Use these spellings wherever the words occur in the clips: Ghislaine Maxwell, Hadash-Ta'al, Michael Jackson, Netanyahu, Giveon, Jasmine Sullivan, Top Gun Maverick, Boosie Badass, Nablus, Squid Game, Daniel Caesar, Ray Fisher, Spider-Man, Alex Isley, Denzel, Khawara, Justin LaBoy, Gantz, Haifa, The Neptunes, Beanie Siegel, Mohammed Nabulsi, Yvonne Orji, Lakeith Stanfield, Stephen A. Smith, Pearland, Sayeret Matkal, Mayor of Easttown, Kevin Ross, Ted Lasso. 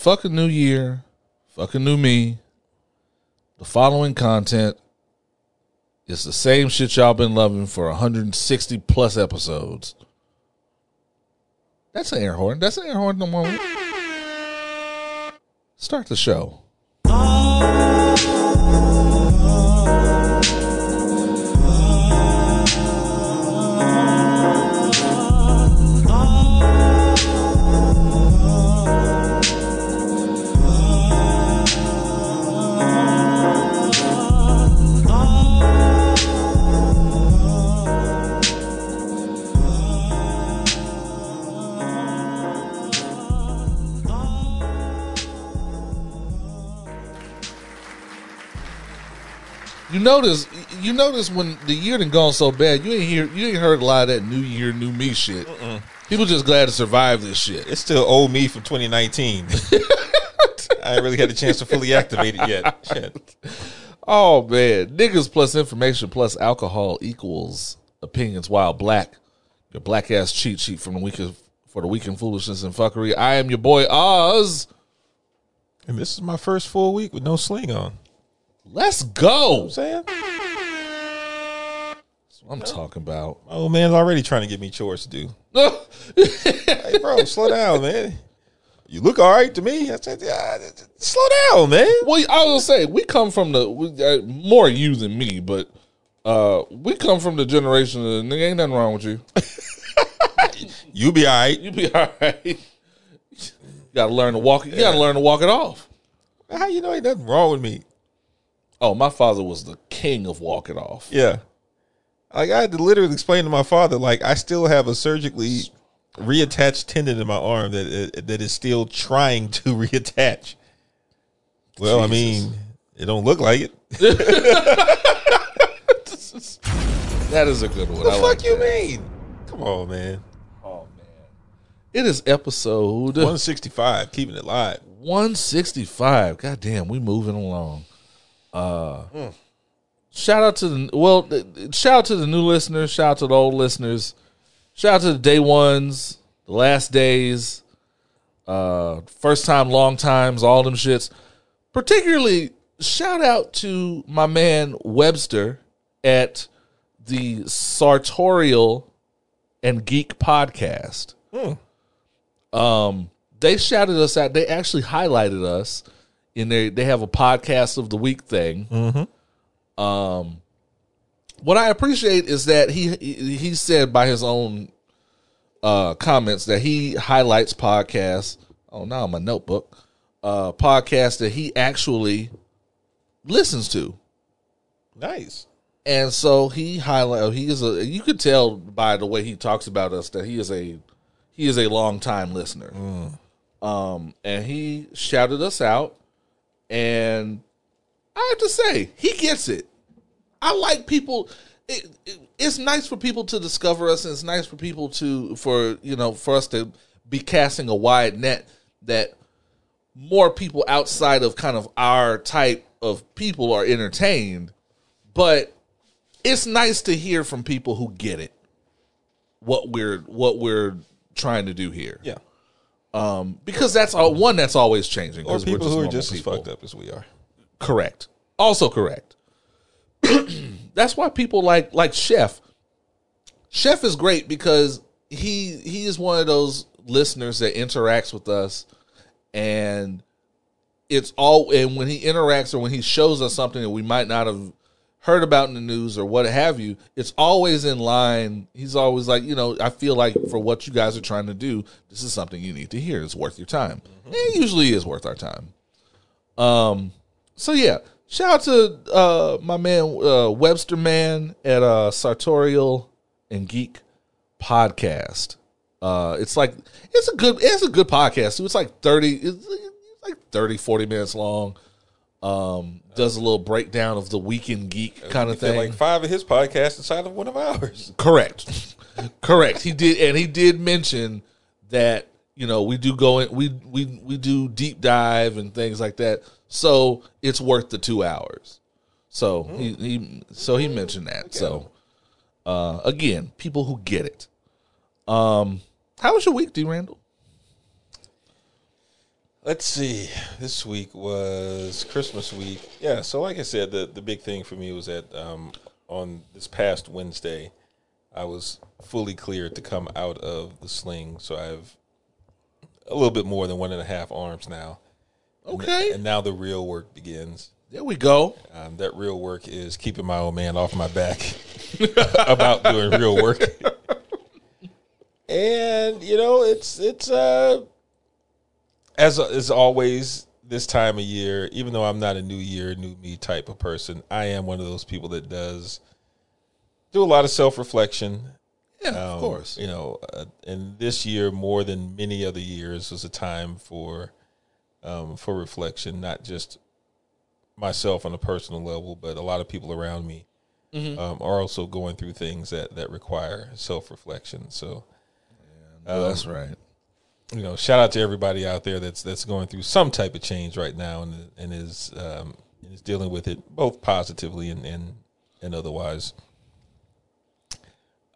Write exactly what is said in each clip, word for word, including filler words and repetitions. Fuck a new year. Fuck a new me. The following content is the same shit y'all been loving for one hundred sixty plus episodes. That's an air horn. That's an air horn in the moment. Start the show. You notice, you notice when the year done gone so bad, you ain't hear, you ain't heard a lot of that new year, new me shit. Mm-mm. People just glad to survive this shit. It's still old me from twenty nineteen. I ain't really had a chance to fully activate it yet. Shit. Oh man, niggas plus information plus alcohol equals opinions while black. Your black ass cheat sheet from the week of, for the week in foolishness and fuckery. I am your boy Oz, and this is my first full week with no sling on. Let's go. You know what I'm saying? That's what I'm talking about. My old man's already trying to get me chores to do. Hey, bro, slow down, man. You look all right to me. I said, yeah, slow down, man. Well, I was going to say, we come from the, we, uh, more you than me, but uh, we come from the generation of, nigga, ain't nothing wrong with you. You be all right. You be all right. You got to learn to walk it. You got to learn to walk it off. How you know ain't nothing wrong with me? Oh, my father was the king of walking off. Yeah. Like, I had to literally explain to my father, like, I still have a surgically reattached tendon in my arm that that is still trying to reattach. Well, Jesus. I mean, it don't look like it. That is a good one. What the I fuck like you that. mean? Come on, man. Oh, man. It is episode one sixty-five, keeping it live. one sixty-five. God damn, we moving along. Uh, mm. Shout out to the well, shout out to the new listeners, shout out to the old listeners, shout out to the day ones, the last days, uh, first time, long times, all them shits. Particularly shout out to my man Webster at the Sartorial and Geek Podcast. Mm. Um, they shouted us out. They actually highlighted us. And they they have a podcast of the week thing. Mm-hmm. Um, what I appreciate is that he he said by his own uh, comments that he highlights podcasts. Oh, now my notebook uh, podcasts that he actually listens to. Nice. And so he highlight. He is a. You could tell by the way he talks about us that he is a he is a long time listener. Mm. Um, and he shouted us out. And I have to say, he gets it. I like people. It, it, it's nice for people to discover us, and it's nice for people to, for you know, for us to be casting a wide net that more people outside of kind of our type of people are entertained. But it's nice to hear from people who get it, what we're what we're trying to do here. Yeah. Um, because that's all, one that's always changing. Or people who are just as fucked up as we are. Correct. Also correct. That's why people like like Chef. Chef is great because he he is one of those listeners that interacts with us, and it's all and when he interacts or when he shows us something that we might not have heard about in the news or what have you, it's always in line. He's always like, you know, I feel like for what you guys are trying to do, this is something you need to hear. It's worth your time. Mm-hmm. It usually is worth our time. Um, so yeah, shout out to uh, my man uh, Webster Man at uh, Sartorial and Geek Podcast. Uh, it's like it's a good it's a good podcast. It's like thirty it's like thirty, forty minutes long. Um, does a little breakdown of the weekend geek kind of thing. Like five of his podcasts inside of one of ours. Correct, correct. He did, and he did mention that you know we do go in, we we we do deep dive and things like that. So it's worth the two hours. So mm. he, he so he mentioned that. Okay. So uh, again, people who get it. Um, how was your week, D. Randall? Let's see. This week was Christmas week. Yeah, so like I said, the, the big thing for me was that um, on this past Wednesday, I was fully cleared to come out of the sling. So I have a little bit more than one and a half arms now. Okay. And, and now the real work begins. There we go. Um, that real work is keeping my old man off my back about doing real work. And, you know, it's it's... uh. As as always, this time of year, even though I'm not a new year, new me type of person, I am one of those people that does do a lot of self-reflection. Yeah, um, of course. You know, uh, and this year, more than many other years, was a time for um, for reflection, not just myself on a personal level, but a lot of people around me mm-hmm. um, are also going through things that, that require self-reflection. So yeah, no, um, that's right. You know, shout out to everybody out there that's that's going through some type of change right now and and is um, is dealing with it both positively and and, and otherwise.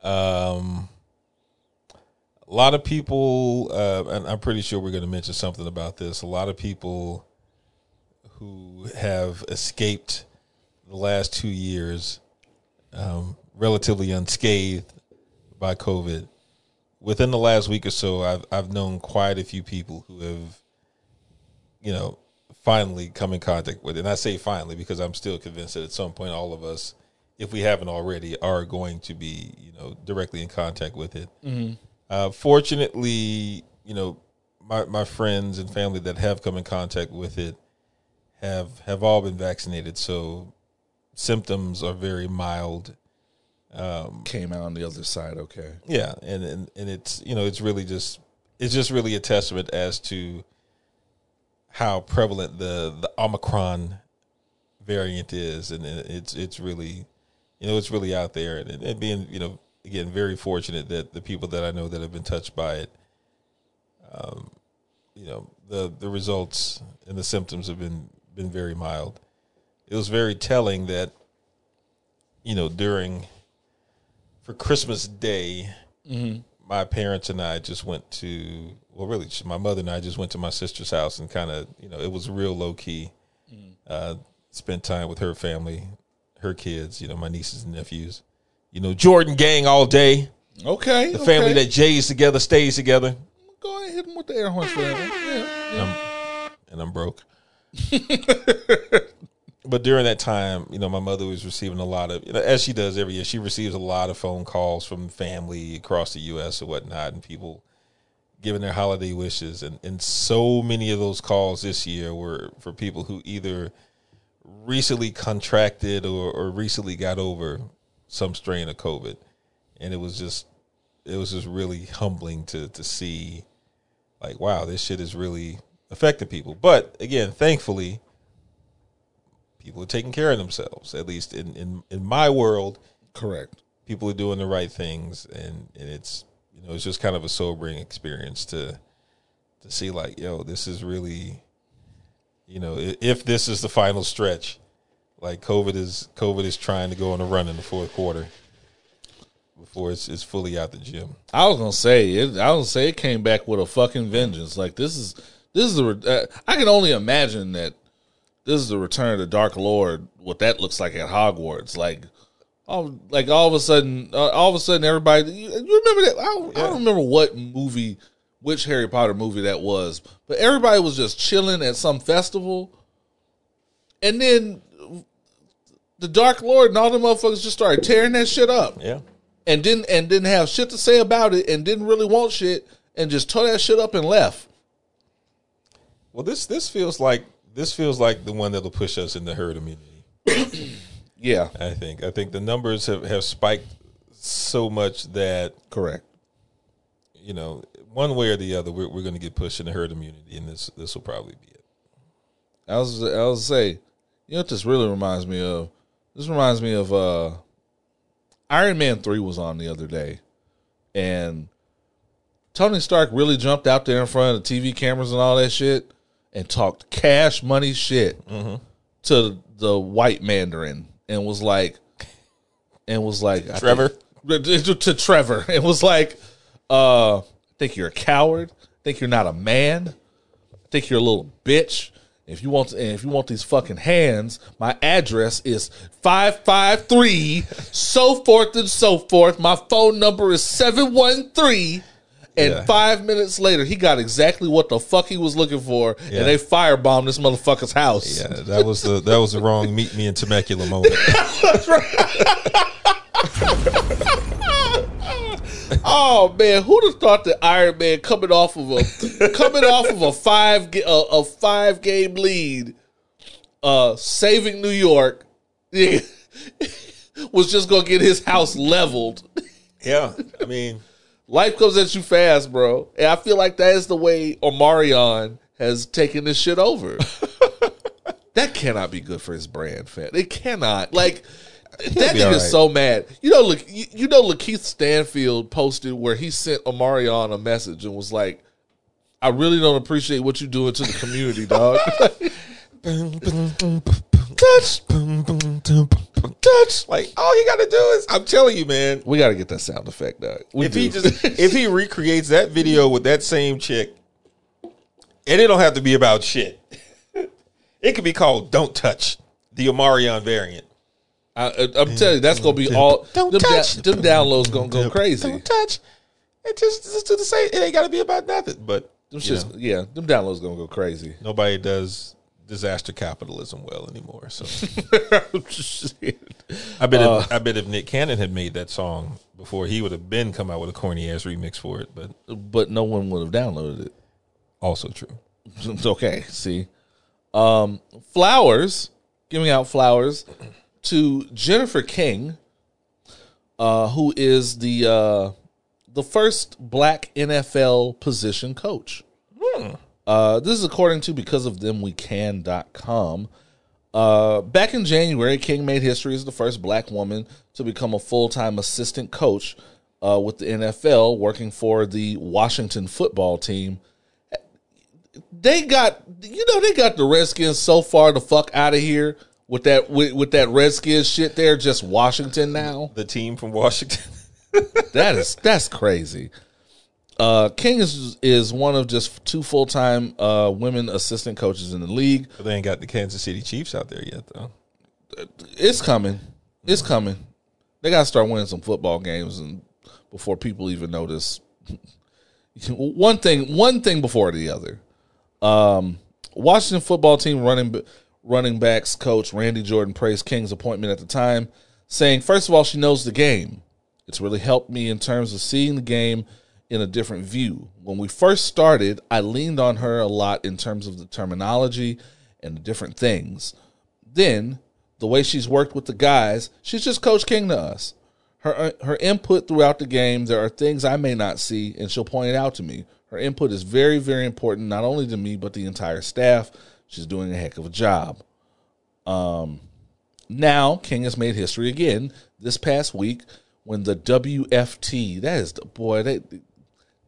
Um, a lot of people, uh, and I'm pretty sure we're going to mention something about this. A lot of people who have escaped the last two years um, relatively unscathed by COVID. Within the last week or so, I've I've known quite a few people who have, you know, finally come in contact with it. And I say finally because I'm still convinced that at some point all of us, if we haven't already, are going to be, you know, directly in contact with it. Mm-hmm. Uh, fortunately, you know, my, my friends and family that have come in contact with it have have all been vaccinated. So symptoms are very mild. Um, Came out on the other side, okay. Yeah, and, and and it's you know it's really just it's just really a testament as to how prevalent the, the Omicron variant is, and it's it's really you know it's really out there, and, and being you know again very fortunate that the people that I know that have been touched by it, um, you know the the results and the symptoms have been been very mild. It was very telling that you know during. For Christmas Day, mm-hmm. my parents and I just went to, well, really, my mother and I just went to my sister's house and kind of, you know, it was real low key. Mm-hmm. Uh, spent time with her family, her kids, you know, my nieces and nephews. You know, Jordan gang all day. Okay. The okay. family that J's together stays together. Go ahead and hit them with the air horns forever. Yeah, yeah. And, and I'm broke. But during that time, you know, my mother was receiving a lot of, you know, as she does every year, she receives a lot of phone calls from family across the U S and whatnot, and people giving their holiday wishes. And, and so many of those calls this year were for people who either recently contracted or, or recently got over some strain of COVID. And it was just, it was just really humbling to, to see, like, wow, this shit is really affecting people. But, again, thankfully, people are taking care of themselves, at least in, in, in my world. Correct. People are doing the right things, and, and it's you know it's just kind of a sobering experience to to see like yo this is really you know if this is the final stretch, like COVID is COVID is trying to go on a run in the fourth quarter before it's it's fully out the gym. I was gonna say it. I was gonna say it came back with a fucking vengeance. Like this is this is the uh, I can only imagine that. This is the return of the Dark Lord. What that looks like at Hogwarts, like, all, like all of a sudden, uh, all of a sudden, everybody. You, you remember that? I don't, yeah. I don't remember what movie, which Harry Potter movie that was, but everybody was just chilling at some festival, and then the Dark Lord and all the motherfuckers just started tearing that shit up. Yeah, and didn't and didn't have shit to say about it, and didn't really want shit, and just tore that shit up and left. Well, this this feels like. This feels like the one that'll push us into herd immunity. Yeah. I think. I think the numbers have, have spiked so much that... Correct. You know, one way or the other, we're, we're going to get pushed into herd immunity, and this this will probably be it. I was I was say, you know what this really reminds me of? This reminds me of uh, Iron Man three was on the other day, and Tony Stark really jumped out there in front of the T V cameras and all that shit, and talked cash money shit mm-hmm. to the white Mandarin, and was like, and was like, to Trevor think, to, to Trevor, and was like, uh, I think you're a coward. I think you're not a man. I think you're a little bitch. If you want, and if you want these fucking hands, my address is five five three, so forth and so forth. My phone number is seven one three. And yeah. five minutes later, he got exactly what the fuck he was looking for, yeah. and they firebombed this motherfucker's house. Yeah, that was the that was the wrong meet me in Temecula moment. That's right. Oh man, who'd have thought that Iron Man coming off of a coming off of a five a, a five game lead, uh, saving New York, was just gonna get his house leveled? Yeah, I mean, life comes at you fast, bro, and I feel like that is the way Omarion has taken this shit over. That cannot be good for his brand, fam. It cannot, like. He'll that nigga's right. so mad. You know, look, you, you know, Lakeith Stanfield posted where he sent Omarion a message and was like, "I really don't appreciate what you doing to the community, dog." Touch, touch. Like, all you gotta do is, I'm telling you, man, we gotta get that sound effect, dog. We if do. he just, if he recreates that video with that same chick, and it don't have to be about shit. It could be called "Don't Touch," the Omarion variant. I, I'm telling you, that's gonna be all. Don't them touch. Da, them downloads gonna go crazy. Don't touch. It just, just do the same. It ain't gotta be about nothing. But them shits, yeah, them downloads gonna go crazy. Nobody does disaster capitalism well anymore. So I bet. Uh, if, I bet if Nick Cannon had made that song before, he would have been come out with a corny ass remix for it. But but no one would have downloaded it. Also true. It's okay. See, um, flowers, giving out flowers to Jennifer King, uh, who is the uh, the first black N F L position coach. Hmm. Uh, this is according to because of them we can dot com. Uh, back in January, King made history as the first black woman to become a full-time assistant coach uh, with the N F L, working for the Washington football team. They got, you know, they got the Redskins so far the fuck out of here. With that with, with that Redskins shit there, just Washington now. The team from Washington. that is that's crazy. Uh, King is is one of just two full time uh, women assistant coaches in the league. But they ain't got the Kansas City Chiefs out there yet, though. It's coming. It's coming. They gotta start winning some football games and before people even notice. one thing, one thing before the other. Um, Washington football team running. Running backs coach Randy Jordan praised King's appointment at the time, saying, "First of all, she knows the game. It's really helped me in terms of seeing the game in a different view. When we first started, I leaned on her a lot in terms of the terminology and the different things. Then, the way she's worked with the guys, she's just Coach King to us. Her, her input throughout the game, there are things I may not see, and she'll point it out to me. Her input is very, very important, not only to me, but the entire staff. She's doing a heck of a job." Um, now, King has made history again this past week when the W F T, that is the boy, they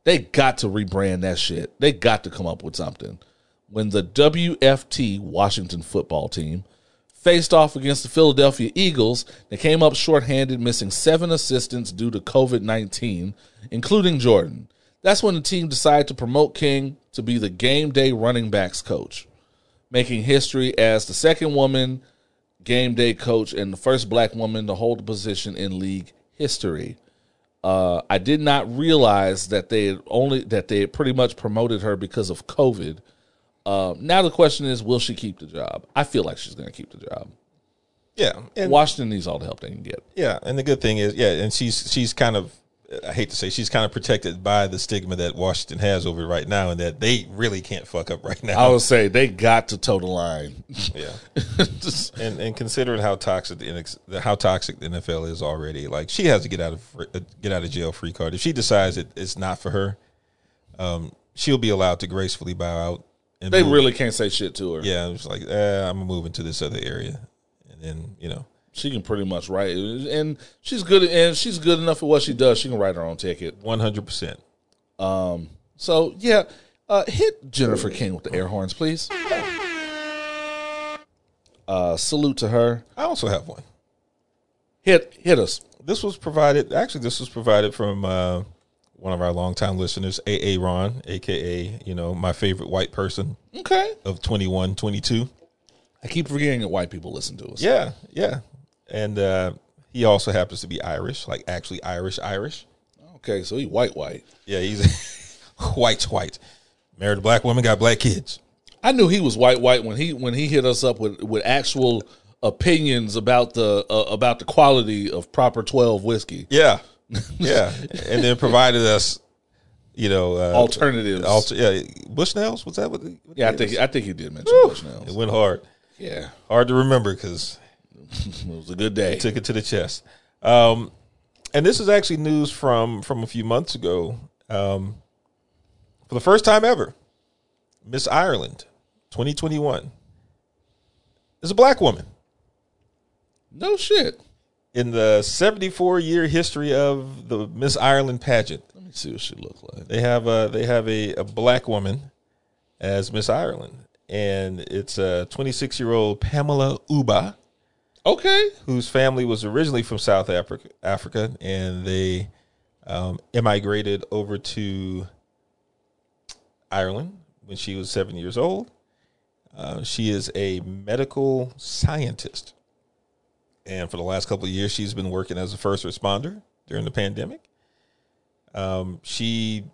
they got to rebrand that shit. They got to come up with something. When the W F T, Washington football team, faced off against the Philadelphia Eagles, they came up shorthanded, missing seven assistants due to COVID nineteen, including Jordan. That's when the team decided to promote King to be the game day running backs coach, making history as the second woman game day coach and the first black woman to hold a position in league history. Uh, I did not realize that they had only that they had pretty much promoted her because of COVID. Uh, now the question is, will she keep the job? I feel like she's going to keep the job. Yeah, and Washington needs all the help they can get. Yeah, and the good thing is, yeah, and she's she's kind of, I hate to say, she's kind of protected by the stigma that Washington has over it right now, and that they really can't fuck up right now. I would say they got to toe the line. Yeah, Just, and and considering how toxic the how toxic the N F L is already, like she has to get out of get out of jail free card. If she decides it, it's not for her, um, she'll be allowed to gracefully bow out. And they move. Really can't say shit to her. Yeah, it's like eh, I'm moving to this other area, and then you know. She can pretty much write, and she's good. And she's good enough for what she does. She can write her own ticket, one hundred percent. Um. So yeah, uh, hit Jennifer King with the air horns, please. Uh, salute to her. I also have one. Hit hit us. This was provided. Actually, this was provided from uh, one of our longtime listeners, A A Ron, a k a, you know, my favorite white person. Okay. Of twenty-one, twenty-two. I keep forgetting that white people listen to us. Yeah, yeah. And uh, he also happens to be Irish, like actually Irish, Irish. Okay, so he white, white. Yeah, he's white, white. Married a black woman, got black kids. I knew he was white, white when he when he hit us up with, with actual opinions about the uh, about the quality of proper twelve whiskey. Yeah, yeah, and then provided us, you know, uh, alternatives. Alter, yeah, Bushnell's. Was that what? The, what yeah, I think was? I think he did mention Woo! Bushnell's. It went hard. Yeah, hard to remember because it was a good day. He took it to the chest. Um, and this is actually news from from a few months ago. Um, for the first time ever, Miss Ireland twenty twenty-one is a black woman. No shit. In the seventy-four year history of the Miss Ireland pageant. Let me see what she looked like. They have a they have a, a black woman as Miss Ireland, and it's a twenty-six year old Pamela Uba. Okay. Whose family was originally from South Africa, Africa and they um, emigrated over to Ireland when she was seven years old. Uh, she is a medical scientist. And for the last couple of years, she's been working as a first responder during the pandemic. Um, she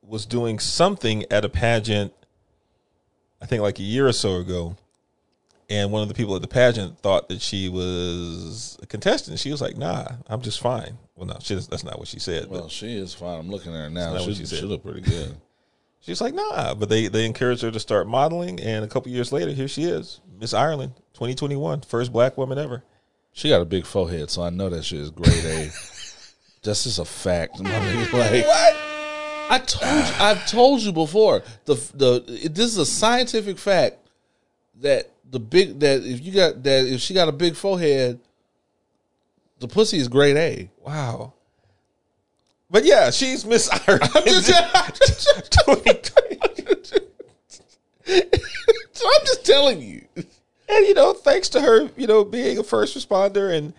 was doing something at a pageant, I think like a year or so ago. And one of the people at the pageant thought that she was a contestant. She was like, nah, I'm just fine. Well, no, she, that's not what she said. Well, but she is fine. I'm looking at her now. She, she, she looked pretty good. She's like, nah, but they, they encouraged her to start modeling, and a couple years later, here she is, Miss Ireland, twenty twenty-one, first black woman ever. She got a big forehead, so I know that shit is grade A. Just as a fact. I mean, like, what? I told you, I've told you before. The the this is a scientific fact that the big that if you got that if she got a big forehead, the pussy is grade A. Wow. But yeah, she's Miss Ireland. I'm just, so I'm just telling you. And, you know, thanks to her, you know, being a first responder and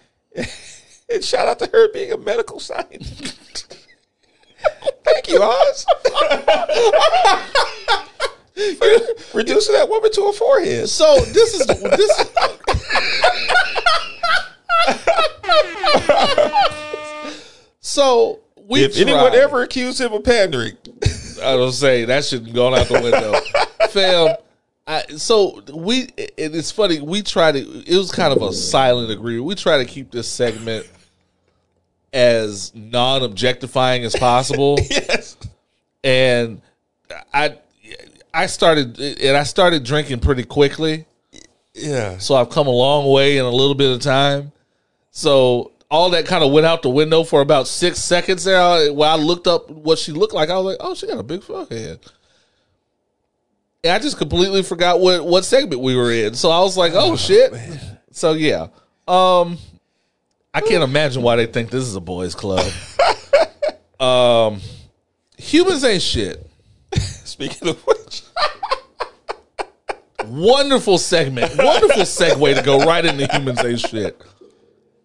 and shout out to her being a medical scientist. Thank you, Oz. For reducing that woman to a forehead. So this is... this. So... We if tried. Anyone ever accused him of pandering, I don't say that shouldn't go out the window, fam. I, so we, and it's funny. We try to. It was kind of a silent agreement. We try to keep this segment as non-objectifying as possible. Yes. And I, I started, and I started drinking pretty quickly. Yeah. So I've come a long way in a little bit of time. So. All that kind of went out the window for about six seconds there. When I looked up what she looked like, I was like, oh, she got a big forehead. And I just completely forgot what, what segment we were in. So I was like, oh, oh shit. Man. So, yeah. Um, I can't imagine why they think this is a boys' club. um, humans ain't shit. Speaking of which. Wonderful segment. Wonderful segue to go right into humans ain't shit.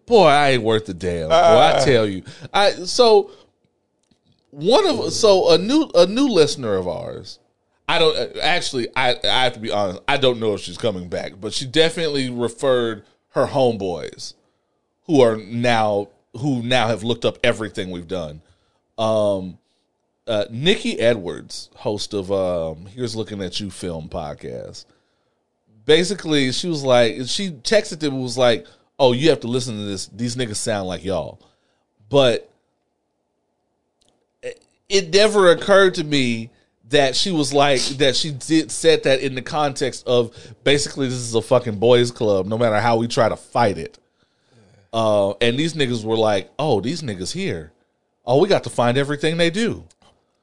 Boy, I ain't worth a damn. Boy, I tell you. I so one of so a new a new listener of ours. I don't actually. I I have to be honest. I don't know if she's coming back, but she definitely referred her homeboys, who are now who now have looked up everything we've done. Um, uh, Nikki Edwards, host of um, Here's Looking at You Film podcast. Basically, she was like, she texted them and was like. Oh, you have to listen to this. These niggas sound like y'all. But it never occurred to me that she was like, that she did said that in the context of basically this is a fucking boys club, no matter how we try to fight it. Uh, and these niggas were like, oh, these niggas here. Oh, we got to find everything they do.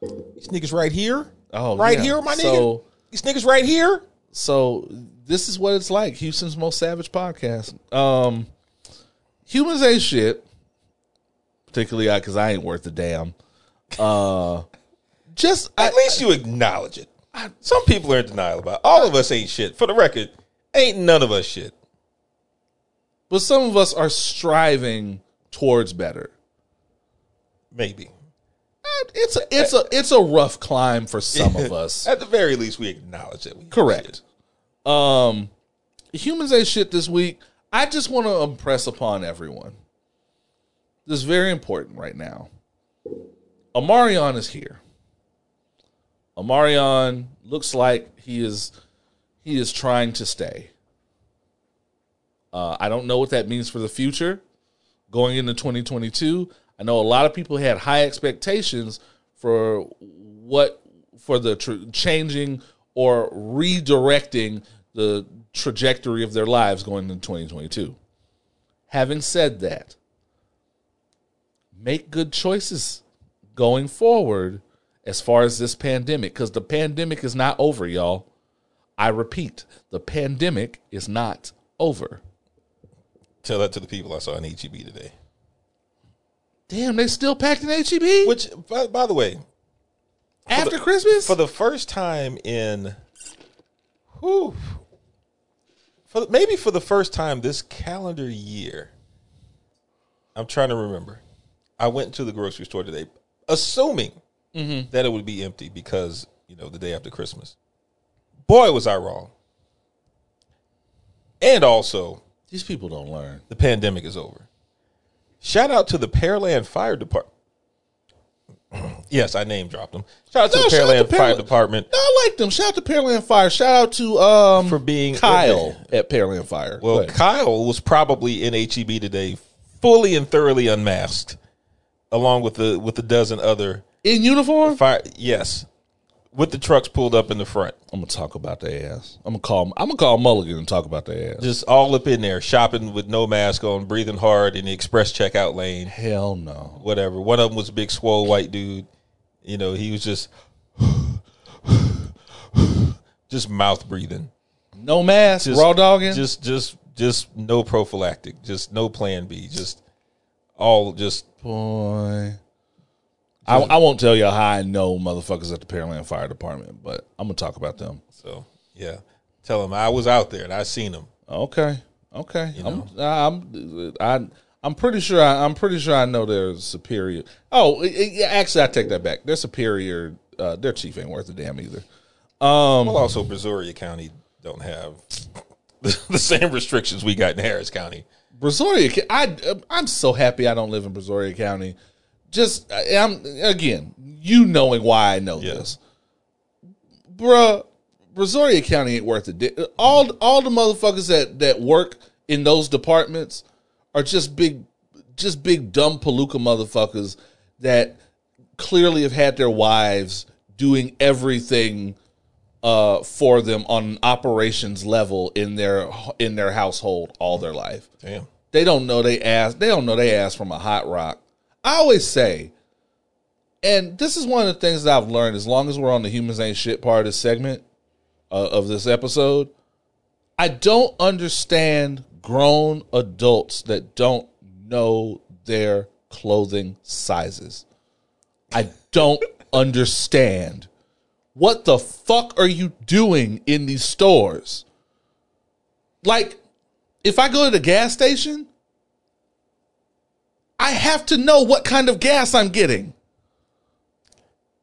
These niggas right here? Oh, right yeah. here, my so, nigga? These niggas right here? So... This is what it's like. Houston's Most Savage Podcast. Um, humans ain't shit. Particularly I, because I ain't worth a damn. Uh, just At I, least you acknowledge it. I, Some people are in denial about it. All I, of us ain't shit. For the record, ain't none of us shit. But some of us are striving towards better. Maybe. it's a it's a it's a rough climb for some of us. At the very least, we acknowledge it. We Correct. It. Um, humans ain't shit this week. I just want to impress upon everyone. This is very important right now. Omarion is here. Omarion looks like he is he is trying to stay. Uh, I don't know what that means for the future. Going into twenty twenty-two, I know a lot of people had high expectations for what for the tr- changing or redirecting the trajectory of their lives going into twenty twenty-two. Having said that, make good choices going forward as far as this pandemic, because the pandemic is not over, y'all. I repeat, the pandemic is not over. Tell that to the people I saw in H E B today. Damn, they still packed in H E B? Which, by, by the way, after for the, Christmas? For the first time in, whew, for, maybe for the first time this calendar year, I'm trying to remember, I went to the grocery store today, assuming mm-hmm. that it would be empty because, you know, the day after Christmas. Boy, was I wrong. And also, these people don't learn. The pandemic is over. Shout out to the Pearland Fire Department. Yes, I name dropped them. Shout out no, to the Pearland Pear- Fire Department. No, I like them. Shout out to Pearland Fire. Shout out to um, for being Kyle at, at Pearland Fire. Well, Kyle was probably in H E B today, fully and thoroughly unmasked, along with the with a dozen other in uniform. Fire, yes, with the trucks pulled up in the front. I'm gonna talk about their ass. I'm gonna call. I'm gonna call Mulligan and talk about their ass. Just all up in there, shopping with no mask on, breathing hard in the express checkout lane. Hell no. Whatever. One of them was a big, swole white dude. You know, he was just, just mouth breathing, no mask, just, raw dogging, just, just, just no prophylactic, just no plan B, just all just boy. I, I won't tell you how I know motherfuckers at the Pearland Fire Department, but I'm going to talk about them. So, yeah. Tell them I was out there and I seen them. Okay. Okay. You know? I'm, I'm, I'm pretty sure I, I'm pretty sure I know they're superior. Oh, it, actually, I take that back. They're superior. Uh, their chief ain't worth a damn either. Um, well, also, Brazoria County don't have the, the same restrictions we got in Harris County. Brazoria, I, I'm so happy I don't live in Brazoria County. Just, I'm again, you knowing why I know yeah. this. Bruh, Brazoria County ain't worth a dick. All, all the motherfuckers that, that work in those departments are just big, just big dumb palooka motherfuckers that clearly have had their wives doing everything uh, for them on an operations level in their in their household all their life. Damn. They don't know they ass. They don't know they ass from a hot rock. I always say, and this is one of the things that I've learned as long as we're on the humans ain't shit part of this segment uh, of this episode, I don't understand grown adults that don't know their clothing sizes. I don't understand. What the fuck are you doing in these stores? Like, if I go to the gas station, I have to know what kind of gas I'm getting.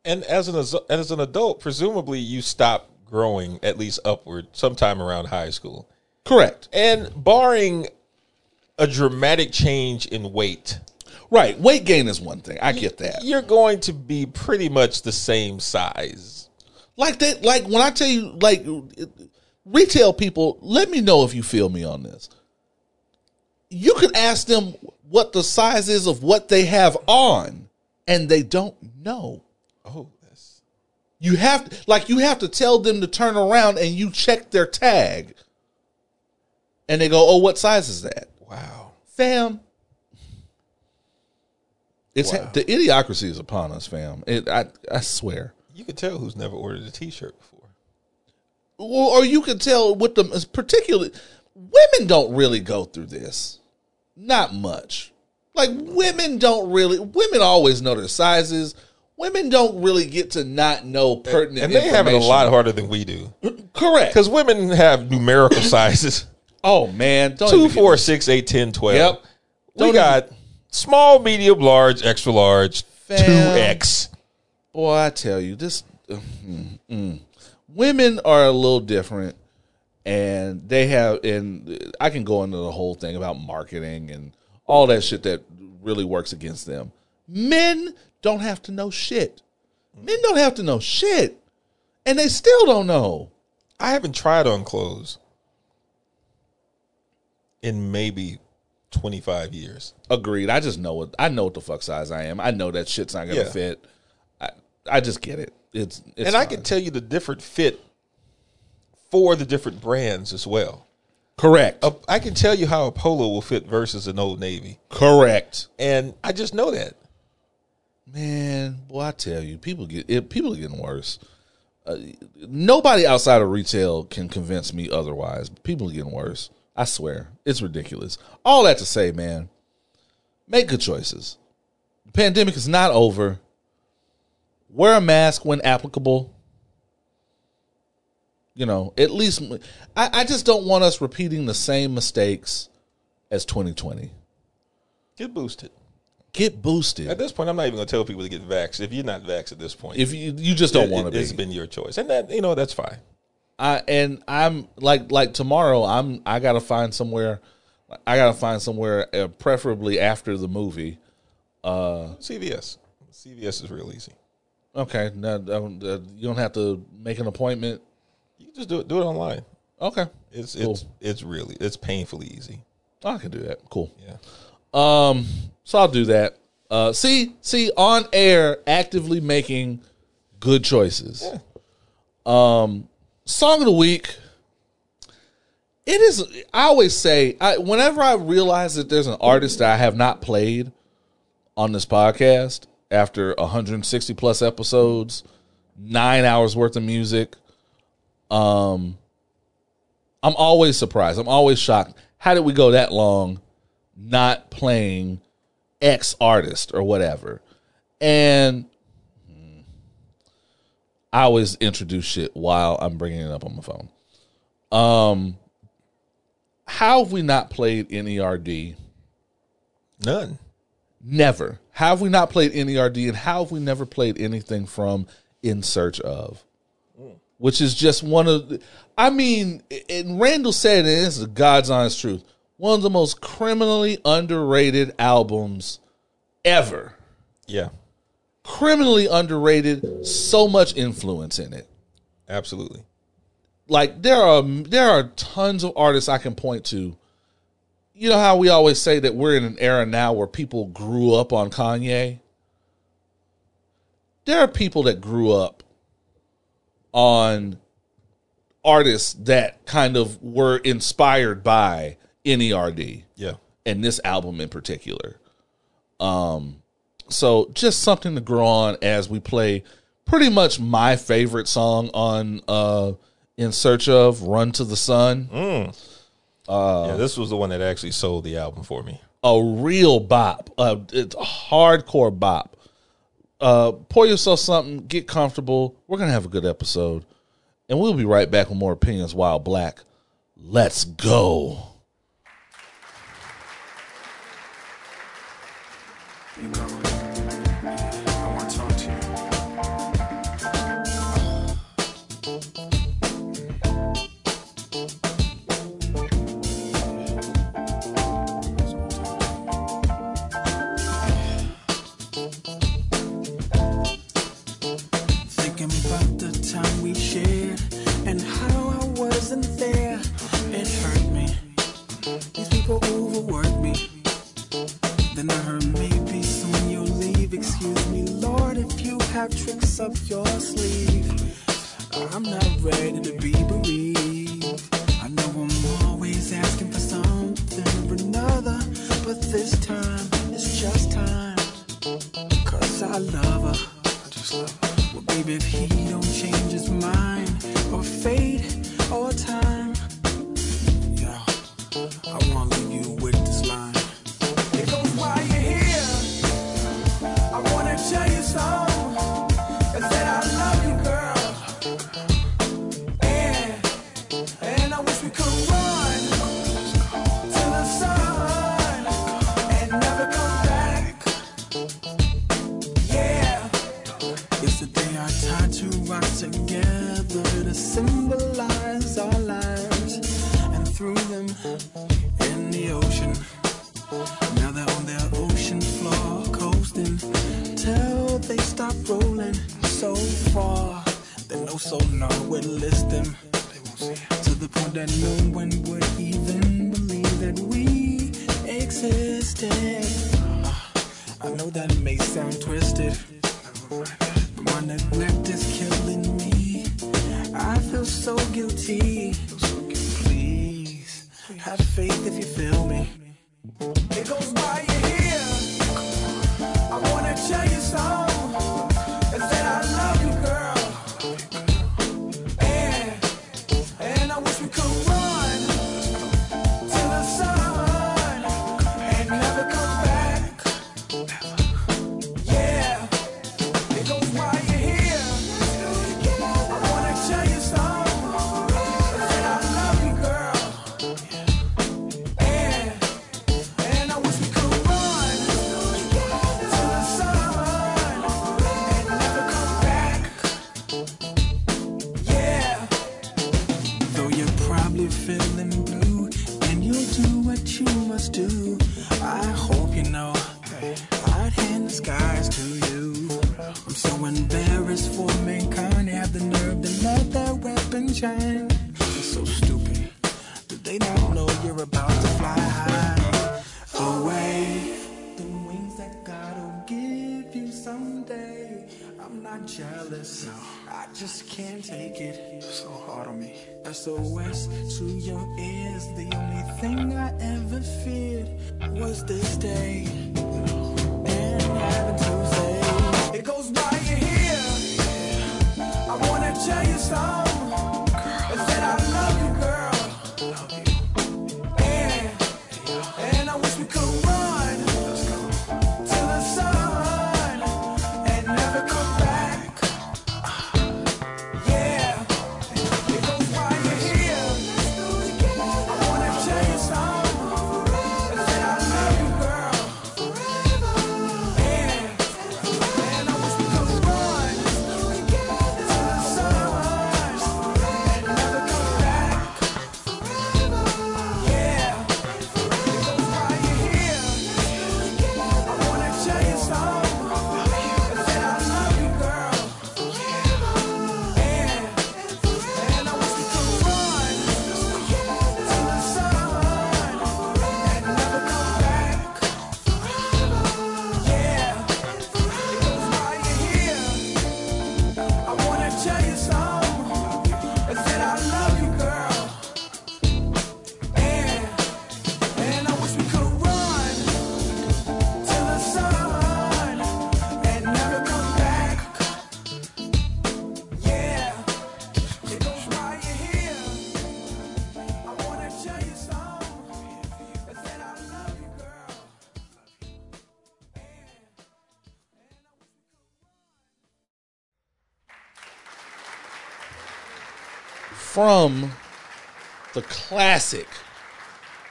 And as an as an adult, presumably you stop growing at least upward sometime around high school. Correct. And barring a dramatic change in weight. Right. Weight gain is one thing. I you, get that. You're going to be pretty much the same size. Like that. Like when I tell you, like retail people, let me know if you feel me on this. You could ask them what the size is of what they have on, and they don't know. Oh, that's you have to, like you have to tell them to turn around, and you check their tag, and they go, "Oh, what size is that?" Wow, fam, it's wow. The idiocracy is upon us, fam. It, I, I swear, you could tell who's never ordered a T-shirt before, or, or you could tell with them, particularly women don't really go through this. Not much. Like women don't really. Women always know their sizes. Women don't really get to not know pertinent information. And they have it a lot harder than we do. Correct. Because women have numerical sizes. Oh man, don't two, four, six, eight, ten, twelve. Yep. We don't got even... small, medium, large, extra large, two X. Boy, I tell you, this mm, mm. women are a little different, and they have, and I can go into the whole thing about marketing and all that shit that really works against them. Men don't have to know shit. Men don't have to know shit, and they still don't know. I haven't tried on clothes in maybe twenty-five years. Agreed. I just know what I know what the fuck size I am. I know that shit's not gonna yeah. fit. I I just get it. It's, it's and fine. I can tell you the different fit for the different brands as well. Correct. A, I can tell you how a polo will fit versus an Old Navy. Correct. And I just know that. Man, boy, I tell you, people get it, people are getting worse. Uh, nobody outside of retail can convince me otherwise. People are getting worse. I swear, it's ridiculous. All that to say, man, make good choices. The pandemic is not over. Wear a mask when applicable. You know, at least I, I just don't want us repeating the same mistakes as twenty twenty. Get boosted. Get boosted. At this point, I'm not even going to tell people to get vaxxed. If you're not vaxxed at this point, if you you just don't want to be, it's been your choice, and that you know that's fine. I and I'm like like tomorrow. I'm I gotta find somewhere. I gotta find somewhere, uh, preferably after the movie. Uh, C V S. C V S is real easy. Okay, now don't, uh, you don't have to make an appointment. You can just do it. Do it online. Okay, it's cool. it's it's really it's painfully easy. I can do that. Cool. Yeah. Um. So I'll do that. Uh. See. See. On air, actively making good choices. Yeah. Um. Song of the week. It is. I always say, I, whenever I realize that there's an artist that I have not played on this podcast after one hundred sixty plus episodes, nine hours worth of music, um, I'm always surprised. I'm always shocked. How did we go that long not playing X artist or whatever? And I always introduce shit while I'm bringing it up on my phone. Um, how have we not played N E R D? None. Never. How have we not played N E R D, and how have we never played anything from In Search Of? Mm. Which is just one of the, I mean, and Randall said, and this is God's honest truth, one of the most criminally underrated albums ever. Yeah. Criminally underrated, so much influence in it. Absolutely. Like there are there are tons of artists I can point to. You know how we always say that we're in an era now where people grew up on Kanye? There are people that grew up on artists that kind of were inspired by N E R D. Yeah. And this album in particular. Um So just something to grow on as we play pretty much my favorite song on uh, In Search Of, Run to the Sun. Mm. Uh, yeah, this was the one that actually sold the album for me. A real bop. Uh, it's a hardcore bop. Uh, pour yourself something. Get comfortable. We're going to have a good episode. And we'll be right back with more Opinions Wild Black. Let's go. You know, tricks up your sleeve. I'm not ready to be bereaved. I know I'm always asking for something or another, but this time it's just time. Cause I love her. I just love her. Well, baby, if he don't change his mind, or fate, or time, yo, I wanna leave you with this line. It goes while you're here. I wanna tell you something. I love you. threw them in the ocean. Now they're on their ocean floor coasting till they stop rolling so far that no sonar would list them. They won't see it. To the point that no one would even believe that we existed. I know that may sound twisted, but my neglect is killing me. I feel so guilty. Please have faith if you feel me. It goes by your ear. I wanna tell you something. S O S to your ears. The only thing I ever feared was this day. And having to say, it goes by your ear. I wanna tell you something. From the classic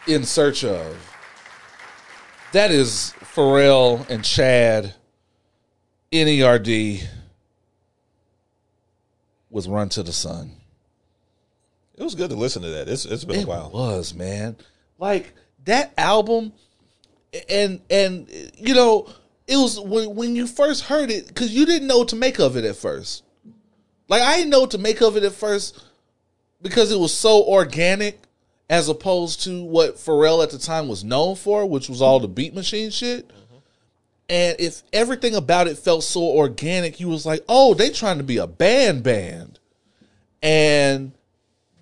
In Search Of, that is Pharrell and Chad, N E R D with Run to the Sun. It was good to listen to that. It's it's been it a while. It was, man. Like that album, and and you know, it was when when you first heard it, because you didn't know what to make of it at first. Like I didn't know what to make of it at first. Because it was so organic as opposed to what Pharrell at the time was known for, which was all the beat machine shit. Mm-hmm. And if everything about it felt so organic, you was like, oh, they trying to be a band band. And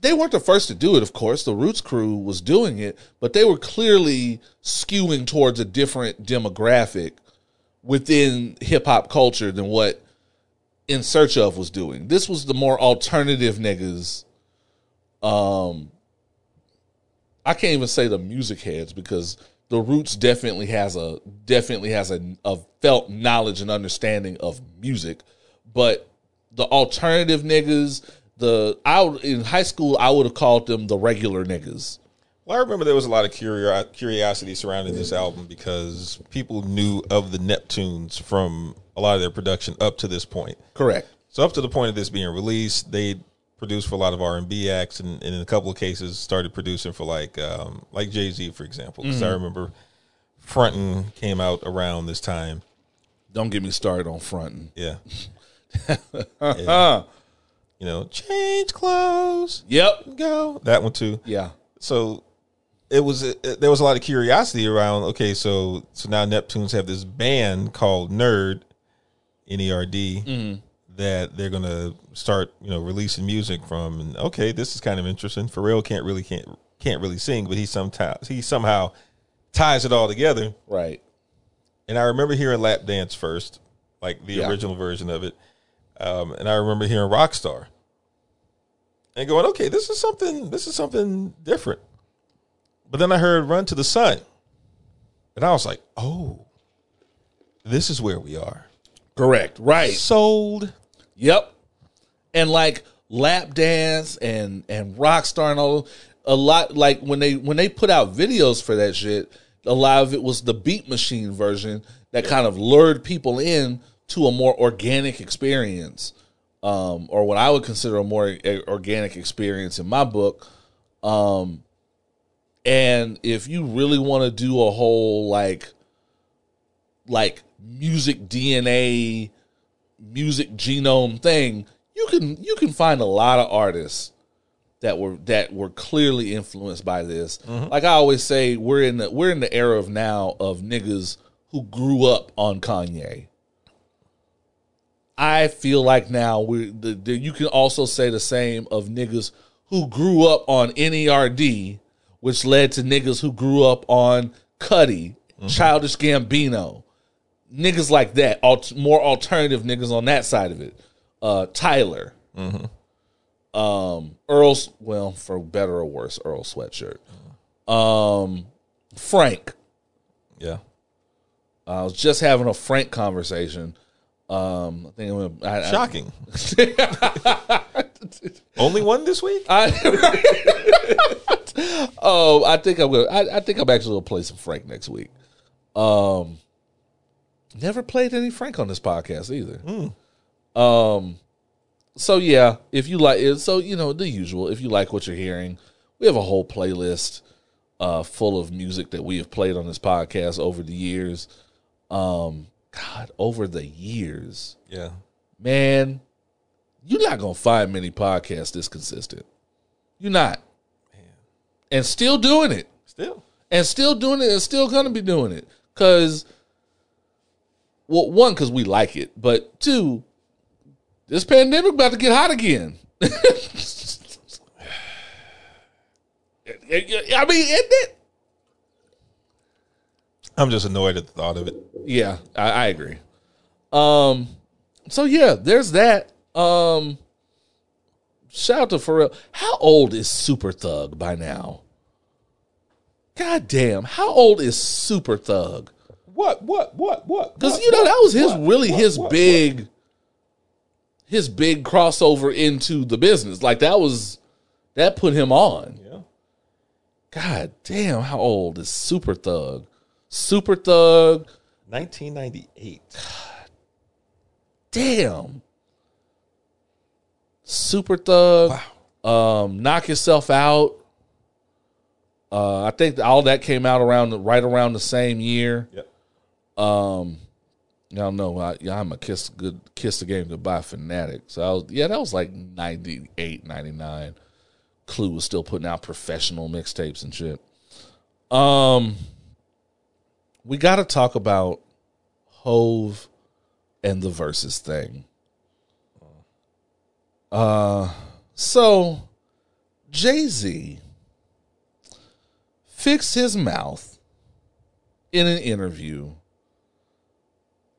they weren't the first to do it, of course. The Roots crew was doing it, but they were clearly skewing towards a different demographic within hip-hop culture than what In Search Of was doing. This was the more alternative niggas. Um, I can't even say the music heads because the Roots definitely has a definitely has a, a felt knowledge and understanding of music, but the alternative niggas, the I in high school I would have called them the regular niggas. Well, I remember there was a lot of curio- curiosity surrounding this album because people knew of the Neptunes from a lot of their production up to this point. Correct. So up to the point of this being released, they produced for a lot of R and B acts, and, and in a couple of cases started producing for like um, like Jay-Z, for example, because mm. I remember Frontin' came out around this time. Don't get me started on Frontin'. Yeah. yeah. You know, change clothes. Yep. Go. That one too. Yeah. So it was, it, there was a lot of curiosity around, okay, so so now Neptunes have this band called N E R D, N E R D, mm-hmm. that they're going to start, you know, releasing music from. And okay, this is kind of interesting. Pharrell can't really can't can't really sing, but he sometimes he somehow ties it all together. Right. And I remember hearing Lap Dance first, like the yeah. original version of it. Um, and I remember hearing Rockstar and going, okay, this is something, this is something different. But then I heard Run to the Sun and I was like, oh, this is where we are. Correct. Right. Sold. Yep. And like Lap Dance and, and Rockstar and all, a lot, like when they, when they put out videos for that shit, a lot of it was the Beat Machine version that kind of lured people in to a more organic experience, um, or what I would consider a more a- organic experience in my book. Um, and if you really want to do a whole like, like music D N A, music genome thing, you can you can find a lot of artists that were that were clearly influenced by this. Mm-hmm. Like I always say, we're in the we're in the era of now of niggas who grew up on Kanye. I feel like now we the, the, you can also say the same of niggas who grew up on N E R D, which led to niggas who grew up on Cudi, mm-hmm. Childish Gambino, niggas like that, alt, more alternative niggas on that side of it. Uh, Tyler, mm-hmm. um, Earl's, well, for better or worse, Earl Sweatshirt, um, Frank. Yeah, I was just having a Frank conversation. Um, I think I'm gonna, I, shocking. I, Only one this week. I, oh, I think I'm gonna. I, I think I'm actually gonna play some Frank next week. Um, never played any Frank on this podcast either. Mm. Um, so yeah, if you like, so you know the usual. If you like what you're hearing, we have a whole playlist, uh, full of music that we have played on this podcast over the years. Um. God, over the years. Yeah. Man, you're not going to find many podcasts this consistent. You're not. Man. And still doing it. Still. And still doing it and still going to be doing it. Because, well, one, because we like it. But two, this pandemic about to get hot again. I mean, isn't it? I'm just annoyed at the thought of it. Yeah, I, I agree. Um, so yeah, there's that. Um, shout out to Pharrell. How old is Super Thug by now? God damn, how old is Super Thug? What, what, what, what? Because you know that was his what, really what, his what, big, what? his big crossover into the business. Like that was that put him on. Yeah. God damn, how old is Super Thug? Super Thug. nineteen ninety-eight. God damn. Super Thug. Wow. Um, Knock Yourself Out. Uh, I think all that came out around the, right around the same year. Yep. Um, y'all know I, I'm a kiss good kiss the game goodbye fanatic. So I was, yeah, that was like ninety-eight, ninety-nine. Clue was still putting out professional mixtapes and shit. Um. We got to talk about Hove and the Versus thing. Uh, so, Jay-Z fixed his mouth in an interview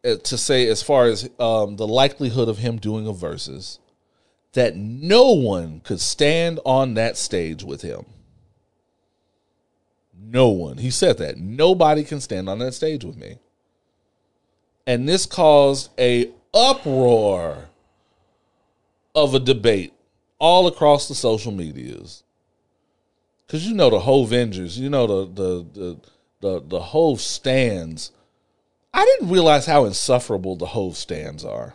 to say, as far as um, the likelihood of him doing a Versus, that no one could stand on that stage with him. No one. He said that. Nobody can stand on that stage with me. And this caused a uproar of a debate all across the social medias. Because you know the Hovengers, you know the the the the, the Hove stands. I didn't realize how insufferable the Hove stands are.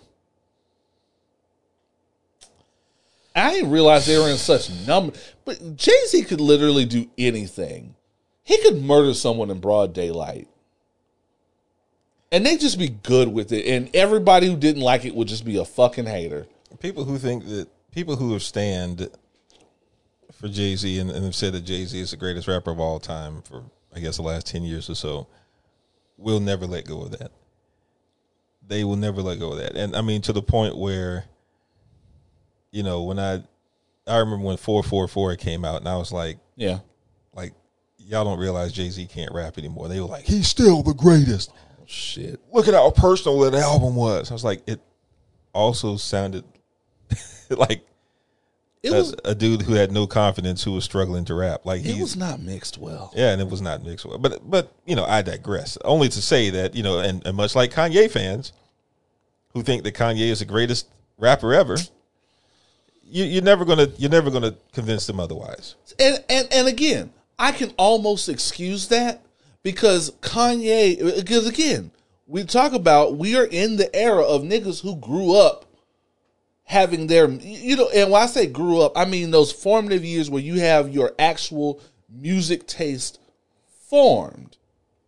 I didn't realize they were in such number. But Jay-Z could literally do anything. He could murder someone in broad daylight. And they'd just be good with it. And everybody who didn't like it would just be a fucking hater. People who think that, people who have stand for Jay-Z and, and have said that Jay-Z is the greatest rapper of all time for, I guess, the last ten years or so, will never let go of that. They will never let go of that. And, I mean, to the point where, you know, when I, I remember when four four four came out, and I was like, yeah, like, y'all don't realize Jay-Z can't rap anymore. They were like, he's still the greatest. Oh, shit. Look at how personal that album was. I was like, it also sounded like it was a, a dude who had no confidence who was struggling to rap. Like he was not mixed well. Yeah, and it was not mixed well. But but you know, I digress. Only to say that, you know, and, and much like Kanye fans who think that Kanye is the greatest rapper ever, you, you're never gonna you're never gonna convince them otherwise. And and and again, I can almost excuse that because Kanye, because again, we talk about we are in the era of niggas who grew up having their, you know, and when I say grew up, I mean those formative years where you have your actual music taste formed.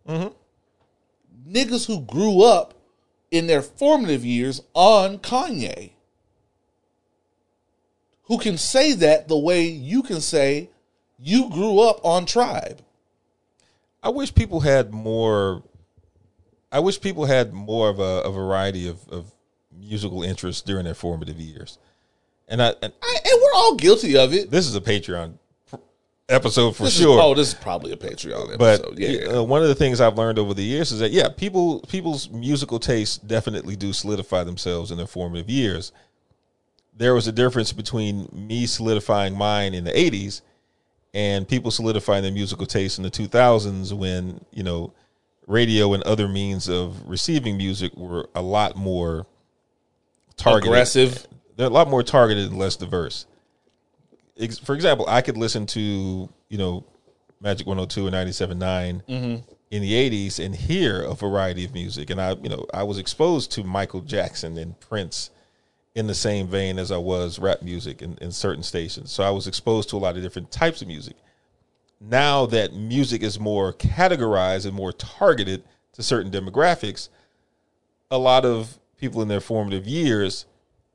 Mm-hmm. Niggas who grew up in their formative years on Kanye, who can say that the way you can say you grew up on Tribe. I wish people had more. I wish people had more of a, a variety of, of musical interests during their formative years, and I and, I, and we're all guilty of it. This is a Patreon episode for this sure. Is, oh, this is probably a Patreon episode. But yeah, uh, one of the things I've learned over the years is that yeah, people people's musical tastes definitely do solidify themselves in their formative years. There was a difference between me solidifying mine in the eighties and people solidifying their musical tastes in the two thousands when, you know, radio and other means of receiving music were a lot more targeted. Aggressive. They're a lot more targeted and less diverse. For example, I could listen to, you know, Magic one oh two and ninety-seven point nine mm-hmm. in the eighties and hear a variety of music. And I, you know, I was exposed to Michael Jackson and Prince in the same vein as I was rap music in, in certain stations. So I was exposed to a lot of different types of music. Now that music is more categorized and more targeted to certain demographics, a lot of people in their formative years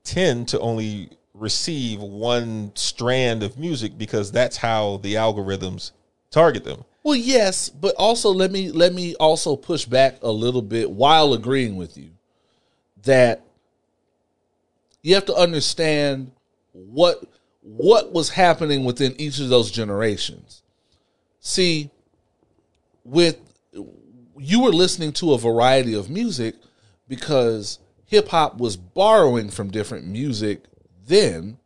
tend to only receive one strand of music because that's how the algorithms target them. Well, yes, but also let me let me also push back a little bit while agreeing with you that you have to understand what what was happening within each of those generations. See, with you were listening to a variety of music because hip-hop was borrowing from different music then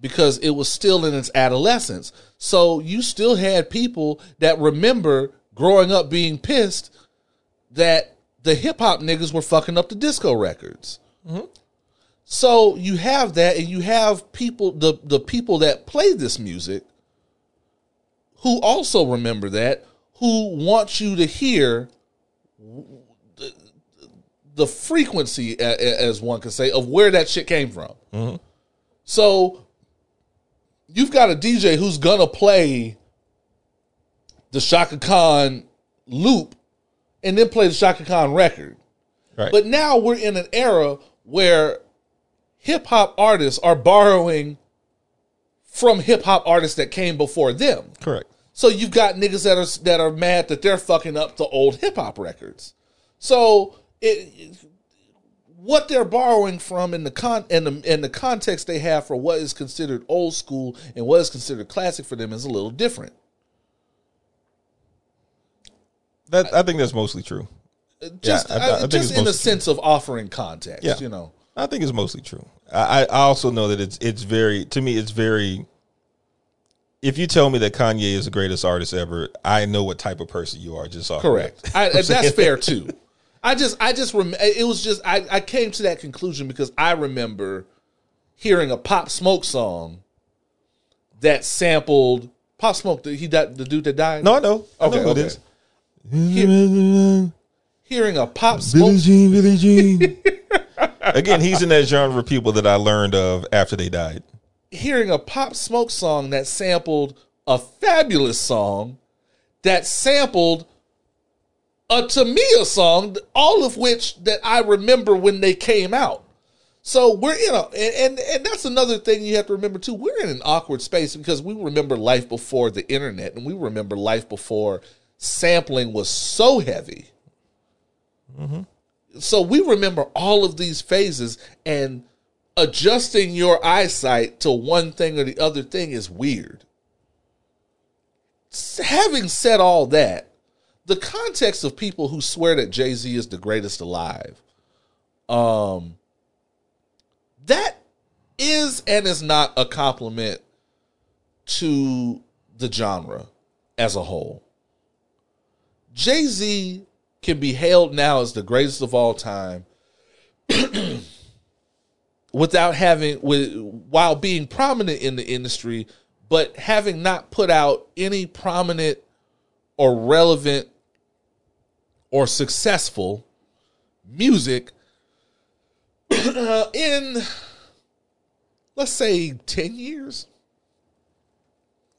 because it was still in its adolescence. So you still had people that remember growing up being pissed that the hip-hop niggas were fucking up the disco records. Mm-hmm. So you have that, and you have people, the, the people that play this music who also remember that, who want you to hear the, the frequency, as one could say, of where that shit came from. Mm-hmm. So you've got a D J who's going to play the Shaka Khan loop and then play the Shaka Khan record. Right. But now we're in an era where hip-hop artists are borrowing from hip-hop artists that came before them. Correct. So you've got niggas that are, that are mad that they're fucking up the old hip-hop records. So It, what they're borrowing from in the con and the and the context they have for what is considered old school and what is considered classic for them is a little different. That I, I think that's mostly true. Just, yeah, I, I, I just think in the sense true. of offering context, yeah. you know. I think it's mostly true. I, I also know that it's it's very to me it's very. If you tell me that Kanye is the greatest artist ever, I know what type of person you are. Just correct. I, that's fair too. I just, I just, rem- it was just, I, I came to that conclusion because I remember hearing a Pop Smoke song that sampled Pop Smoke. The, he died, the dude that died. No, I know. I okay, know who okay. it is. Hear, hearing a Pop Smoke. Billie Jean, Billie Jean. Again, he's in that genre of people that I learned of after they died. hearing a Pop Smoke song that sampled a Fabulous song, that sampled a Tamia song, all of which that I remember when they came out. So we're in a, and, and, and that's another thing you have to remember too. We're in an awkward space because we remember life before the internet, and we remember life before sampling was so heavy. Mm-hmm. So we remember all of these phases, and adjusting your eyesight to one thing or the other thing is weird. Having said all that, the context of people who swear that Jay-Z is the greatest alive, um, that is and is not a compliment to the genre as a whole. Jay-Z can be hailed now as the greatest of all time without having, with, while being prominent in the industry, but having not put out any prominent or relevant or successful music Uh, in, let's say, ten years.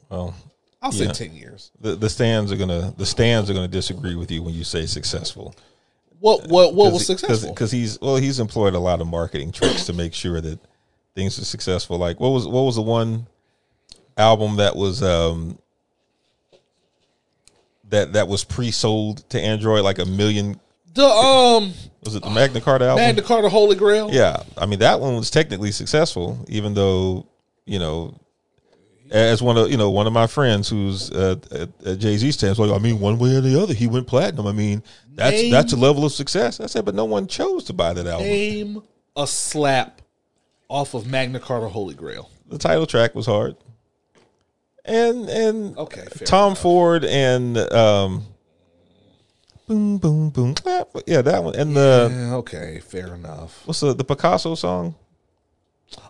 Well, I'll say yeah. ten years. The, the stands are gonna the stands are gonna disagree with you when you say successful. What what what was successful? Because he's well, he's employed a lot of marketing tricks to make sure that things are successful. Like what was what was the one album that was um that that was pre-sold to Android like a million. The um was it the Magna Carta album? Magna Carta Holy Grail. Yeah, I mean that one was technically successful, even though you know, as one of you know one of my friends who's uh, at, at Jay-Z stands, like I mean, one way or the other, he went platinum. I mean, that's name, that's a level of success. I said, but no one chose to buy that album. Name a slap off of Magna Carta Holy Grail. The title track was hard, and and okay, Tom enough. Ford and. Um, Boom, boom, boom. Yeah, that one. And the yeah, okay, fair enough. What's the the Picasso song?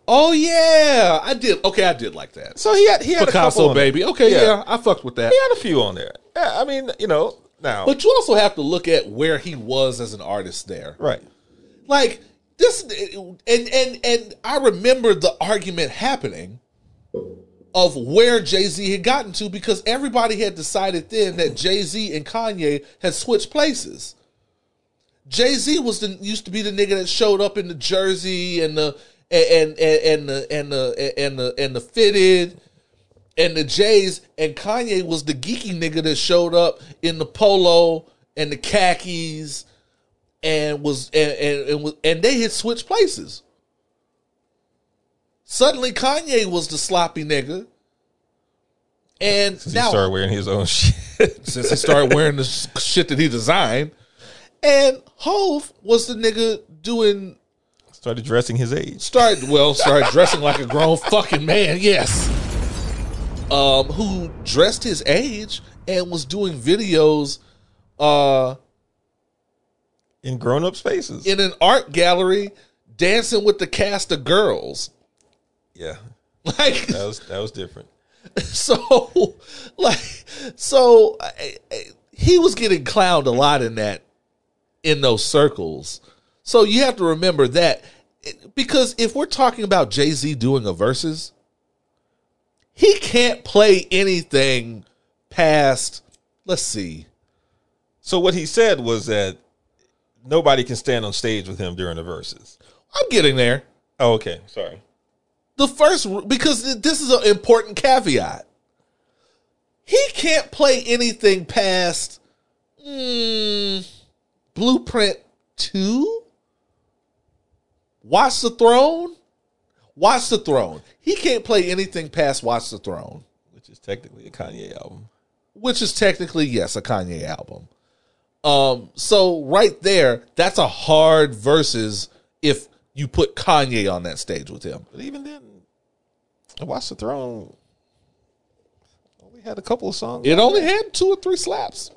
Oh yeah, I did. Okay, I did like that. So he had he had Picasso, a couple baby. Okay, yeah. yeah, I fucked with that. He had a few on there. Yeah, I mean, you know, now. But you also have to look at where he was as an artist there, right? Like this, and and and I remember the argument happening of where Jay-Z had gotten to, because everybody had decided then that Jay-Z and Kanye had switched places. Jay-Z was the, used to be the nigga that showed up in the jersey and the and and and the and the and the and the fitted and the J's, and Kanye was the geeky nigga that showed up in the polo and the khakis and was and and and, was, and they had switched places. Suddenly, Kanye was the sloppy nigga, and since now he started wearing his own shit. Since he started wearing the shit that he designed, and Hov was the nigga doing started dressing his age. Started well, started dressing like a grown fucking man. Yes, um, who dressed his age and was doing videos, uh, in grown up spaces, in an art gallery, dancing with the cast of girls. Yeah, like that was that was different. So, like, so I, I, he was getting clowned a lot in that, in those circles. So you have to remember that, because if we're talking about Jay-Z doing a versus, he can't play anything past. Let's see. So what he said was that nobody can stand on stage with him during the verses. I'm getting there. Oh, okay, sorry. The first, because this is an important caveat. He can't play anything past mm, Blueprint two, Watch the Throne, Watch the Throne. He can't play anything past Watch the Throne. Which is technically a Kanye album. Which is technically, yes, a Kanye album. Um, so right there, that's a hard versus if you put Kanye on that stage with him. But even then, Watch the Throne only had a couple of songs. It only there. had two or three slaps.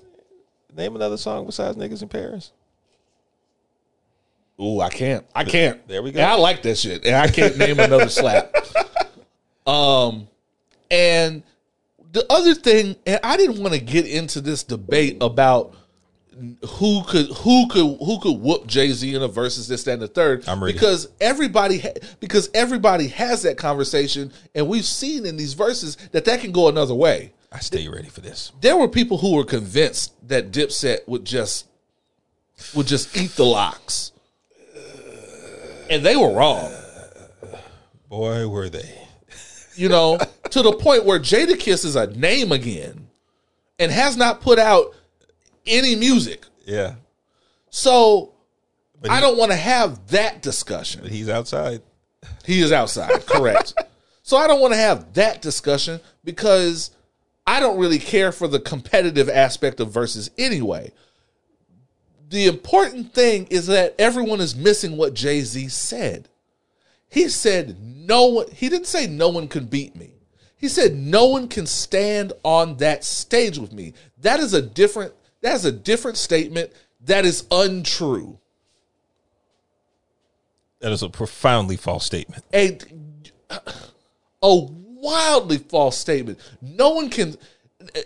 Name another song besides Niggas in Paris. Ooh, I can't. I can't. There we go. And I like that shit. And I can't name another slap. Um, and the other thing, and I didn't want to get into this debate about who could who could who could whoop Jay-Z in a versus this, that, and the third. I'm ready. Because everybody ha- because everybody has that conversation, and we've seen in these verses that that can go another way. I stay ready for this. There were people who were convinced that Dipset would just would just eat the locks, and they were wrong. Boy, were they! You know, to the point where Jadakiss is a name again, and has not put out any music. Yeah. So he, I don't want to have that discussion. But he's outside. He is outside, correct. So I don't want to have that discussion because I don't really care for the competitive aspect of versus anyway. The important thing is that everyone is missing what Jay-Z said. He said no one, he didn't say no one can beat me. He said no one can stand on that stage with me. That is a different That is a different statement. That is untrue. That is a profoundly false statement. A, a wildly false statement. No one can.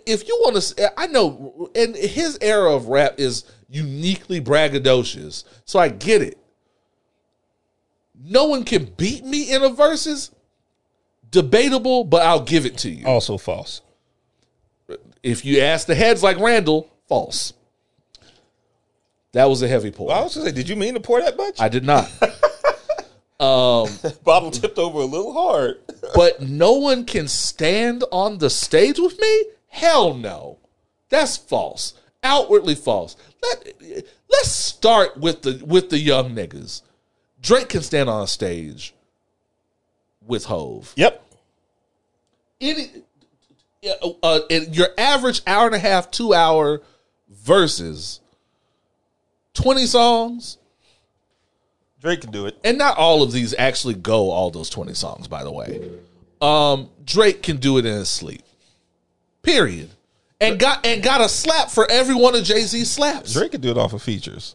If you want to, I know, and his era of rap is uniquely braggadocious, so I get it. No one can beat me in a versus. Debatable, but I'll give it to you. Also false. If you ask the heads like Randall. False. That was a heavy pour. Well, I was going to say, did you mean to pour that much? I did not. um, Bobble tipped over a little hard. But no one can stand on the stage with me? Hell no. That's false. Outwardly false. Let, let's start with the with the young niggas. Drake can stand on a stage with Hove. Yep. Any, uh, uh, your average hour and a half, two hour versus twenty songs. Drake can do it. And not all of these actually go all those twenty songs, by the way. Um, Drake can do it in his sleep. Period. And got and got a slap for every one of Jay-Z's slaps. Drake could do it off of features.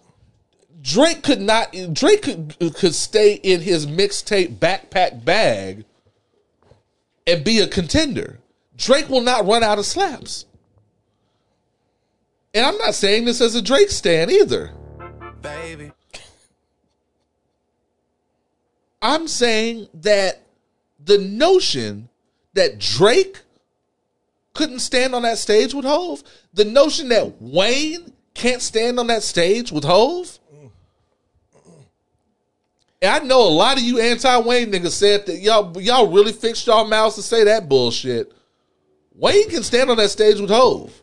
Drake could not Drake could, could stay in his mixtape backpack bag and be a contender. Drake will not run out of slaps. And I'm not saying this as a Drake stan either. Baby. I'm saying that the notion that Drake couldn't stand on that stage with Hove, the notion that Wayne can't stand on that stage with Hove. And I know a lot of you anti-Wayne niggas said that y'all y'all really fixed y'all mouths to say that bullshit. Wayne can stand on that stage with Hove.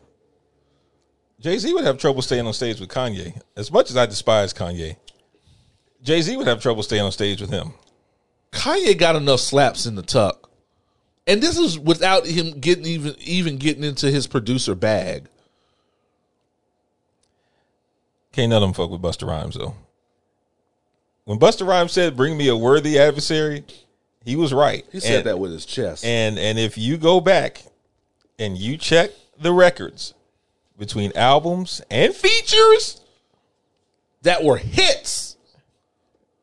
Jay-Z would have trouble staying on stage with Kanye. As much as I despise Kanye, Jay-Z would have trouble staying on stage with him. Kanye got enough slaps in the tuck. And this is without him getting even even getting into his producer bag. Can't none of them fuck with Busta Rhymes, though. When Busta Rhymes said, bring me a worthy adversary, he was right. He said and, that with his chest. And and if you go back and you check the records between albums and features that were hits.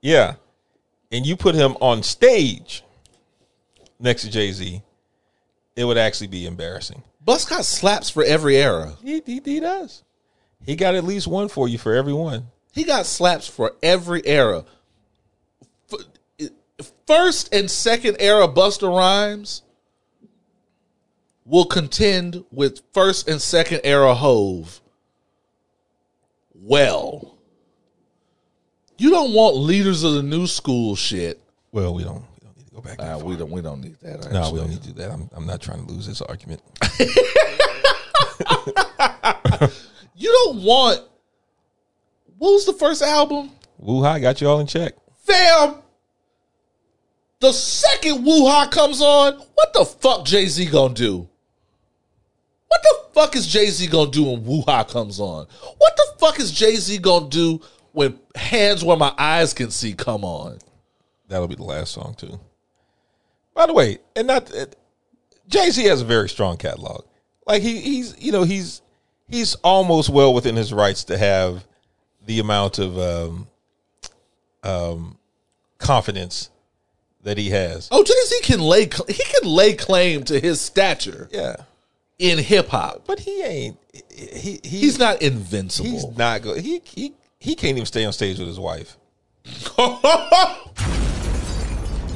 Yeah. And you put him on stage next to Jay-Z, it would actually be embarrassing. Bus got slaps for every era. He, he, he does. He got at least one for you for every one. He got slaps for every era. First and second era Busta Rhymes will contend with first and second era Hove. Well, you don't want leaders of the new school shit. Well, we don't. We don't need to go back. That uh, we don't. We don't need that. Actually. No, we don't need to do that. I'm, I'm not trying to lose this argument. You don't want. What was the first album? Woo Ha got you all in check. Fam. The second Woo Ha comes on, what the fuck Jay-Z gonna do? What the fuck is Jay-Z gonna do when Woo Ha comes on? What the fuck is Jay-Z gonna do when Hands Where My Eyes Can See come on? That'll be the last song too. By the way, and not uh, Jay-Z has a very strong catalog. Like he, he's, you know, he's he's almost well within his rights to have the amount of um, um, confidence that he has. Oh, Jay-Z can lay he can lay claim to his stature. Yeah. in hip hop. But he ain't. He, he he's not invincible. He's not good. He he he can't even stay on stage with his wife.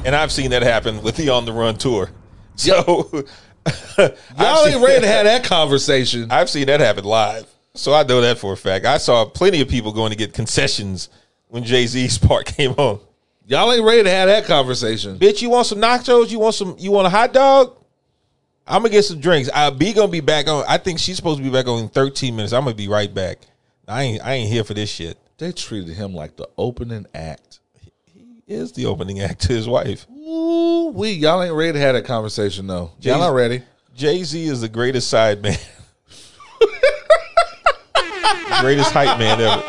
And I've seen that happen with the On the Run tour. So y'all ain't ready to have that conversation. I've seen that happen live, so I know that for a fact. I saw plenty of people going to get concessions when Jay-Z's part came on. Y'all ain't ready to have that conversation. Bitch, you want some nachos? You want some? You want a hot dog? I'm gonna get some drinks. I'll be gonna be back on. I think she's supposed to be back on in thirteen minutes. I'm gonna be right back. I ain't. I ain't here for this shit. They treated him like the opening act. He is the opening act to his wife. Ooh, we y'all ain't ready to have that conversation though. Jay- y'all not ready. Jay-Z is the greatest side man. Greatest hype man ever.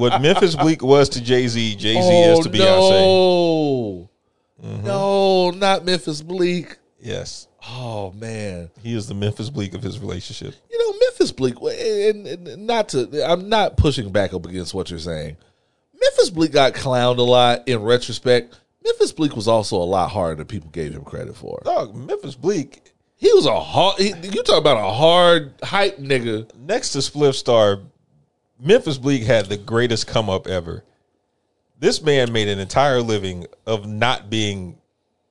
What Memphis Bleak was to Jay-Z, Jay-Z oh, is to Beyonce. No, mm-hmm. no, not Memphis Bleak. Yes. Oh man, he is the Memphis Bleak of his relationship. You know, Memphis Bleak, and, and not to, I'm not pushing back up against what you're saying. Memphis Bleak got clowned a lot in retrospect. Memphis Bleak was also a lot harder than people gave him credit for. Dog, Memphis Bleak, he was a hard. He, you talk about a hard hype nigga. Next to Spliff Star, Memphis Bleak had the greatest come up ever. This man made an entire living of not being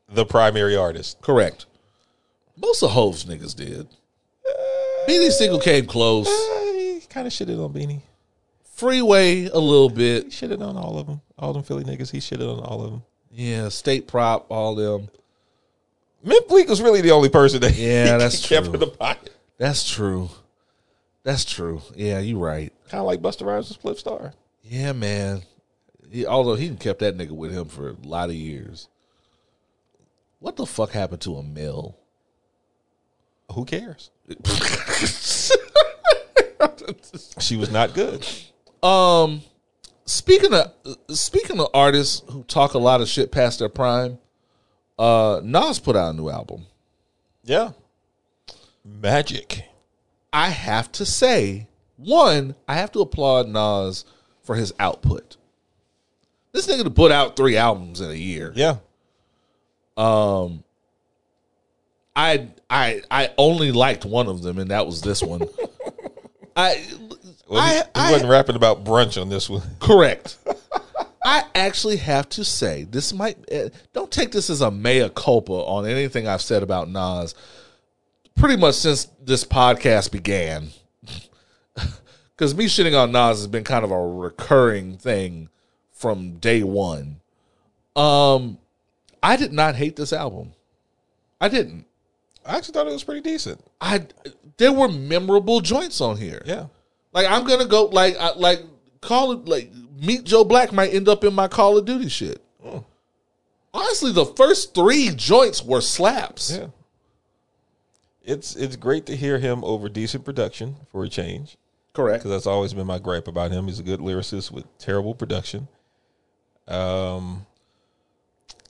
the primary artist. Correct. Most of Hov's niggas did. Uh, Beanie Siegel came close. Uh, he kind of shitted on Beanie. Freeway a little bit. He shitted on all of them. All them Philly niggas, he shitted on all of them. Yeah, State Prop, all them. Memphis Bleak was really the only person that yeah, he that's kept true. in the pocket. That's true. That's true. Yeah, you right. Kind of like Busta Rhymes and Split Star. Yeah, man. He, although he kept that nigga with him for a lot of years. What the fuck happened to a mill? Who cares? She was not good. Um, speaking of speaking of artists who talk a lot of shit past their prime, uh, Nas put out a new album. Yeah, Magic. I have to say, one, I have to applaud Nas for his output. This nigga put out three albums in a year. Yeah. Um. I I I only liked one of them, and that was this one. I, well, I, he, he I wasn't rapping about brunch on this one. Correct. I actually have to say this might uh, don't take this as a mea culpa on anything I've said about Nas. Pretty much since this podcast began, because me shitting on Nas has been kind of a recurring thing from day one. Um, I did not hate this album. I didn't. I actually thought it was pretty decent. I there were memorable joints on here. Yeah, like I'm gonna go like I, like Call of, like Meet Joe Black might end up in my Call of Duty shit. Mm. Honestly, the first three joints were slaps. Yeah, it's it's great to hear him over decent production for a change. Correct, because that's always been my gripe about him. He's a good lyricist with terrible production. Um,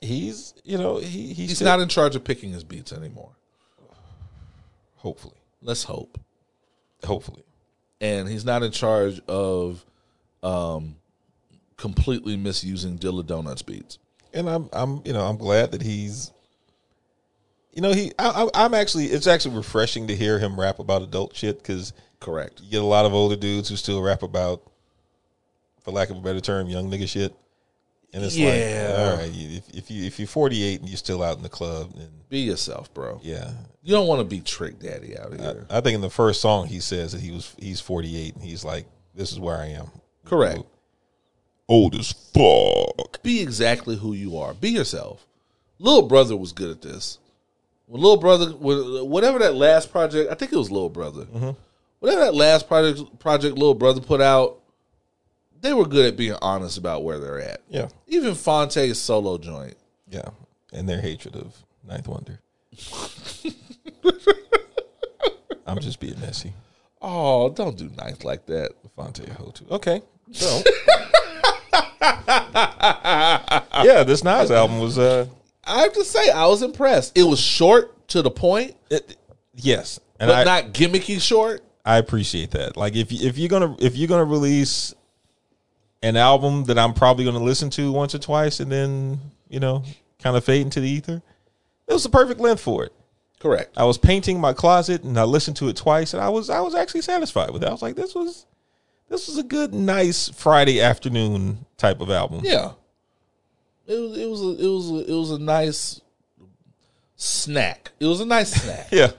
he's you know he, he he's said, not in charge of picking his beats anymore. Hopefully. Let's hope. Hopefully. And he's not in charge of um, completely misusing Dilla Donuts beats. And I'm, I'm, you know, I'm glad that he's, you know, he, I, I'm actually, it's actually refreshing to hear him rap about adult shit because, correct, you get a lot of older dudes who still rap about, for lack of a better term, young nigga shit. And it's yeah. like, all right, if, if you if you're forty-eight and you're still out in the club, then be yourself, bro. Yeah, you don't want to be Trick Daddy out here. I, I think in the first song he says that he was he's forty-eight and he's like, "This is where I am." Correct. Old as fuck. Be exactly who you are. Be yourself. Lil Brother was good at this. When Lil Brother, whatever that last project, I think it was Lil Brother. Mm-hmm. Whatever that last project project Lil Brother put out. They were good at being honest about where they're at. Yeah. Even Fonte's solo joint. Yeah. And their hatred of Ninth Wonder. I'm just being messy. Oh, don't do Ninth like that. Fonte a hoe too. Okay. So yeah, this Nas album was uh I have to say I was impressed. It was short to the point. It, yes. And but I, not gimmicky short. I appreciate that. Like if if you're gonna if you're gonna release an album that I'm probably going to listen to once or twice and then, you know, kind of fade into the ether. It was the perfect length for it. Correct. I was painting my closet, and I listened to it twice, and I was I was actually satisfied with it. I was like, this was this was a good, nice Friday afternoon type of album. Yeah, it was it was a, it was a, it was a nice snack. It was a nice snack. yeah,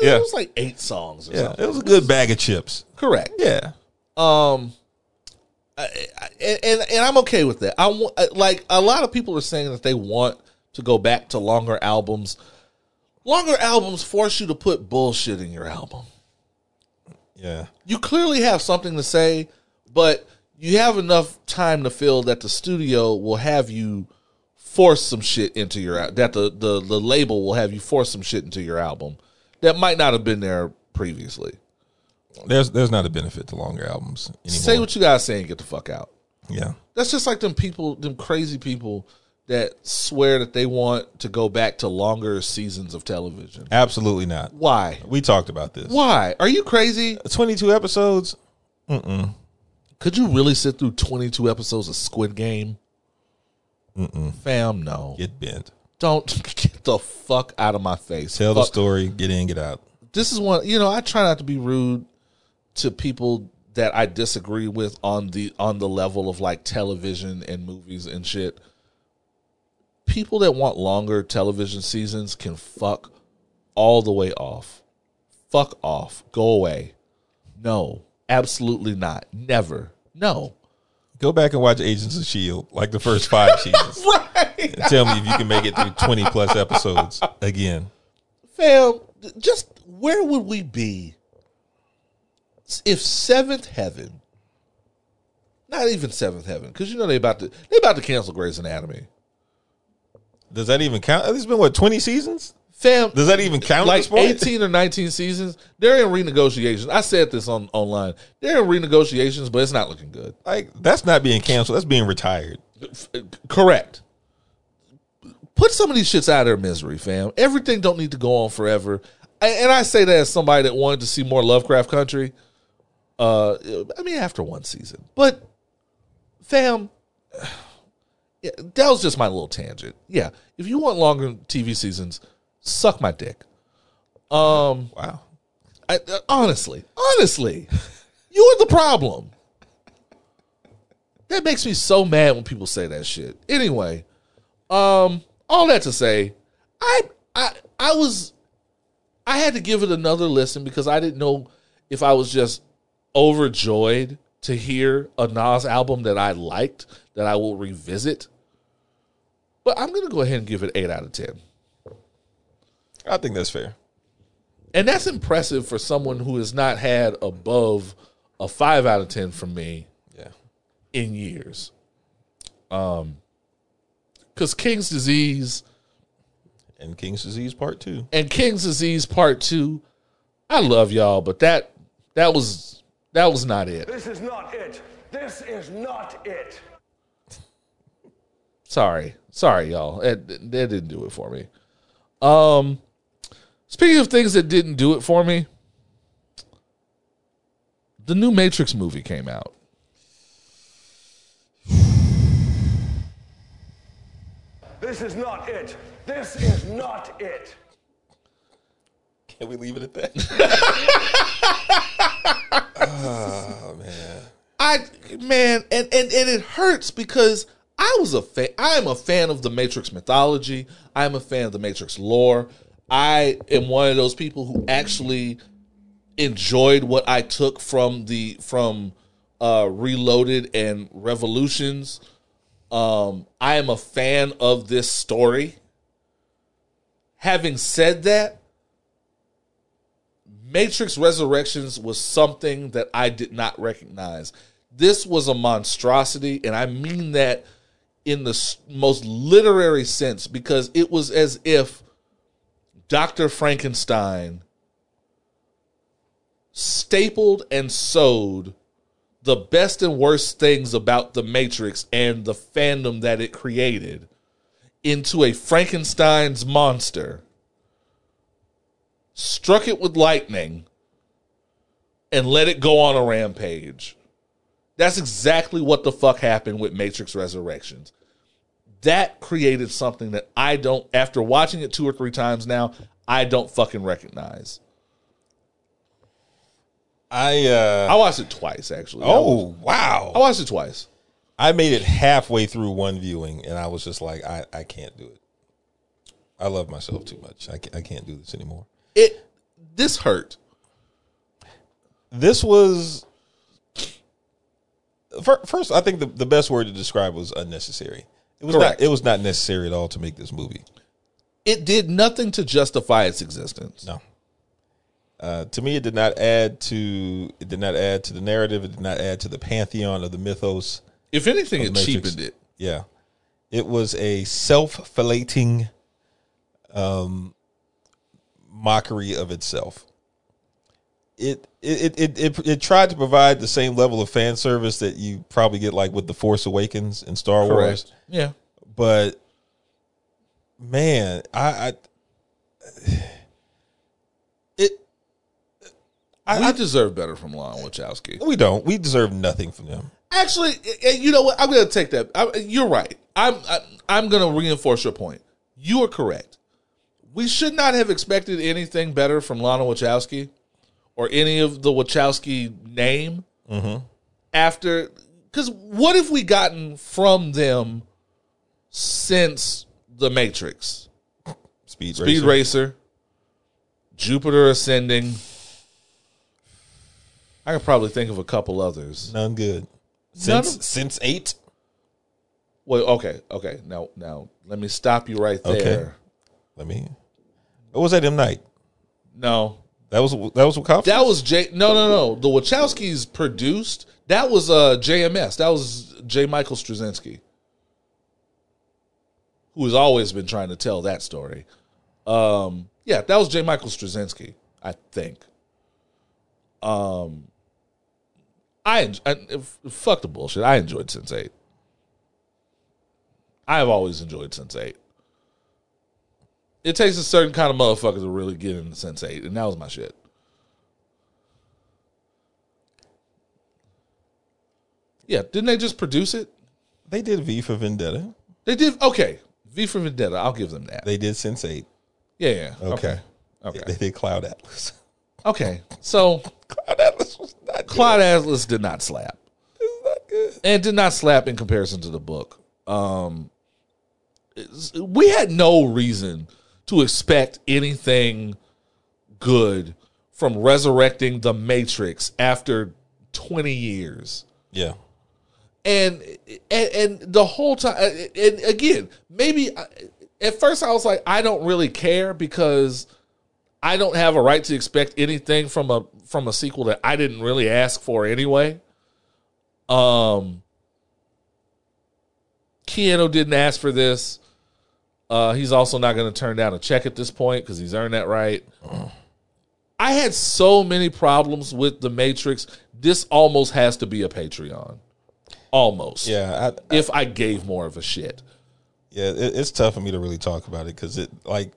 yeah. It was like eight songs. Or yeah, something. It was a good bag of chips. Correct. Yeah. Um, I, I, and and I'm okay with that. I want, like, a lot of people are saying that they want to go back to longer albums. Longer albums force you to put bullshit in your album. Yeah. You clearly have something to say, but you have enough time to feel that the studio will have you force some shit into your album, that the, the, the label will have you force some shit into your album that might not have been there previously. There's there's not a benefit to longer albums anymore. Say what you guys say and get the fuck out. Yeah. That's just like them people, them crazy people that swear that they want to go back to longer seasons of television. Absolutely not. Why? We talked about this. Why? Are you crazy? twenty-two episodes? Mm-mm. Could you really sit through twenty-two episodes of Squid Game? Mm-mm. Fam, no. Get bent. Don't get the fuck out of my face. Tell fuck. the story. Get in, get out. This is one, you know, I try not to be rude to people that I disagree with on the on the level of like television and movies and shit. People that want longer television seasons can fuck all the way off. Fuck off. Go away. No. Absolutely not. Never. No. Go back and watch Agents of S H I E L D like the first five seasons. Right. And tell me if you can make it through twenty plus episodes again. Fam, just where would we be if Seventh Heaven, not even Seventh Heaven, because you know they about to they about to cancel Grey's Anatomy. Does that even count? It's been, what, twenty seasons? Fam, does that even count? Like eighteen or nineteen seasons? They're in renegotiations. I said this on online. They're in renegotiations, but it's not looking good. Like, that's not being canceled. That's being retired. Correct. Put some of these shits out of their misery, fam. Everything don't need to go on forever. And I say that as somebody that wanted to see more Lovecraft Country. Uh, I mean, after one season. But, fam... Yeah, that was just my little tangent. Yeah, if you want longer T V seasons, suck my dick. Um, wow. I, uh, honestly, honestly, you're the problem. That makes me so mad when people say that shit. Anyway, um, all that to say, I, I, I was, I had to give it another listen because I didn't know if I was just overjoyed to hear a Nas album that I liked, that I will revisit. But I'm going to go ahead and give it eight out of ten. I think that's fair. And that's impressive for someone who has not had above a five out of ten from me yeah. in years. Um, because King's Disease. And King's Disease Part two. And King's Disease Part two. I love y'all, but that that was that was not it. This is not it. This is not it. Sorry. Sorry, y'all. That didn't do it for me. Um, speaking of things that didn't do it for me, the new Matrix movie came out. This is not it. This is not it. Can we leave it at that? Oh, man. I, man, and, and, and it hurts because... I was a fan. I am a fan of the Matrix mythology. I am a fan of the Matrix lore. I am one of those people who actually enjoyed what I took from the from uh, Reloaded and Revolutions. Um, I am a fan of this story. Having said that, Matrix Resurrections was something that I did not recognize. This was a monstrosity, and I mean that in the most literary sense, because it was as if Doctor Frankenstein stapled and sewed the best and worst things about the Matrix and the fandom that it created into a Frankenstein's monster, struck it with lightning, and let it go on a rampage. That's exactly what the fuck happened with Matrix Resurrections. That created something that I don't, after watching it two or three times now, I don't fucking recognize. I uh, I watched it twice, actually. Oh, I watched, wow. I watched it twice. I made it halfway through one viewing, and I was just like, I, I can't do it. I love myself too much. I can't, I can't do this anymore. It This hurt. This was... First, I think the, the best word to describe was unnecessary. It was Correct. Not, it was not necessary at all to make this movie. It did nothing to justify its existence. No. Uh, to me, it did not add to it did not add to the narrative. It did not add to the pantheon of the mythos. If anything, it cheapened it. Yeah, it was a self-filleting um, mockery of itself. It it, it it it tried to provide the same level of fan service that you probably get like with The Force Awakens and Star Correct. Wars. Yeah, but man, I. I I, we, I deserve better from Lon Wachowski. We don't. We deserve nothing from them. Actually, you know what? I'm going to take that. I, you're right. I'm I, I'm going to reinforce your point. You are correct. We should not have expected anything better from Lon Wachowski or any of the Wachowski name mm-hmm. after. Because what have we gotten from them since The Matrix? Speed, Speed Racer. Speed Racer. Jupiter Ascending. I can probably think of a couple others. None good. Since None of, since eight? Well, okay, okay. Now, now let me stop you right there. Okay. Let me. What was that? M. Night? No, that was that was Wachowski. That was J. No, no, no. The Wachowskis produced. That was uh, J M S. That was J. Michael Straczynski, who has always been trying to tell that story. Um, yeah, that was J. Michael Straczynski, I think. Um. I, I fuck the bullshit. I enjoyed Sense eight. I have always enjoyed Sense eight. It takes a certain kind of motherfucker to really get into Sense eight, and that was my shit. Yeah, didn't they just produce it? They did V for Vendetta. They did, okay. V for Vendetta, I'll give them that. They did Sense eight. Yeah, yeah. Okay. Okay. They did Cloud Atlas. Okay, so Cloud Atlas was not good. Cloud Atlas did not slap. It's not good. And did not slap in comparison to the book. Um, we had no reason to expect anything good from resurrecting The Matrix after twenty years. Yeah. And and, and the whole time, and again, maybe at first I was like, I don't really care because I don't have a right to expect anything from a from a sequel that I didn't really ask for anyway. Um, Keanu didn't ask for this. Uh, he's also not going to turn down a check at this point because he's earned that right. Oh. I had so many problems with The Matrix. This almost has to be a Patreon. Almost. Yeah. I, I, if I gave more of a shit. Yeah, it, it's tough for me to really talk about it because it like.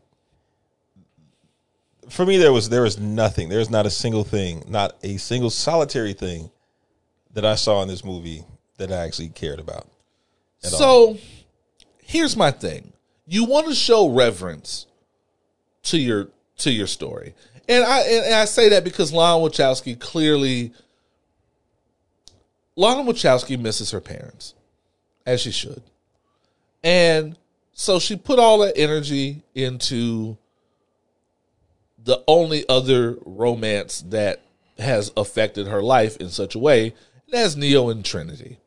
For me, there was there was nothing. There's not a single thing, not a single solitary thing that I saw in this movie that I actually cared about. So, all. Here's my thing. You want to show reverence to your to your story. And I and I say that because Lon Wachowski clearly Lon Wachowski misses her parents, as she should. And so she put all that energy into the only other romance that has affected her life in such a way, that's Neo and Trinity.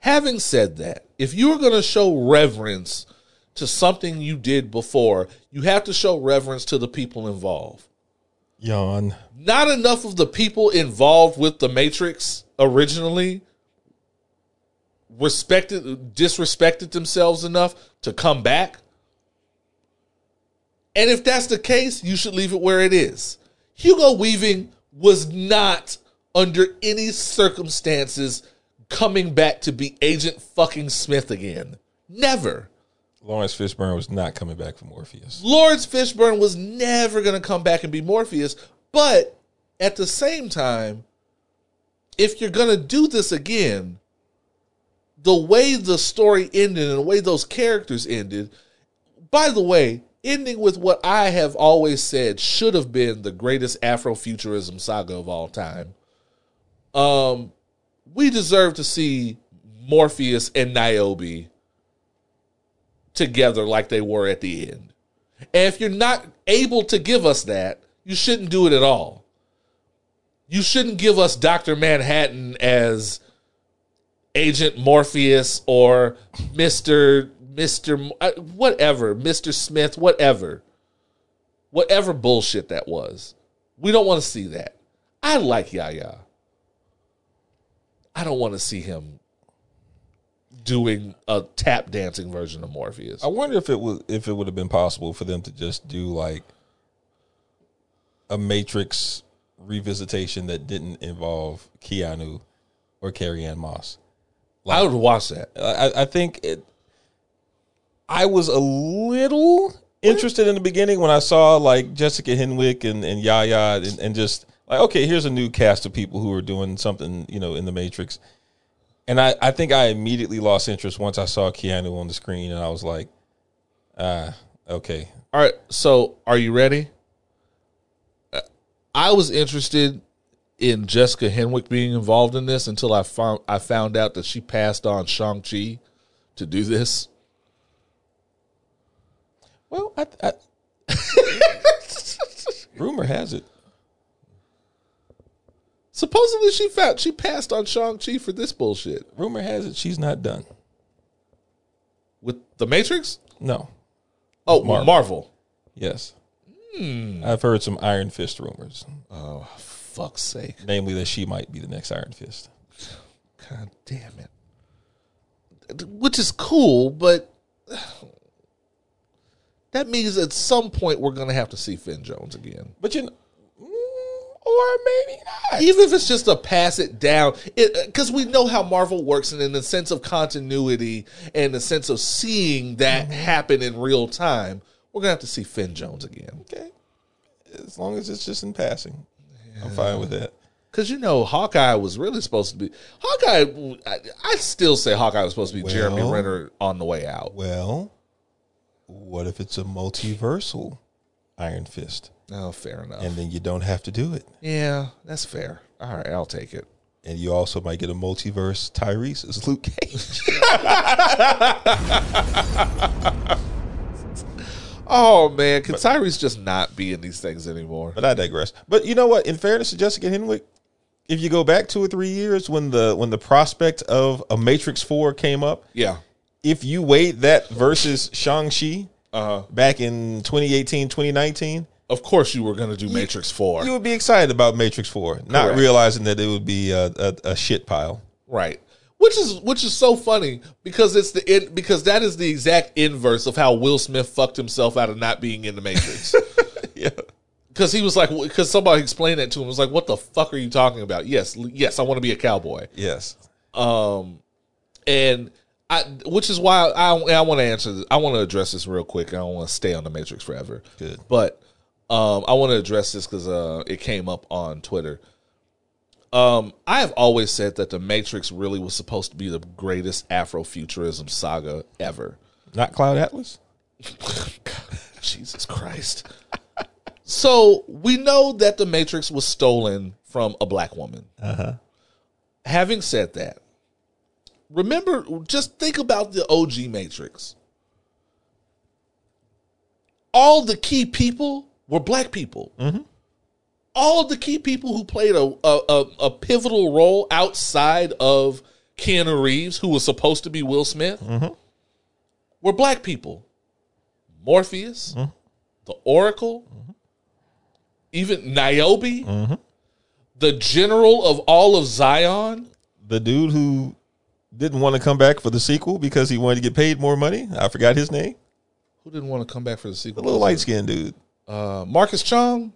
Having said that, if you're going to show reverence to something you did before, you have to show reverence to the people involved. Yawn. Not enough of the people involved with The Matrix originally respected, disrespected themselves enough to come back. And if that's the case, you should leave it where it is. Hugo Weaving was not under any circumstances coming back to be Agent fucking Smith again. Never. Lawrence Fishburne was not coming back for Morpheus. Lawrence Fishburne was never going to come back and be Morpheus. But at the same time, if you're going to do this again, the way the story ended and the way those characters ended, by the way, ending with what I have always said should have been the greatest Afrofuturism saga of all time. Um, we deserve to see Morpheus and Niobe together like they were at the end. And if you're not able to give us that, you shouldn't do it at all. You shouldn't give us Doctor Manhattan as Agent Morpheus or Mister Mister whatever, Mister Smith, whatever. Whatever bullshit that was. We don't want to see that. I like Yahya. I don't want to see him doing a tap dancing version of Morpheus. I wonder if it was if it would have been possible for them to just do like a Matrix revisitation that didn't involve Keanu or Carrie-Anne Moss. Like, I would watch that. I, I think it. I was a little interested in the beginning when I saw like Jessica Henwick and, and Yaya and, and just like, okay, here's a new cast of people who are doing something, you know, in the Matrix. And I, I think I immediately lost interest once I saw Keanu on the screen and I was like, ah, okay. All right. So are you ready? I was interested in Jessica Henwick being involved in this until I found I found out that she passed on Shang-Chi to do this. Well, I, I rumor has it. Supposedly she found she passed on Shang-Chi for this bullshit. Rumor has it she's not done with the Matrix. No. Oh, Marvel. Marvel. Yes. Hmm. I've heard some Iron Fist rumors. Oh, fuck's sake. Namely that she might be the next Iron Fist. God damn it. Which is cool, but that means at some point we're going to have to see Finn Jones again. But you know, or maybe not. Even if it's just to pass it down. Because we know how Marvel works, and in the sense of continuity and the sense of seeing that mm-hmm. happen in real time, we're going to have to see Finn Jones again. Okay. As long as it's just in passing. Yeah. I'm fine with that. Because, you know, Hawkeye was really supposed to be... Hawkeye... I, I still say Hawkeye was supposed to be well, Jeremy Renner on the way out. Well, what if it's a multiversal Iron Fist? Oh, fair enough. And then you don't have to do it. Yeah, that's fair. All right, I'll take it. And you also might get a multiverse Tyrese as Luke Cage. Oh, man, can but, Tyrese just not be in these things anymore? But I digress. But you know what? In fairness to Jessica Henwick, if you go back two or three years when the when the prospect of a Matrix four came up, yeah, if you weighed that versus Shang-Chi uh-huh. back in twenty eighteen, twenty nineteen. Of course you were going to do you, Matrix four. You would be excited about Matrix four, correct. Not realizing that it would be a, a, a shit pile. Right. Which is which is so funny because it's the in, because that is the exact inverse of how Will Smith fucked himself out of not being in the Matrix. Yeah, because he was like, because somebody explained that to him. It was like, what the fuck are you talking about? Yes, yes, I want to be a cowboy. Yes, um, and I, which is why I I want to answer. This. I want to address this real quick. I don't want to stay on the Matrix forever. Good, but um, I want to address this because uh, it came up on Twitter. Um, I have always said that The Matrix really was supposed to be the greatest Afrofuturism saga ever. Not Cloud Atlas? Jesus Christ. So we know that The Matrix was stolen from a black woman. Uh-huh. Having said that, remember, just think about the O G Matrix. All the key people were black people. Mm-hmm. All the key people who played a, a a pivotal role outside of Keanu Reeves, who was supposed to be Will Smith, mm-hmm. were black people. Morpheus, mm-hmm. the Oracle, mm-hmm. even Niobe, mm-hmm. the general of all of Zion. The dude who didn't want to come back for the sequel because he wanted to get paid more money. I forgot his name. Who didn't want to come back for the sequel? The little light-skinned dude. Uh, Marcus Chong.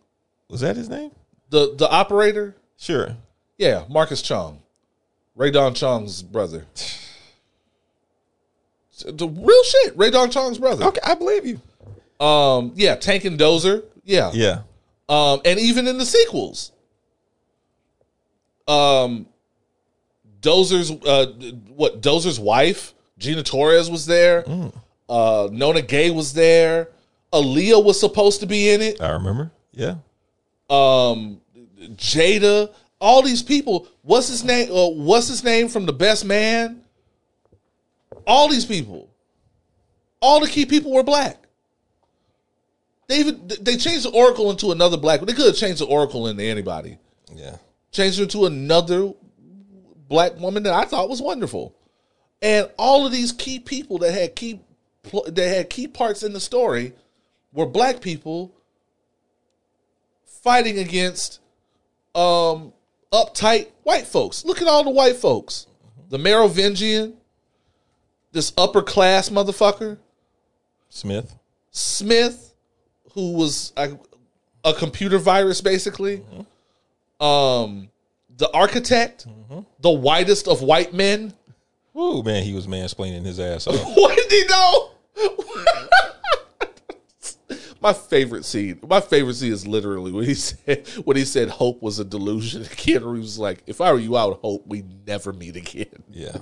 Was that his name? The the operator? Sure. Yeah, Marcus Chong. Ray Don Chong's brother. The real shit. Ray Don Chong's brother. Okay, I believe you. Um, yeah, Tank and Dozer. Yeah. Yeah. Um, and even in the sequels. Um Dozer's uh what Dozer's wife, Gina Torres was there. Mm. Uh Nona Gay was there. Aaliyah was supposed to be in it. I remember. Yeah. Um, Jada. All these people. What's his name? Uh, what's his name from The Best Man? All these people. All the key people were black. They even, they changed the Oracle into another black. They could have changed the Oracle into anybody. Yeah. Changed her into another black woman that I thought was wonderful. And all of these key people that had key that had key parts in the story were black people fighting against um, uptight white folks. Look at all the white folks. The Merovingian, this upper class motherfucker. Smith. Smith, who was a, a computer virus, basically. Mm-hmm. Um, the architect, mm-hmm. the whitest of white men. Ooh, man, he was mansplaining his ass off. What did he know? My favorite scene. My favorite scene is literally when he said when he said hope was a delusion. Keanu Reeves was like, "If I were you, I would hope we never meet again." Yeah.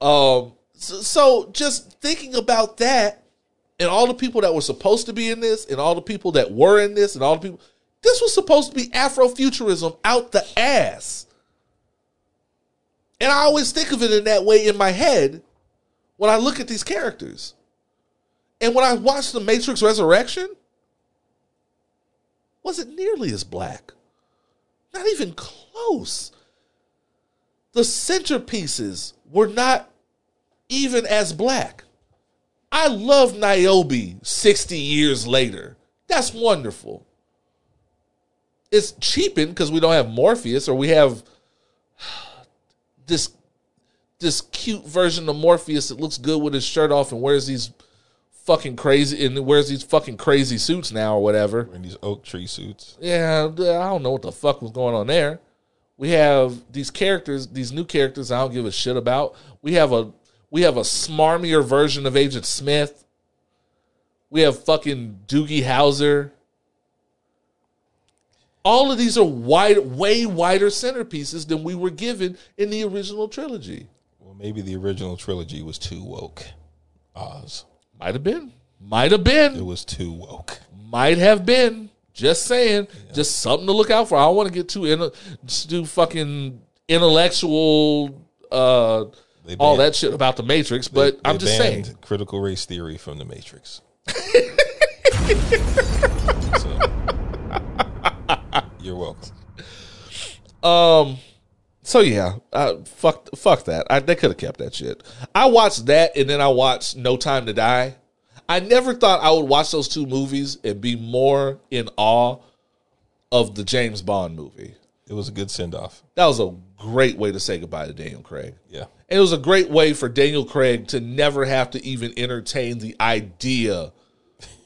Um. So, so just thinking about that, and all the people that were supposed to be in this, and all the people that were in this, and all the people. This was supposed to be Afrofuturism out the ass. And I always think of it in that way in my head when I look at these characters. And when I watched The Matrix Resurrection, wasn't nearly as black. Not even close. The centerpieces were not even as black. I love Niobe sixty years later. That's wonderful. It's cheapened because we don't have Morpheus, or we have this this cute version of Morpheus that looks good with his shirt off and wears these fucking crazy and wears these fucking crazy suits now or whatever. And these oak tree suits. Yeah, I don't know what the fuck was going on there. We have these characters, these new characters I don't give a shit about. We have a we have a smarmier version of Agent Smith. We have fucking Doogie Howser. All of these are wide, way wider centerpieces than we were given in the original trilogy. Well, maybe the original trilogy was too woke. Oz. Might have been. Might have been. It was too woke. Might have been. Just saying. Yeah. Just something to look out for. I don't want to get too in, too fucking intellectual, uh, banned, all that shit about The Matrix, they, but they I'm just saying. Critical race theory from The Matrix. So. You're welcome. Um, so yeah, I, fuck, fuck that. I, they could have kept that shit. I watched that, and then I watched No Time to Die. I never thought I would watch those two movies and be more in awe of the James Bond movie. It was a good send off. That was a great way to say goodbye to Daniel Craig. Yeah, and it was a great way for Daniel Craig to never have to even entertain the idea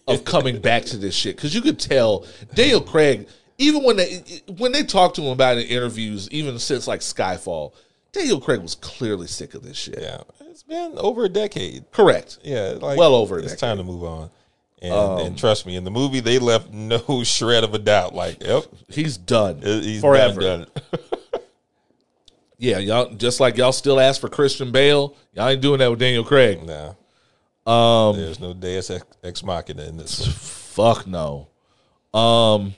of coming back to this shit, because you could tell Daniel Craig. Even when they when they talked to him about it in interviews, even since like Skyfall, Daniel Craig was clearly sick of this shit. Yeah, it's been over a decade. Correct. Yeah, like, well over a decade. It's time to move on. And, um, and trust me, in the movie, they left no shred of a doubt. Like, yep, he's done. He's forever done. done. Yeah, y'all just like y'all still ask for Christian Bale. Y'all ain't doing that with Daniel Craig. Nah. Um, There's no Deus Ex Machina in this. Fuck no. Um.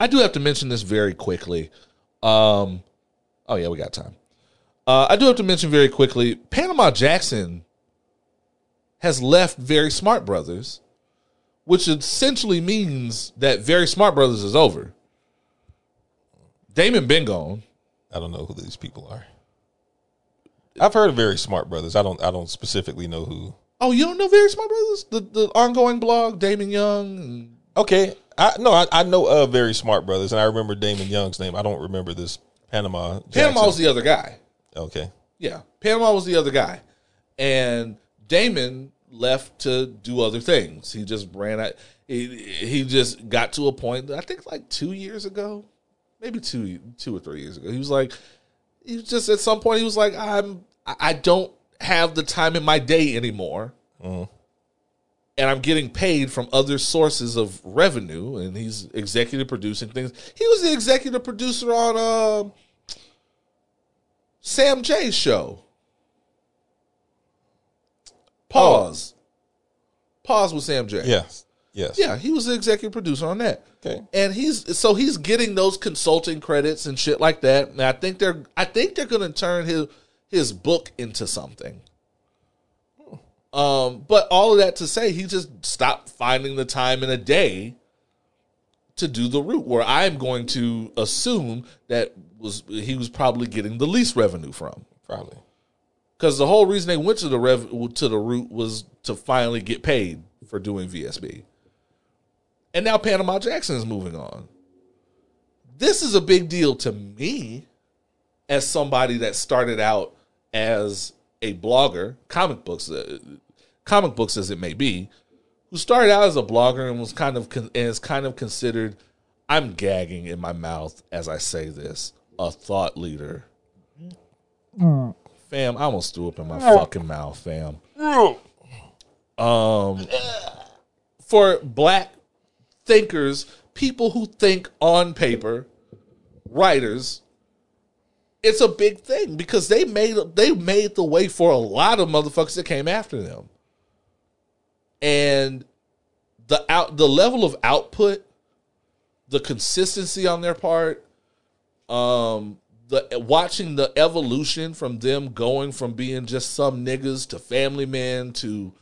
I do have to mention this very quickly. Um, oh, yeah, we got time. Uh, I do have to mention very quickly, Panama Jackson has left Very Smart Brothers, which essentially means that Very Smart Brothers is over. Damon been gone. I don't know who these people are. I've heard of Very Smart Brothers. I don't I don't specifically know who. Oh, you don't know Very Smart Brothers? The, the ongoing blog, Damon Young? And- okay. I, no, I, I know of Very Smart Brothers, and I remember Damon Young's name. I don't remember this Panama Jackson. Panama was the other guy. Okay. Yeah. Panama was the other guy. And Damon left to do other things. He just ran out. He, he just got to a point, I think like two years ago, maybe two two or three years ago. He was like, he was just at some point, he was like, I'm, I don't have the time in my day anymore. Mm-hmm. And I'm getting paid from other sources of revenue, and he's executive producing things. He was the executive producer on uh, Sam Jay's show. Pause. Oh. Pause with Sam Jay. Yes. Yes. Yeah, he was the executive producer on that. Okay. And he's so he's getting those consulting credits and shit like that. And I think they're I think they're gonna turn his his book into something. Um, but all of that to say, he just stopped finding the time in a day to do the route where I'm going to assume that was he was probably getting the least revenue from. Probably. Because the whole reason they went to the rev, to the route was to finally get paid for doing V S B. And now Panama Jackson is moving on. This is a big deal to me as somebody that started out as a blogger, comic books, uh, comic books as it may be, who started out as a blogger and was kind of con- and is kind of considered, I'm gagging in my mouth as I say this, a thought leader. Mm. Fam, I almost threw up in my mm. fucking mouth, fam. Mm. Um, for black thinkers, people who think on paper, writers, it's a big thing because they made they made the way for a lot of motherfuckers that came after them. And the out the level of output, the consistency on their part, um, the watching the evolution from them going from being just some niggas to family men to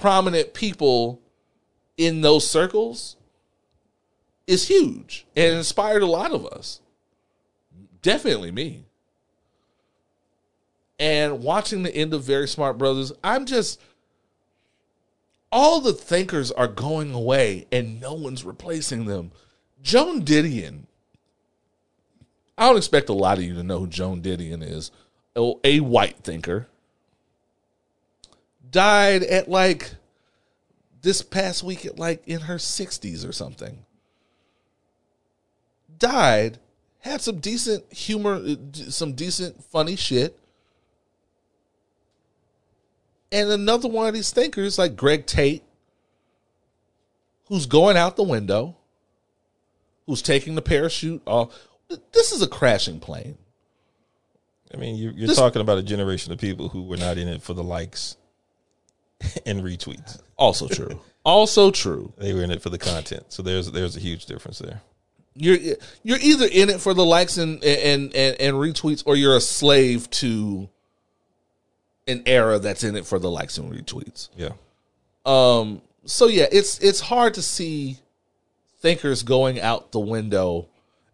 prominent people in those circles is huge and inspired a lot of us. Definitely me. And watching the end of Very Smart Brothers, I'm just... all the thinkers are going away and no one's replacing them. Joan Didion. I don't expect a lot of you to know who Joan Didion is. A, a white thinker. Died at like, this past week at like in her sixties or something. Died. Had some decent humor, some decent funny shit. And another one of these thinkers, like Greg Tate, who's going out the window, who's taking the parachute off. This is a crashing plane. I mean, you're, you're this, talking about a generation of people who were not in it for the likes and retweets. Also true. Also true. They were in it for the content. So there's there's a huge difference there. You're you're either in it for the likes and and and, and retweets, or you're a slave to an era that's in it for the likes and retweets. Yeah. Um. So yeah, it's it's hard to see thinkers going out the window,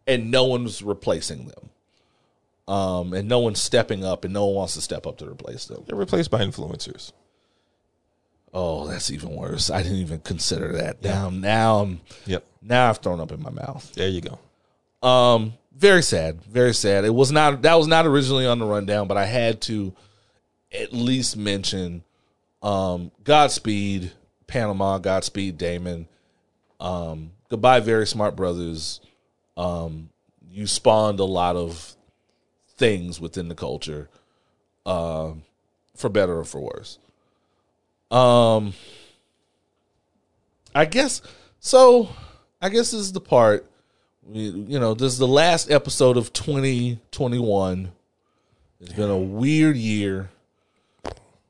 and no one's replacing them. Um. And no one's stepping up, and no one wants to step up to replace them. They're replaced by influencers. Oh, that's even worse. I didn't even consider that. Yeah. Now, now, I'm, yep. Now I've thrown up in my mouth. There you go. Um. Very sad. Very sad. It was not. That was not originally on the rundown, but I had to at least mention um, Godspeed, Panama, Godspeed, Damon. Um, goodbye, Very Smart Brothers. Um, you spawned a lot of things within the culture, uh, for better or for worse. Um, I guess, so I guess this is the part, you know, this is the last episode of twenty twenty-one. It's been a weird year.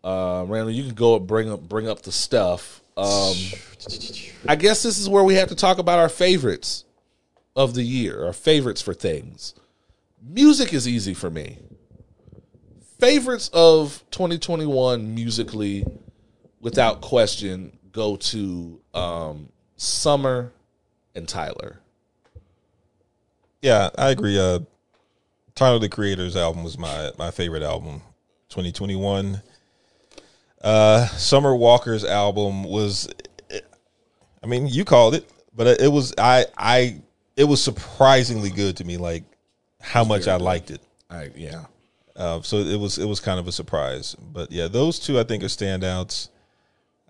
Uh, Randall, you can go and bring up, bring up the stuff. Um, I guess this is where we have to talk about our favorites of the year, our favorites for things. Music is easy for me. Favorites of twenty twenty-one musically, without question, go to um, Summer and Tyler. Yeah, I agree. Uh, Tyler, the Creator's album was my, my favorite album, twenty twenty-one. Uh, Summer Walker's album was, I mean, you called it, but it was, I, I, it was surprisingly good to me, like how much I liked it. I, yeah. Uh, so it was, it was kind of a surprise, but yeah, those two I think are standouts.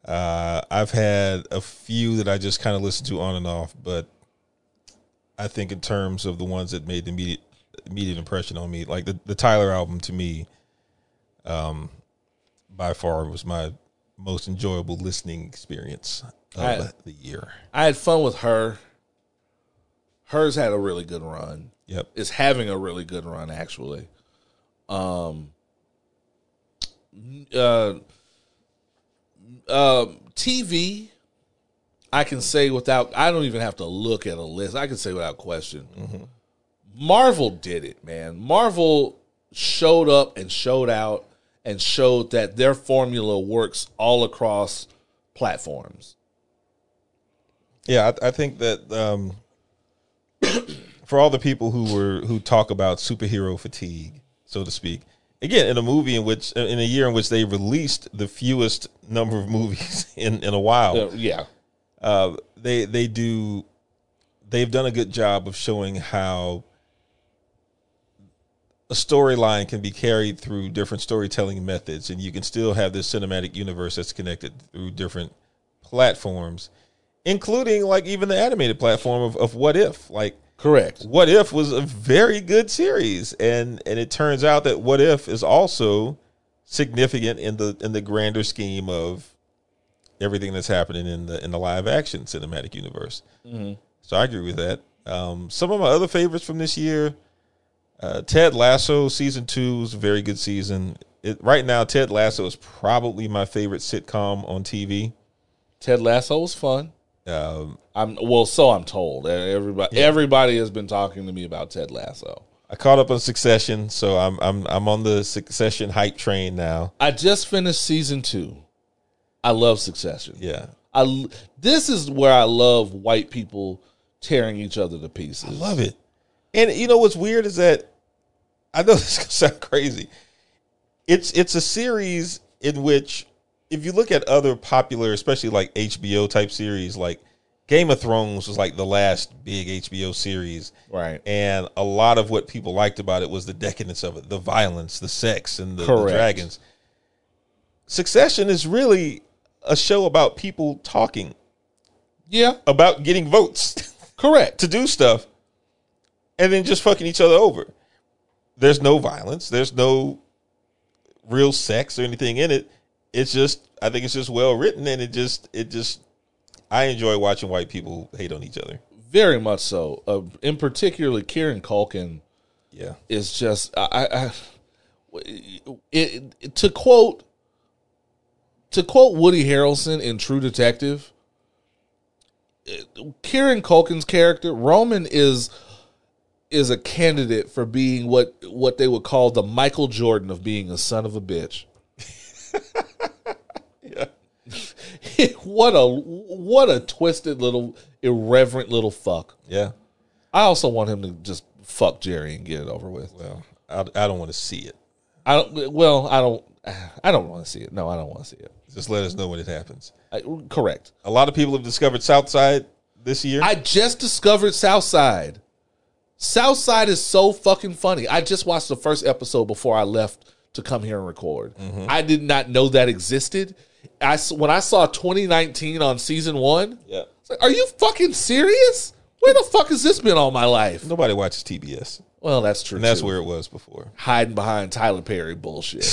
Uh, I've had a few that I just kind of listened to on and off, but I think in terms of the ones that made the immediate, immediate impression on me, like the, the Tyler album to me, um, by far was my most enjoyable listening experience of I, the year. I had fun with her. Hers had a really good run. Yep. It's having a really good run, actually. Um, uh, Um, T V I can say without, I don't even have to look at a list. I can say without question. Mm-hmm. Marvel did it, man. Marvel showed up and showed out and showed that their formula works all across platforms. Yeah, I, I think that um, for all the people who were who talk about superhero fatigue, so to speak, again, in a movie in which in a year in which they released the fewest number of movies in, in a while, uh, yeah, uh, they they do. They've done a good job of showing how a storyline can be carried through different storytelling methods, and you can still have this cinematic universe that's connected through different platforms, including like even the animated platform of, of What If. Like, correct. What If was a very good series, and and it turns out that What If is also significant in the in the grander scheme of everything that's happening in the in the live action cinematic universe. Mm-hmm. So I agree with that. Um, some of my other favorites from this year, uh, Ted Lasso season two was a very good season. It, right now, Ted Lasso is probably my favorite sitcom on T V. Ted Lasso was fun. Um, I'm well, so I'm told. Everybody, yeah. everybody has been talking to me about Ted Lasso. I caught up on Succession, so I'm I'm I'm on the Succession hype train now. I just finished season two. I love Succession. Yeah, I. This is where I love white people tearing each other to pieces. I love it. And you know what's weird is that I know this is gonna sound crazy. It's it's a series in which if you look at other popular, especially like H B O type series, like Game of Thrones was like the last big H B O series. Right. And a lot of what people liked about it was the decadence of it, the violence, the sex, and the, the dragons. Succession is really a show about people talking. Yeah. About getting votes. Correct. To do stuff. And then just fucking each other over. There's no violence. There's no real sex or anything in it. It's just, I think it's just well written, and it just, it just, I enjoy watching white people hate on each other. Very much so. Uh, in particular, Kieran Culkin yeah. is just, I, I it, it, to quote, to quote Woody Harrelson in True Detective, Kieran Culkin's character, Roman, is is a candidate for being what what they would call the Michael Jordan of being a son of a bitch. yeah. what a what a twisted little irreverent little fuck. Yeah. I also want him to just fuck Jerry and get it over with. Well, I, I don't want to see it. I don't. Well, I don't. I don't want to see it. No, I don't want to see it. Just let us know when it happens. I, correct. A lot of people have discovered Southside this year. I just discovered Southside. Southside is so fucking funny. I just watched the first episode before I left to come here and record. Mm-hmm. I did not know that existed. I, when I saw twenty nineteen on season one, yeah. I was like, are you fucking serious? Where the fuck has this been all my life? Nobody watches T B S. Well, that's true. And that's too. Where it was before. Hiding behind Tyler Perry bullshit.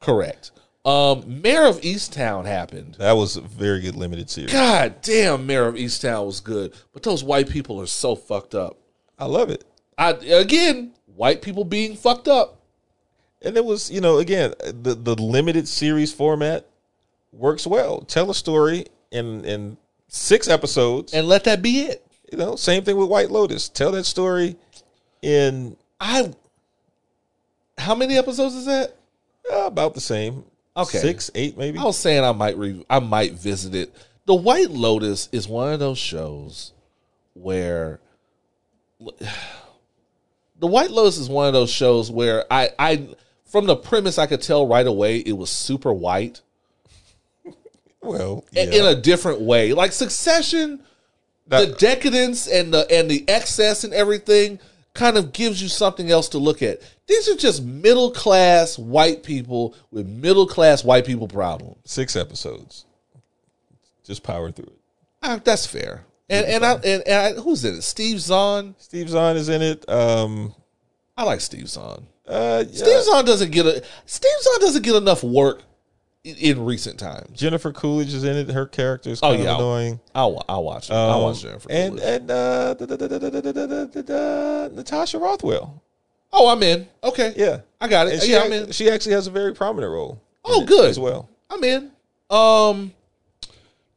Correct. Um, Mayor of Easttown happened. That was a very good limited series. God damn, Mayor of Easttown was good. But those white people are so fucked up. I love it. I Again, white people being fucked up. And it was, you know, again, the, the limited series format works well. Tell a story in, in six episodes. And let that be it. You know, same thing with White Lotus. Tell that story in... I. How many episodes is that? Uh, about the same. Okay. Six, eight maybe. I was saying I might re- I might visit it. The White Lotus is one of those shows where The White Lotus is one of those shows where I, I from the premise I could tell right away it was super white. Well, yeah. in a different way. Like Succession, that, the decadence and the and the excess and everything kind of gives you something else to look at. These are just middle-class white people with middle-class white people problems. Six episodes. Just power through it. Uh, that's fair. And and I, and and I, who's in it? Steve Zahn? Steve Zahn is in it. Um, I like Steve Zahn. Uh, yeah. Steve Zahn doesn't get a Steve Zahn doesn't get enough work in, in recent times. Jennifer Coolidge is in it. Her character is kind oh, yeah, of annoying. I'll, I'll watch it. Um, I'll watch Jennifer Coolidge. And, and uh, da, da, da, da, da, da, da, da, da, Natasha Rothwell. Oh, I'm in. Okay. Yeah. I got it. And yeah, she, I'm in. She actually has a very prominent role. Oh, good. As well. I'm in. Um,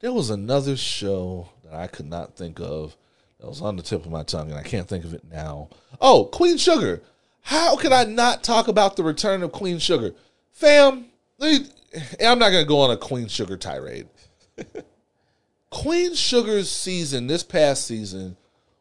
There was another show that I could not think of that was on the tip of my tongue, and I can't think of it now. Oh, Queen Sugar. How could I not talk about the return of Queen Sugar? Fam, they, I'm not going to go on a Queen Sugar tirade. Queen Sugar's season, this past season,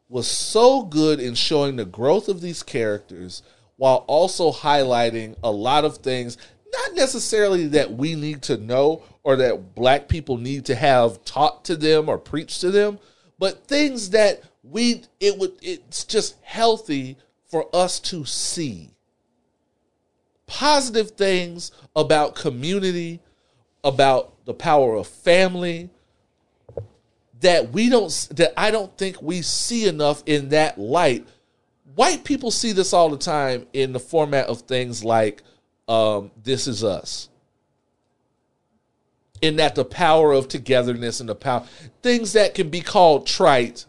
was so good in showing the growth of these characters while also highlighting a lot of things, not necessarily that we need to know or that black people need to have taught to them or preached to them, but things that we, it would, it's just healthy for us to see. Positive things about community, about the power of family, that we don't, that I don't think we see enough in that light. White people see this all the time in the format of things like um, This Is Us. In that the power of togetherness and the power, things that can be called trite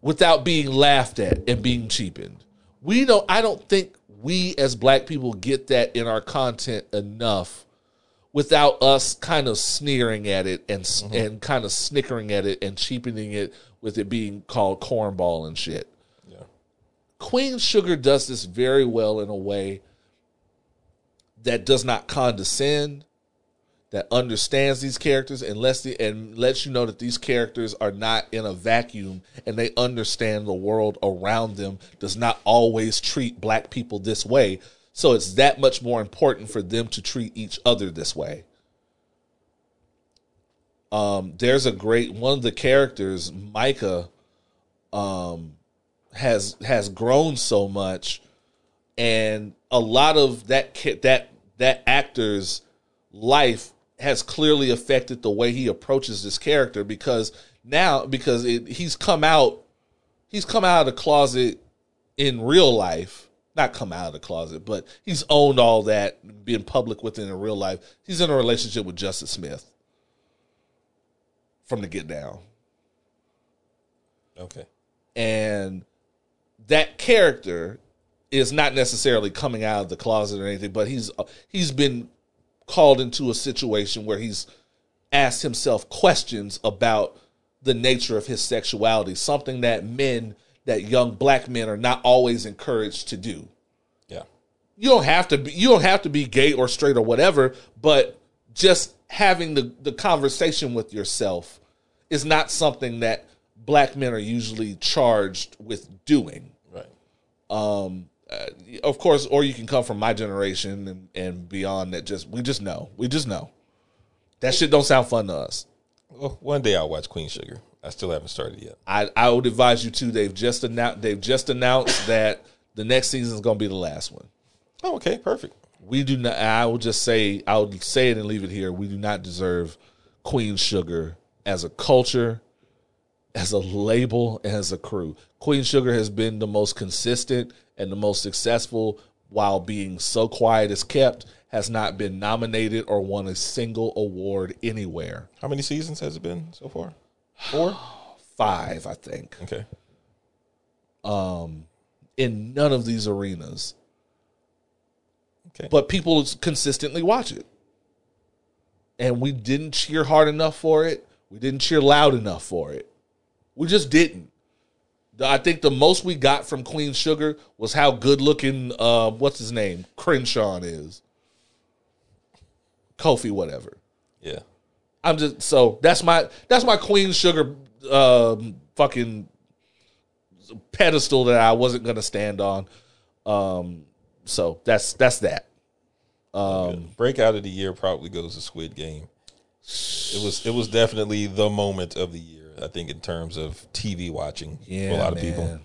without being laughed at and being cheapened. We don't, I don't think we as black people get that in our content enough without us kind of sneering at it and mm-hmm. and kind of snickering at it and cheapening it with it being called cornball and shit. Yeah. Queen Sugar does this very well in a way that does not condescend, that understands these characters and lets, the, and lets you know that these characters are not in a vacuum and they understand the world around them does not always treat black people this way. So it's that much more important for them to treat each other this way. Um, there's a great, one of the characters, Micah, um, has has grown so much, and a lot of that that that actor's life has clearly affected the way he approaches this character, because now because it, he's come out he's come out of the closet in real life. Not come out of the closet, but he's owned all that, being public with it in real life. He's in a relationship with Justice Smith from the Get Down. Okay. And that character is not necessarily coming out of the closet or anything, but he's he's been called into a situation where he's asked himself questions about the nature of his sexuality, something that men... that young black men are not always encouraged to do. Yeah. You don't have to be, you don't have to be gay or straight or whatever, but just having the, the conversation with yourself is not something that black men are usually charged with doing. Right. Um, uh, of course, or you can come from my generation and, and beyond that just, we just know, we just know that shit don't sound fun to us. Well, one day I'll watch Queen Sugar. I still haven't started yet. I, I would advise you to. They've just announced. They've just announced that the next season is going to be the last one. Oh, okay, perfect. We do not. I will just say. I will say it and leave it here. We do not deserve Queen Sugar as a culture, as a label, and as a crew. Queen Sugar has been the most consistent and the most successful, while being so quiet as kept. Has not been nominated or won a single award anywhere. How many seasons has it been so far? Four? Five, I think. Okay. Um, in none of these arenas. Okay. But people consistently watch it. And we didn't cheer hard enough for it. We didn't cheer loud enough for it. We just didn't. I think the most we got from Queen Sugar was how good looking, uh, what's his name? Crenshaw is. Kofi, whatever. Yeah. I'm just, so that's my that's my Queen Sugar um, fucking pedestal that I wasn't gonna stand on. Um, so that's that's that. Um, Breakout of the year probably goes to Squid Game. It was it was definitely the moment of the year, I think, in terms of T V watching yeah, for a lot man. of people.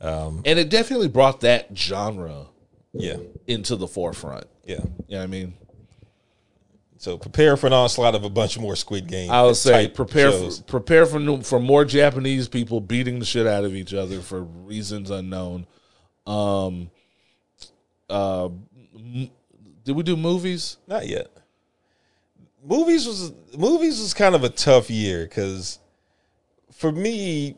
Um, and it definitely brought that genre, yeah, into the forefront. Yeah, you know what I mean. So prepare for an onslaught of a bunch more Squid Game. I would say prepare for, prepare for for more Japanese people beating the shit out of each other for reasons unknown. Um, uh, m- did we do movies? Not yet. Movies was movies was kind of a tough year because for me,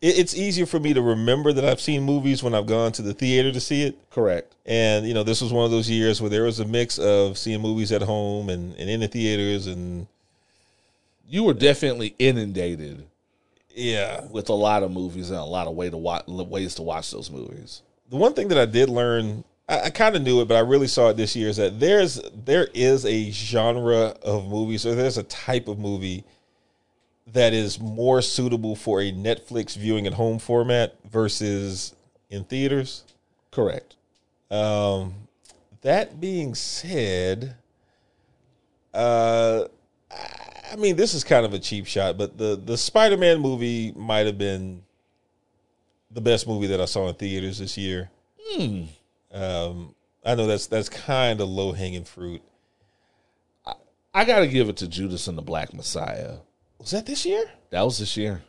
it, it's easier for me to remember that I've seen movies when I've gone to the theater to see it. Correct. And, you know, this was one of those years where there was a mix of seeing movies at home and, and in the theaters. And you were definitely inundated. Yeah. With a lot of movies and a lot of way to watch, ways to watch those movies. The one thing that I did learn, I, I kind of knew it, but I really saw it this year, is that there's there is a genre of movies, or there's a type of movie that is more suitable for a Netflix viewing at home format versus in theaters. Correct. Um, that being said, uh, I mean, this is kind of a cheap shot, but the, the Spider-Man movie might have been the best movie that I saw in theaters this year. Mm. Um, I know that's that's kind of low hanging fruit. I, I got to give it to Judas and the Black Messiah. Was that this year? That was this year.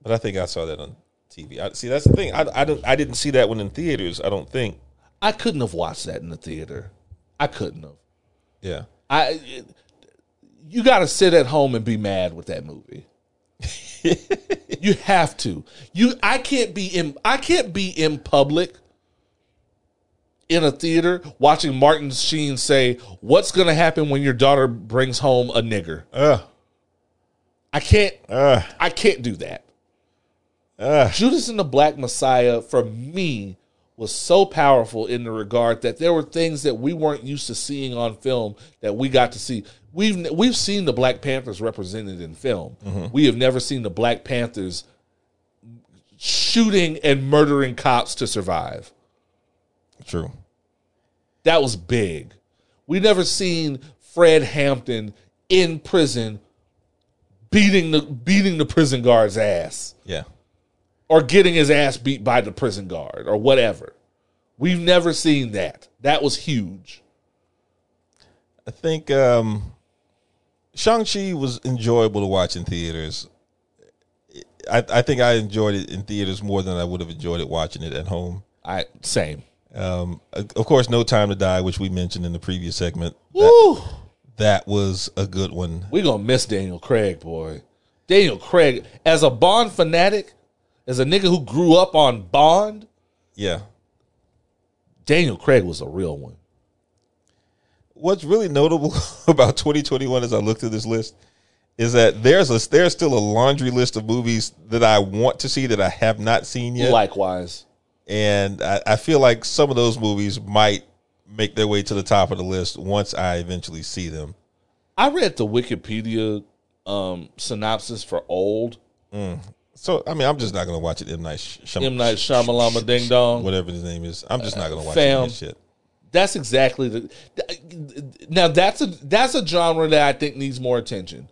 But I think I saw that on T V. I, see, that's the thing. I I, don't, I didn't see that one in theaters. I don't think I couldn't have watched that in the theater. I couldn't have. Yeah. I. It, you got to sit at home and be mad with that movie. You have to. You I can't be in I can't be in public in a theater watching Martin Sheen say, "What's gonna happen when your daughter brings home a nigger?" Uh, I can't uh, I can't do that. Uh, Judas and the Black Messiah for me was so powerful in the regard that there were things that we weren't used to seeing on film that we got to see. We've we've seen the Black Panthers represented in film. Mm-hmm. We have never seen the Black Panthers shooting and murdering cops to survive. True. That was big. We never seen Fred Hampton in prison beating the beating the prison guard's ass. Yeah. Or getting his ass beat by the prison guard or whatever. We've never seen that. That was huge. I think um, Shang-Chi was enjoyable to watch in theaters. I, I think I enjoyed it in theaters more than I would have enjoyed it watching it at home. I Same. Um, of course, No Time to Die, which we mentioned in the previous segment. Woo! That, that was a good one. We're going to miss Daniel Craig, boy. Daniel Craig, as a Bond fanatic... As a nigga who grew up on Bond, yeah, Daniel Craig was a real one. What's really notable about twenty twenty-one, as I looked at this list, is that there's a there's still a laundry list of movies that I want to see that I have not seen yet. Likewise, and I, I feel like some of those movies might make their way to the top of the list once I eventually see them. I read the Wikipedia um, synopsis for Old. Mm. So, I mean, I'm just not going to watch it. M. Night Shyam- M. Night Shyamalama Ding Dong. Whatever his name is. I'm just not going to watch Fam, that shit. That's exactly the... Now, that's a that's a genre that I think needs more attention.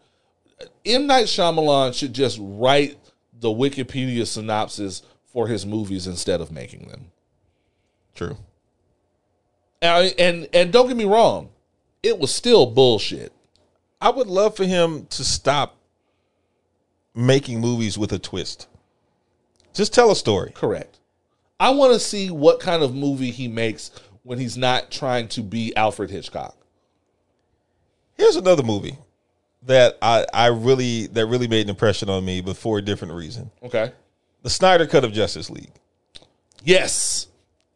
M. Night Shyamalan should just write the Wikipedia synopsis for his movies instead of making them. True. And, and, and don't get me wrong. It was still bullshit. I would love for him to stop making movies with a twist. Just tell a story. Correct. I want to see what kind of movie he makes when he's not trying to be Alfred Hitchcock. Here's another movie that I, I really that really made an impression on me, but for a different reason. Okay. The Snyder Cut of Justice League. Yes.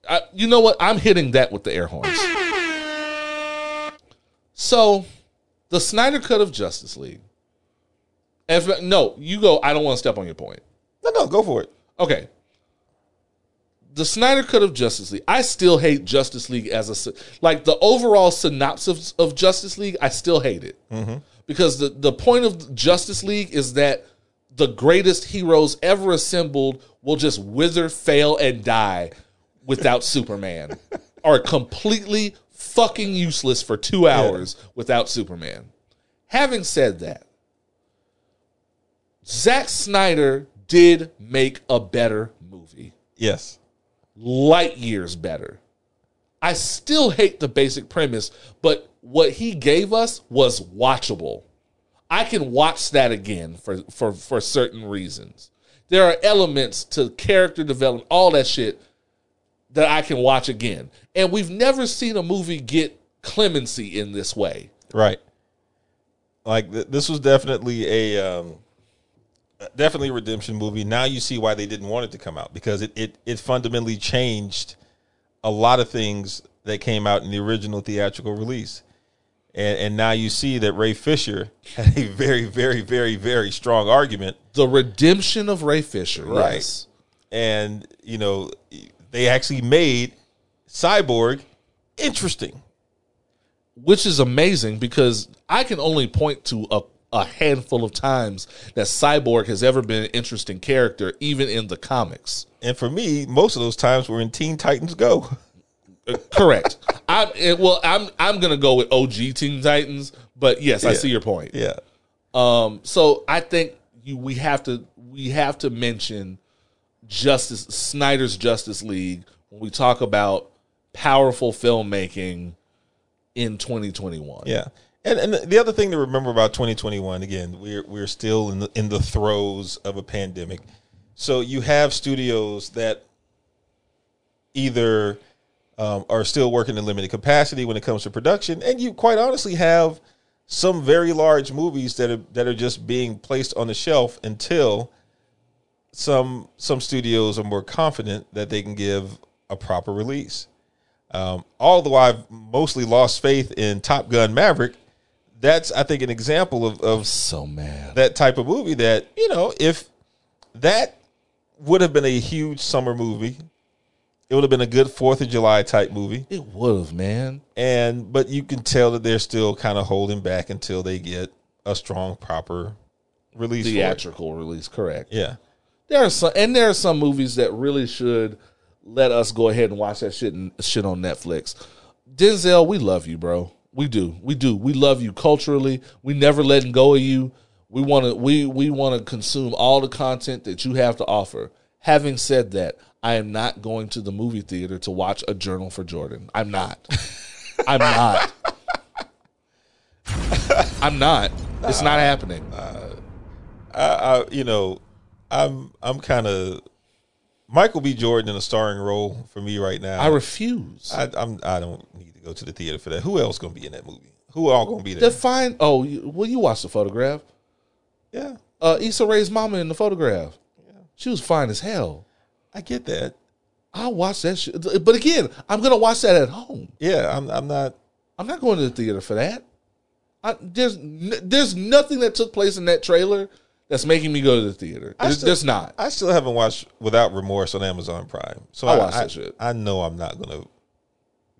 I, you know what? I'm hitting that with the air horns. So, the Snyder Cut of Justice League. If, no, you go. I don't want to step on your point. No, no, go for it. Okay. The Snyder Cut of Justice League. I still hate Justice League as a... Like, the overall synopsis of Justice League, I still hate it. Mm-hmm. Because the, the point of Justice League is that the greatest heroes ever assembled will just wither, fail, and die without Superman. Are completely fucking useless for two hours yeah. without Superman. Having said that, Zack Snyder did make a better movie. Yes. Light years better. I still hate the basic premise, but what he gave us was watchable. I can watch that again for, for, for certain reasons. There are elements to character development, all that shit, that I can watch again. And we've never seen a movie get clemency in this way. Right. Like, th- this was definitely a... Um... definitely a redemption movie. Now you see why they didn't want it to come out, because it, it, it fundamentally changed a lot of things that came out in the original theatrical release. And, and now you see that Ray Fisher had a very, very, very, very strong argument. The redemption of Ray Fisher. Right. Yes. And, you know, they actually made Cyborg interesting. Which is amazing, because I can only point to a, a handful of times that Cyborg has ever been an interesting character, even in the comics. And for me, most of those times were in Teen Titans Go. Correct. I it, well, I'm I'm gonna go with O G Teen Titans, but yes, yeah. I see your point. Yeah. Um. So I think you, we have to we have to mention Justice Snyder's Justice League when we talk about powerful filmmaking in twenty twenty-one. Yeah. And and the other thing to remember about twenty twenty-one, again, we're we're still in the, in the throes of a pandemic, so you have studios that either Um, are still working in limited capacity when it comes to production, and you quite honestly have some very large movies that are that are just being placed on the shelf until some some studios are more confident that they can give a proper release. Um, although I've mostly lost faith in Top Gun Maverick, that's I think an example of, of so mad that type of movie that, you know, if that would have been a huge summer movie. It would have been a good Fourth of July type movie. It would have, man. And but you can tell that they're still kind of holding back until they get a strong, proper release, theatrical for it. release. Correct. Yeah, there are some, and there are some movies that really should let us go ahead and watch that shit and shit on Netflix. Denzel, we love you, bro. We do, we do, we love you culturally. We never letting go of you. We want to, we we want to consume all the content that you have to offer. Having said that, I am not going to the movie theater to watch A Journal for Jordan. I'm not. I'm not. I'm not. It's not happening. Uh, I, I, you know, I'm I'm kind of Michael B. Jordan in a starring role for me right now. I refuse. I, I'm. I don't need to go to the theater for that. Who else going to be in that movie? Who all going to be there? Define. Oh, well, you watched The Photograph. Yeah. Uh, Issa Rae's mama in The Photograph. Yeah. She was fine as hell. I get that. I'll watch that shit. But again, I'm going to watch that at home. Yeah, I'm, I'm not. I'm not going to the theater for that. I, there's there's nothing that took place in that trailer that's making me go to the theater. There's, still, there's not. I still haven't watched Without Remorse on Amazon Prime. So I, I watched that shit. I know I'm not going to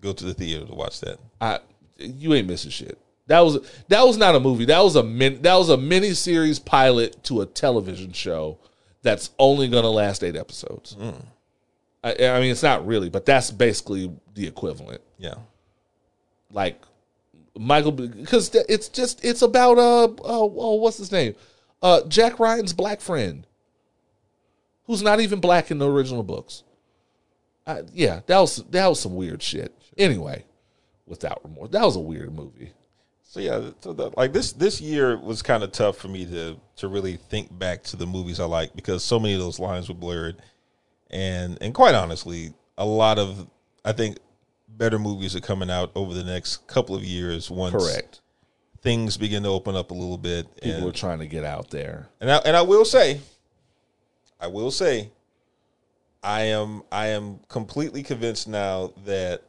go to the theater to watch that. I you ain't missing shit. That was that was not a movie. That was a min, that was a mini series pilot to a television show. That's only going to last eight episodes. Mm. I, I mean, it's not really, but that's basically the equivalent. Yeah. Like, Michael, because it's just, it's about, uh, oh, oh what's his name? Uh, Jack Ryan's black friend, who's not even black in the original books. Uh, yeah, that was, that was some weird shit. Anyway, Without Remorse, that was a weird movie. So yeah, so the, like this this year was kind of tough for me to to really think back to the movies I like, because so many of those lines were blurred, and and quite honestly, a lot of I think better movies are coming out over the next couple of years. Once correct things begin to open up a little bit, people and, are trying to get out there. And I, and I will say, I will say, I am I am completely convinced now that,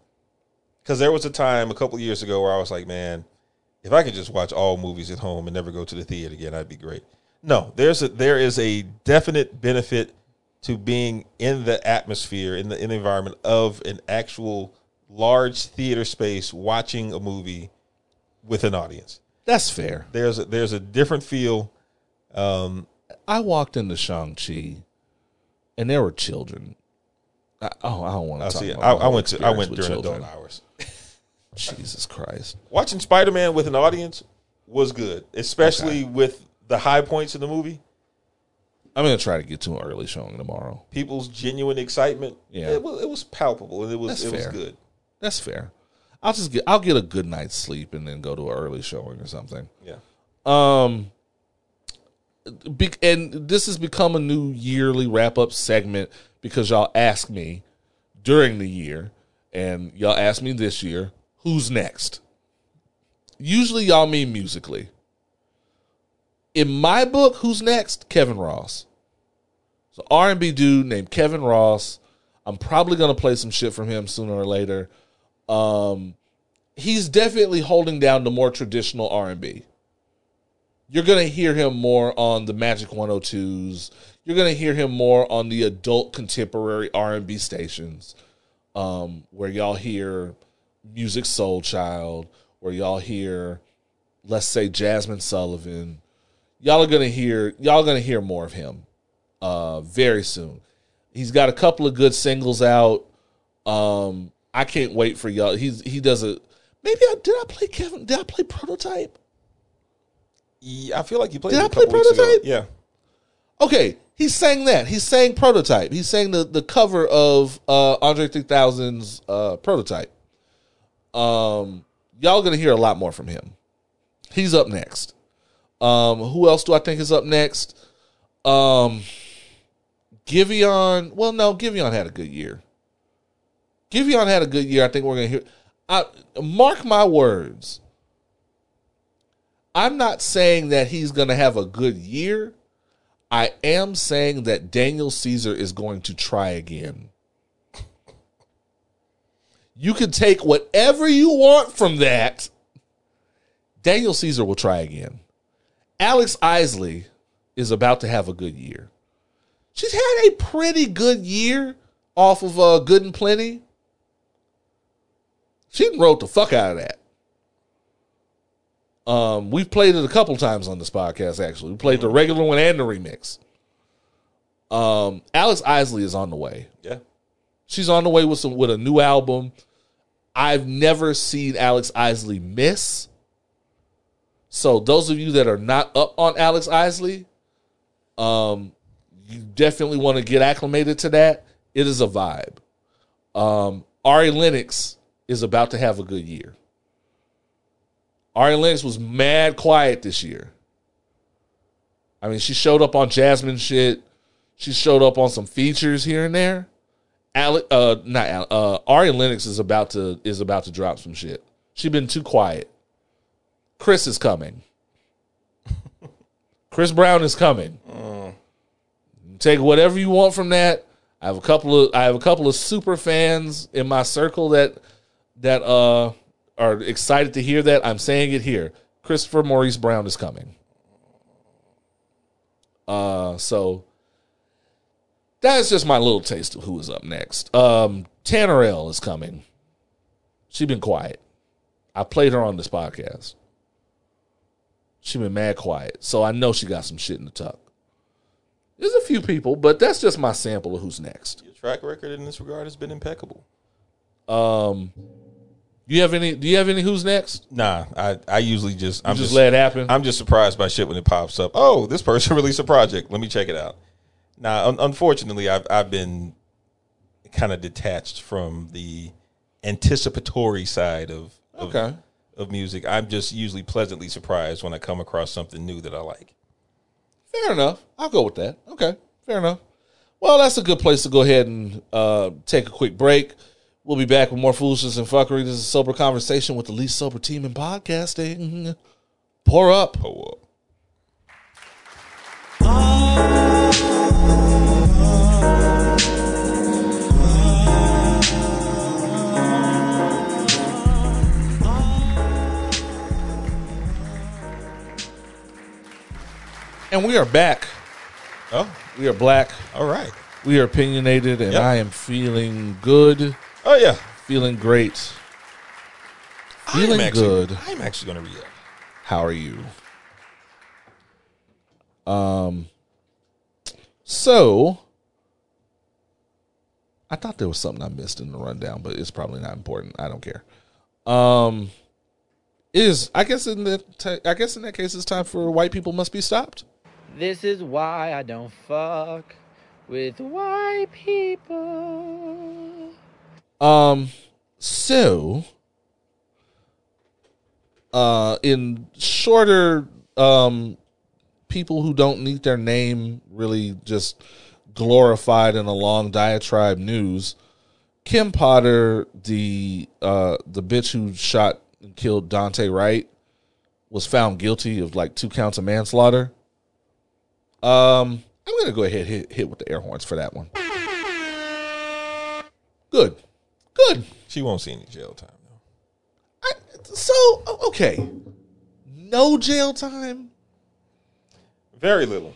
because there was a time a couple of years ago where I was like, man, if I could just watch all movies at home and never go to the theater again, I'd be great. No, there's a, there is a definite benefit to being in the atmosphere, in the, in the environment of an actual large theater space, watching a movie with an audience. That's fair. There's a, there's a different feel. Um, I walked into Shang-Chi, and there were children. I, oh, I don't want to talk see, about. I, I went to I went during children. adult hours. Jesus Christ. Watching Spider-Man with an audience was good, especially okay. with the high points in the movie. I'm going to try to get to an early showing tomorrow. People's genuine excitement. Yeah. It was, it was palpable, and it was it was good. That's fair. I'll just get I'll get a good night's sleep and then go to an early showing or something. Yeah. Um be, and this has become a new yearly wrap-up segment, because y'all ask me during the year, and y'all asked me this year, who's next? Usually y'all mean musically. in my book, who's next? Kevin Ross. So R and B dude named Kevin Ross. I'm probably going to play some shit from him sooner or later. Um, he's definitely holding down the more traditional R and B. You're going to hear him more on the Magic one oh twos. You're going to hear him more on the adult contemporary R and B stations, um, where y'all hear Music Soul Child, where y'all hear, let's say, Jasmine Sullivan. Y'all are going to hear, y'all going to hear more of him uh, very soon. He's got a couple of good singles out. Um, I can't wait for y'all. He's he does a maybe. I, did I play Kevin? Did I play Prototype? Yeah, I feel like you played. Did I play Prototype? Yeah. Okay, he sang that. He sang Prototype. He sang the the cover of uh, Andre three thousand's uh, Prototype. Um, y'all gonna hear a lot more from him. He's up next. Um, who else do I think is up next? Um. Giveon, well, no, Giveon had a good year. Giveon had a good year. I think we're going to hear. I, mark my words. I'm not saying that he's going to have a good year. I am saying that Daniel Caesar is going to try again. You can take whatever you want from that. Daniel Caesar will try again. Alex Isley is about to have a good year. She's had a pretty good year off of uh, Good and Plenty. She wrote the fuck out of that. Um, we've played it a couple times on this podcast, actually. We played the regular one and the remix. Um, Alex Isley is on the way. Yeah. She's on the way with some with a new album. I've never seen Alex Isley miss. So those of you that are not up on Alex Isley, um... you definitely want to get acclimated to that. It is a vibe. Um, Ari Lennox is about to have a good year. Ari Lennox was mad quiet this year. I mean, she showed up on Jasmine shit. She showed up on some features here and there. Alec, uh, not Alec, uh, Ari Lennox is about to is about to drop some shit. She's been too quiet. Chris is coming. Chris Brown is coming. Mm. Take whatever you want from that. I have a couple of I have a couple of super fans in my circle that that uh, are excited to hear that. I'm saying it here. Christopher Maurice Brown is coming. Uh, so that's just my little taste of who is up next. Um, Tannerelle is coming. She's been quiet. I played her on this podcast. She's been mad quiet, so I know she got some shit in the tuck. There's a few people, but that's just my sample of who's next. Your track record in this regard has been impeccable. Um, you have any? Do you have any who's next? Nah, I, I usually just you I'm just, just let it happen. I'm just surprised by shit when it pops up. Oh, this person released a project. Let me check it out. Nah, un- unfortunately, I've I've been kind of detached from the anticipatory side of of, okay. of music. I'm just usually pleasantly surprised when I come across something new that I like. Fair enough. I'll go with that. Okay. Fair enough. Well, that's a good place to go ahead and uh, take a quick break. We'll be back with more foolishness and fuckery. This is a sober conversation with the least sober team in podcasting. Pour up. Pour up. And we are back. Oh, we are black. All right. We are opinionated, and yep. I am feeling good. Oh, yeah. Feeling great. Feeling I'm actually, good. I'm actually going to read it. How are you? Um. So, I thought there was something I missed in the rundown, but it's probably not important. I don't care. Um, it is I guess in the t- I guess in that case, it's time for White People Must Be Stopped. This is why I don't fuck with white people. Um, so, uh, in shorter, um, people who don't need their name really just glorified in a long diatribe news, Kim Potter, the, uh, the bitch who shot and killed Dante Wright, was found guilty of like two counts of manslaughter. Um, I'm going to go ahead and hit, hit with the air horns for that one. Good. Good. She won't see any jail time, though. I, so, okay. No jail time? Very little.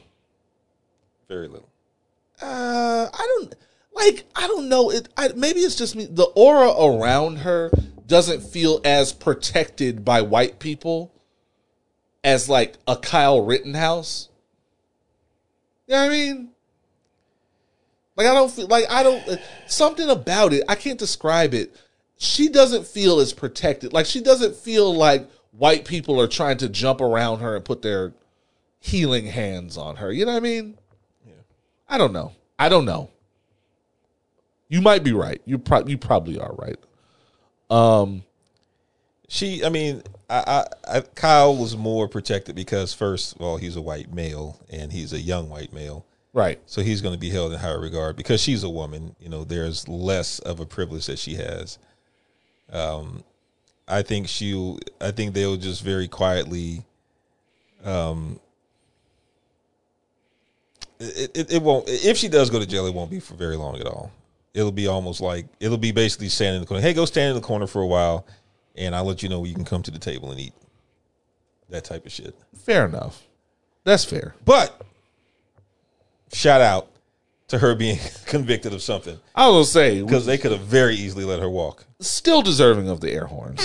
Very little. Uh, I don't... Like, I don't know. It I, maybe it's just me. The aura around her doesn't feel as protected by white people as, like, a Kyle Rittenhouse. You know what I mean? Like, I don't feel... Like, I don't... Something about it. I can't describe it. She doesn't feel as protected. Like, she doesn't feel like white people are trying to jump around her and put their healing hands on her. You know what I mean? Yeah. I don't know. I don't know. You might be right. You pro- you probably are right. Um, she, I mean, I, I, I, Kyle was more protected because, first of all, he's a white male and he's a young white male, right? So he's going to be held in higher regard because she's a woman. You know, there's less of a privilege that she has. Um, I think she'll. I think they'll just very quietly. Um, it, it it won't. If she does go to jail, it won't be for very long at all. It'll be almost like, it'll be basically standing in the corner. Hey, go stand in the corner for a while, and I'll let you know you can come to the table and eat. That type of shit. Fair enough. That's fair. But, shout out to her being convicted of something. I was going to say. Because they could have very easily let her walk. Still deserving of the air horns.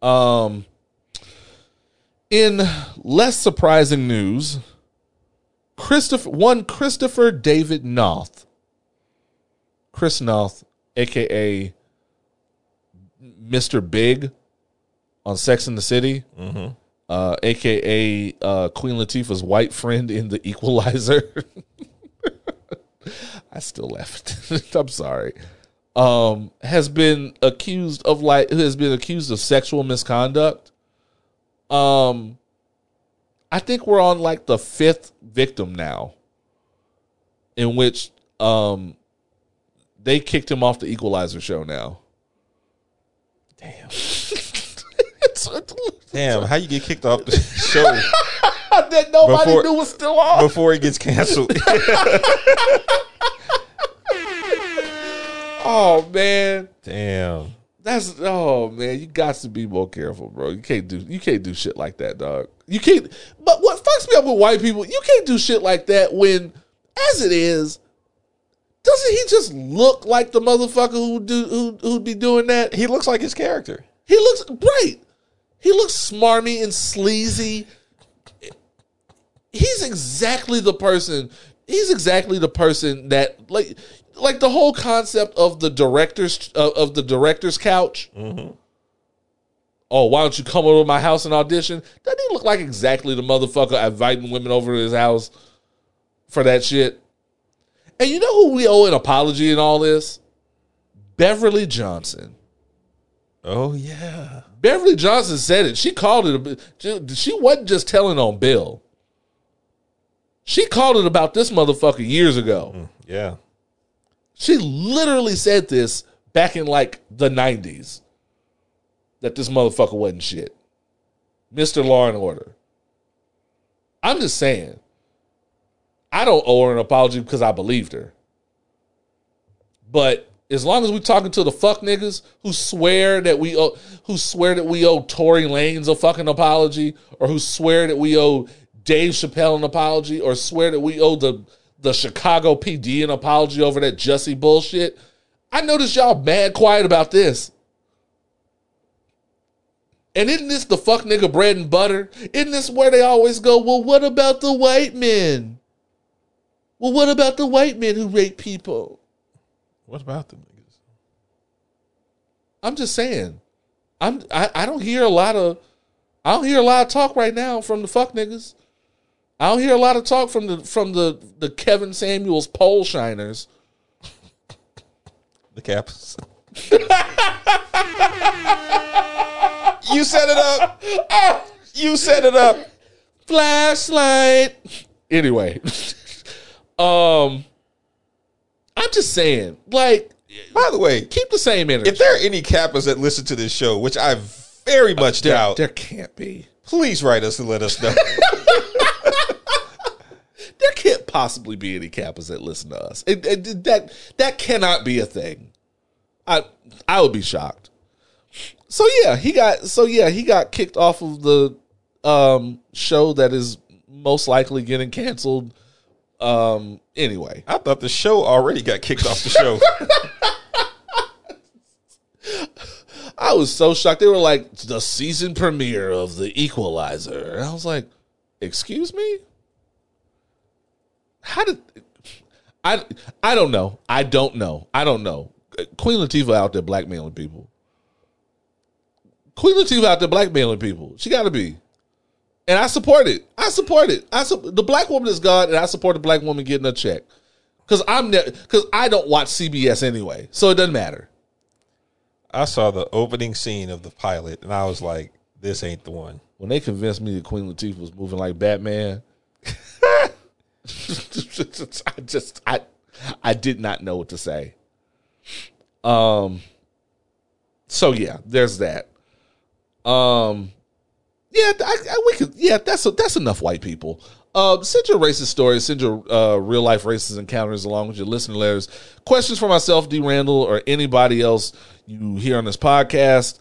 Um, in less surprising news... Christopher, one Christopher David Noth, Chris Noth, a k a. Mister Big on Sex and the City, mm-hmm. uh, a k a. Uh, Queen Latifah's white friend in The Equalizer. I still laughed. I'm sorry. Um, has been accused of like has been accused of sexual misconduct. Um. I think we're on like the fifth victim now in which um, they kicked him off the Equalizer show now. Damn. it's, it's, Damn, how you get kicked off the show? that nobody before, knew was still on. Before it gets canceled. Oh, man. Damn. That's oh man, you got to be more careful, bro. You can't do you can't do shit like that, dog. You can't. But what fucks me up with white people, you can't do shit like that when, as it is, doesn't he just look like the motherfucker who do who who'd be doing that? He looks like his character. He looks right. He looks smarmy and sleazy. He's exactly the person. He's exactly the person that like. Like the whole concept of the director's uh, of the director's couch. Mm-hmm. Oh, why don't you come over to my house and audition? Doesn't he look like exactly the motherfucker inviting women over to his house for that shit? And you know who we owe an apology in all this? Beverly Johnson. Oh yeah, Beverly Johnson said it. She called it. A, she wasn't just telling on Bill. She called it about this motherfucker years ago. Mm, yeah. She literally said this back in, like, the nineties, that this motherfucker wasn't shit. Mister Law and Order. I'm just saying, I don't owe her an apology because I believed her. But as long as we're talking to the fuck niggas who swear that we owe, who swear that we owe Tory Lanez a fucking apology, or who swear that we owe Dave Chappelle an apology, or swear that we owe the... the Chicago P D an apology over that Jussie bullshit. I noticed y'all mad quiet about this. And isn't this the fuck nigga bread and butter? Isn't this where they always go, well, what about the white men? Well, what about the white men who rape people? What about the niggas? I'm just saying. I'm, I, I don't hear a lot of, I don't hear a lot of talk right now from the fuck niggas. I don't hear a lot of talk from the from the, the Kevin Samuels pole shiners. The Caps. You set it up. Ah, you set it up. Flashlight. Anyway. um, I'm just saying, like, by the way, keep the same energy. If there are any Kappas that listen to this show, which I very much uh, there, doubt. There can't be. Please write us and let us know. possibly be any campers that listen to us. It, it, that that cannot be a thing. I I would be shocked. So yeah, he got so yeah he got kicked off of the um, show that is most likely getting canceled. Um. Anyway, I thought the show already got kicked off the show. I was so shocked. They were like, the season premiere of The Equalizer. And I was like, excuse me? How did... I, I don't know. I don't know. I don't know. Queen Latifah out there blackmailing people. Queen Latifah out there blackmailing people. She got to be. And I support it. I support it. I su- The black woman is God, and I support the black woman getting a check. Because I'm ne- cause I don't watch C B S anyway, so it doesn't matter. I saw the opening scene of the pilot, and I was like, this ain't the one. When they convinced me that Queen Latifah was moving like Batman, I just, I I did not know what to say. Um. So, yeah, there's that. Um. Yeah, I, I, we could, yeah, that's a, that's enough white people. Uh, send your racist stories, send your uh, real life racist encounters along with your listener letters, questions for myself, D. Randall, or anybody else you hear on this podcast.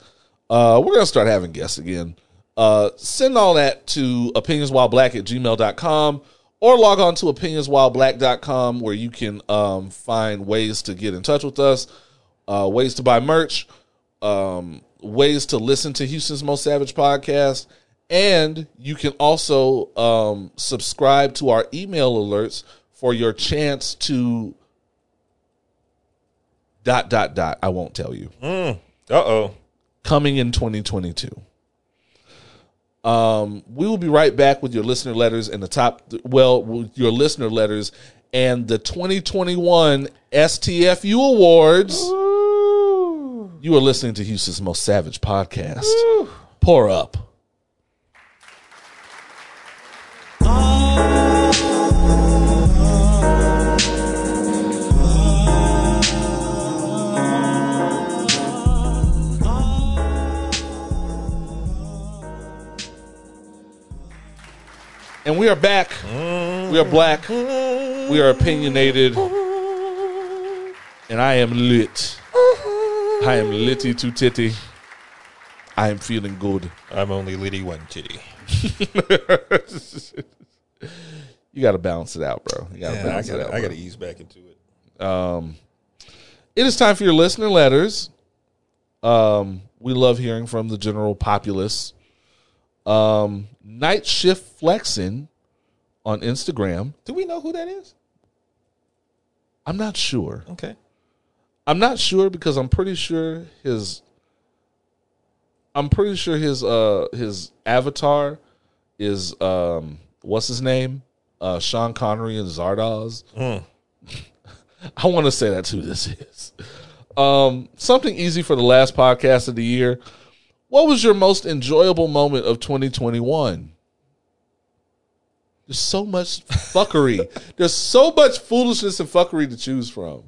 Uh, we're going to start having guests again. Uh, send all that to opinions while black at gmail dot com or log on to opinions while black dot com where you can um, find ways to get in touch with us, uh, ways to buy merch, um, ways to listen to Houston's Most Savage podcast. And you can also um, subscribe to our email alerts for your chance to dot, dot, dot. I won't tell you. Mm, uh-oh. Coming in twenty twenty-two. Um, we will be right back with your listener letters and the top, well, with your listener letters and the twenty twenty-one S T F U Awards. Ooh. You are listening to Houston's Most Savage podcast. Ooh. Pour up. And we are back. We are black. We are opinionated. And I am lit. I am litty to titty. I am feeling good. I'm only litty one titty. You got to balance it out, bro. You got to balance gotta, it out. I got to ease back into it. Um, it is time for your listener letters. Um, we love hearing from the general populace. Um, Night Shift Flexin' on Instagram. Do we know who that is? I'm not sure. Okay. I'm not sure because I'm pretty sure his I'm pretty sure his uh his avatar is um what's his name? Uh Sean Connery and Zardoz. Mm. I want to say that's who this is. Um something easy for the last podcast of the year. What was your most enjoyable moment of twenty twenty-one? There's so much fuckery. There's so much foolishness and fuckery to choose from.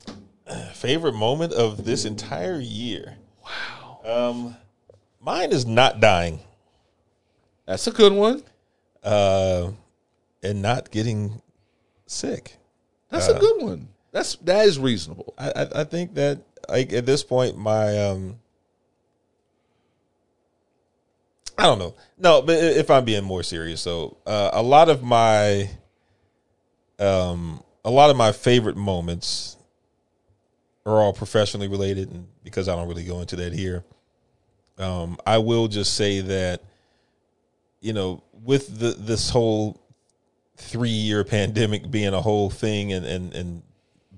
Favorite moment of this entire year? Wow. Um, mine is not dying. That's a good one. Uh, and not getting sick. That's uh, a good one. That's that is reasonable. I I, I think that like at this point my um. I don't know. No, but if I'm being more serious, so uh, a lot of my, um, a lot of my favorite moments are all professionally related, and because I don't really go into that here, um, I will just say that, you know, with the this whole three year pandemic being a whole thing, and and and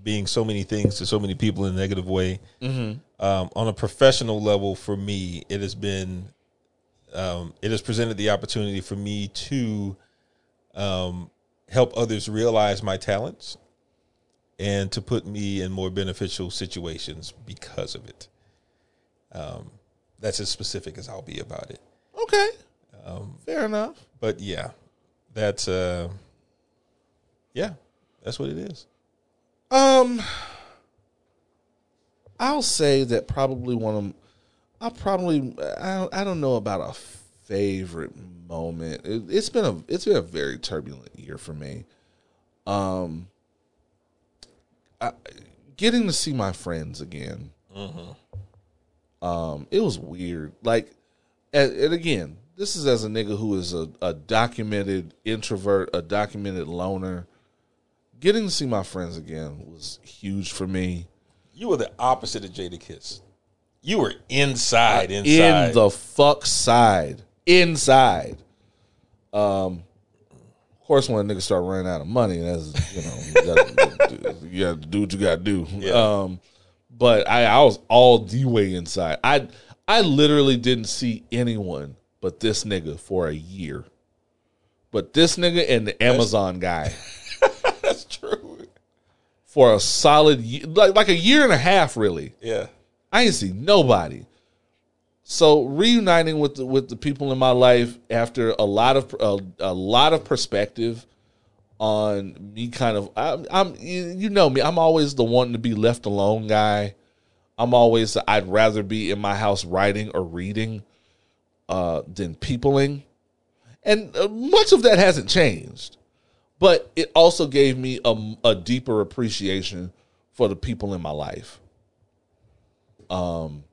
being so many things to so many people in a negative way, mm-hmm. um, on a professional level for me, it has been. Um, it has presented the opportunity for me to um, help others realize my talents and to put me in more beneficial situations because of it. Um, that's as specific as I'll be about it. Okay. Um, Fair enough. But yeah, that's, uh, yeah, that's what it is. Um, I'll say that probably one of I probably I I don't know about a favorite moment. It, it's been a it's been a very turbulent year for me. Um, I, getting to see my friends again. Mm-hmm. Um, it was weird. Like, and, and again, this is as a nigga who is a, a documented introvert, a documented loner. Getting to see my friends again was huge for me. You were the opposite of Jada Kiss. You were inside, inside. In the fuck side. Inside. Um, of course, when a nigga start running out of money, that's, you know, you gotta, you gotta do what you gotta do. Yeah. Um, but I, I was all the way inside. I, I literally didn't see anyone but this nigga for a year. But this nigga and the Amazon guy. That's true. For a solid, like, like a year and a half, really. Yeah. I ain't see nobody. So reuniting with the, with the people in my life after a lot of a, a lot of perspective on me, kind of I, I'm you know me, I'm always the one to be left alone guy. I'm always the, I'd rather be in my house writing or reading uh, than peopling, and much of that hasn't changed. But it also gave me a, a deeper appreciation for the people in my life. Um,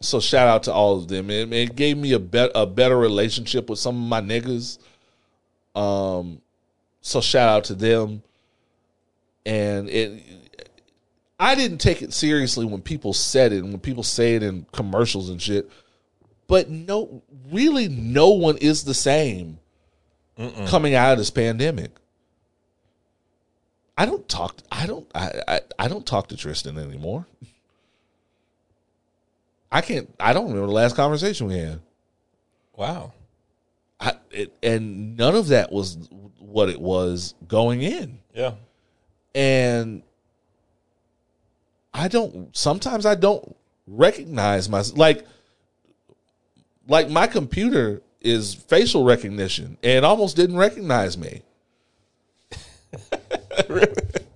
so shout out to all of them. It, it gave me a bet, a better relationship with some of my niggas. Um, so shout out to them. And it, I didn't take it seriously when people said it, and when people say it in commercials and shit. But no, really, no one is the same Mm-mm. coming out of this pandemic. I don't talk. I don't. I, I, I don't talk to Tristan anymore. I can't. I don't remember the last conversation we had. Wow. I it, and none of that was what it was going in. Yeah. And I don't. Sometimes I don't recognize myself. Like, like my computer is facial recognition, and almost didn't recognize me. Really?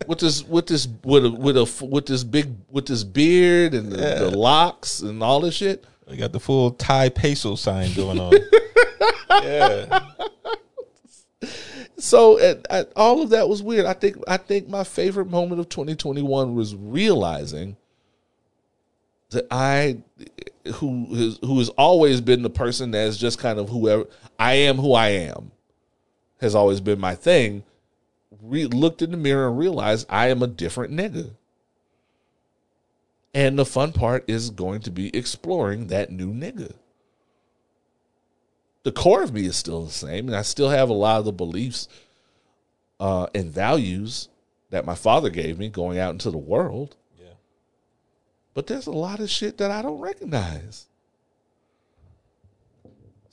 With this, with this, with a, with a, with this big, with this beard and the, yeah. the locks and all this shit. I got the full Thai peso sign going on. Yeah. So and, I, all of that was weird. I think, I think my favorite moment of twenty twenty-one was realizing that I, who has, who has always been the person that's just kind of whoever I am, who I am, has always been my thing. Re- looked in the mirror and realized I am a different nigga. And the fun part is going to be exploring that new nigga. The core of me is still the same, and I still have a lot of the beliefs uh, and values that my father gave me going out into the world. Yeah. But there's a lot of shit that I don't recognize.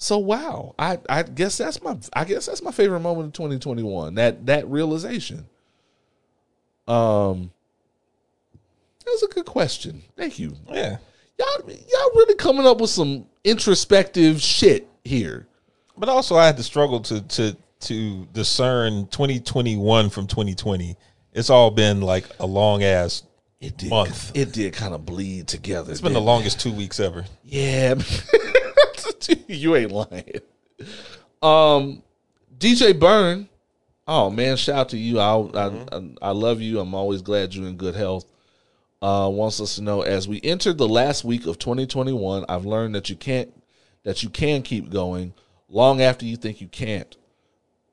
So wow, I, I guess that's my I guess that's my favorite moment of twenty twenty-one. That that realization. Um, that was a good question. Thank you. Yeah, y'all y'all really coming up with some introspective shit here. But also, I had to struggle to to to discern twenty twenty-one from twenty twenty. It's all been like a long ass it did, month. It did kind of bleed together. It's been the longest two weeks ever. Yeah. You ain't lying. Um, D J Byrne. Oh, man, shout out to you. I, mm-hmm. I, I love you. I'm always glad you're in good health. Uh, wants us to know, as we entered the last week of twenty twenty-one, I've learned that you can't, that you can keep going long after you think you can't.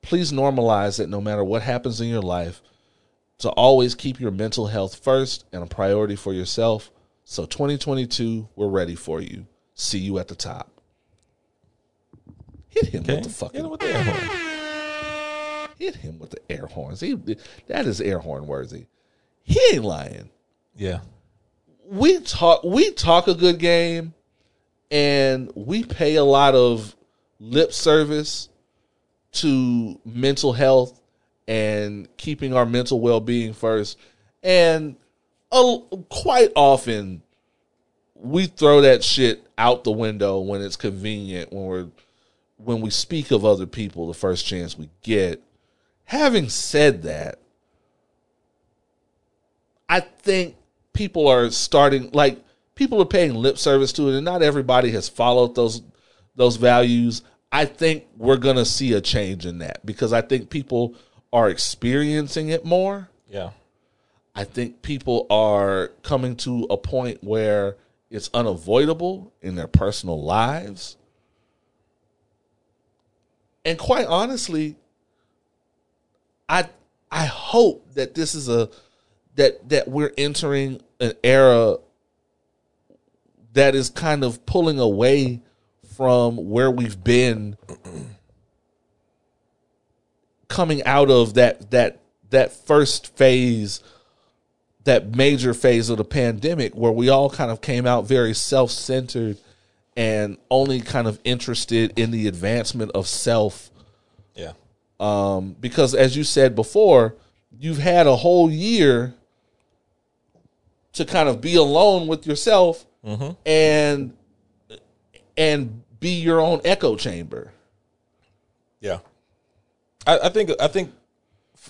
Please normalize that no matter what happens in your life, to always keep your mental health first and a priority for yourself. So twenty twenty-two, we're ready for you. See you at the top. Hit him, okay. with the fucking Hit him with the air horn. Hit him with the air horns. He, that is air horn worthy. He ain't lying. Yeah. We talk we talk a good game, and we pay a lot of lip service to mental health and keeping our mental well-being first. And a, quite often we throw that shit out the window when it's convenient, when we're when we speak of other people, the first chance we get. Having said that, I think people are starting, like, people are paying lip service to it, and not everybody has followed those those values. I think we're going to see a change in that, because I think people are experiencing it more. Yeah. I think people are coming to a point where it's unavoidable in their personal lives. And quite honestly, I I hope that this is a that that we're entering an era that is kind of pulling away from where we've been coming out of that that that first phase, that major phase of the pandemic, where we all kind of came out very self-centered and only kind of interested in the advancement of self. Yeah. Um, because as you said before, you've had a whole year to kind of be alone with yourself, mm-hmm. and and be your own echo chamber. Yeah. I, I think I think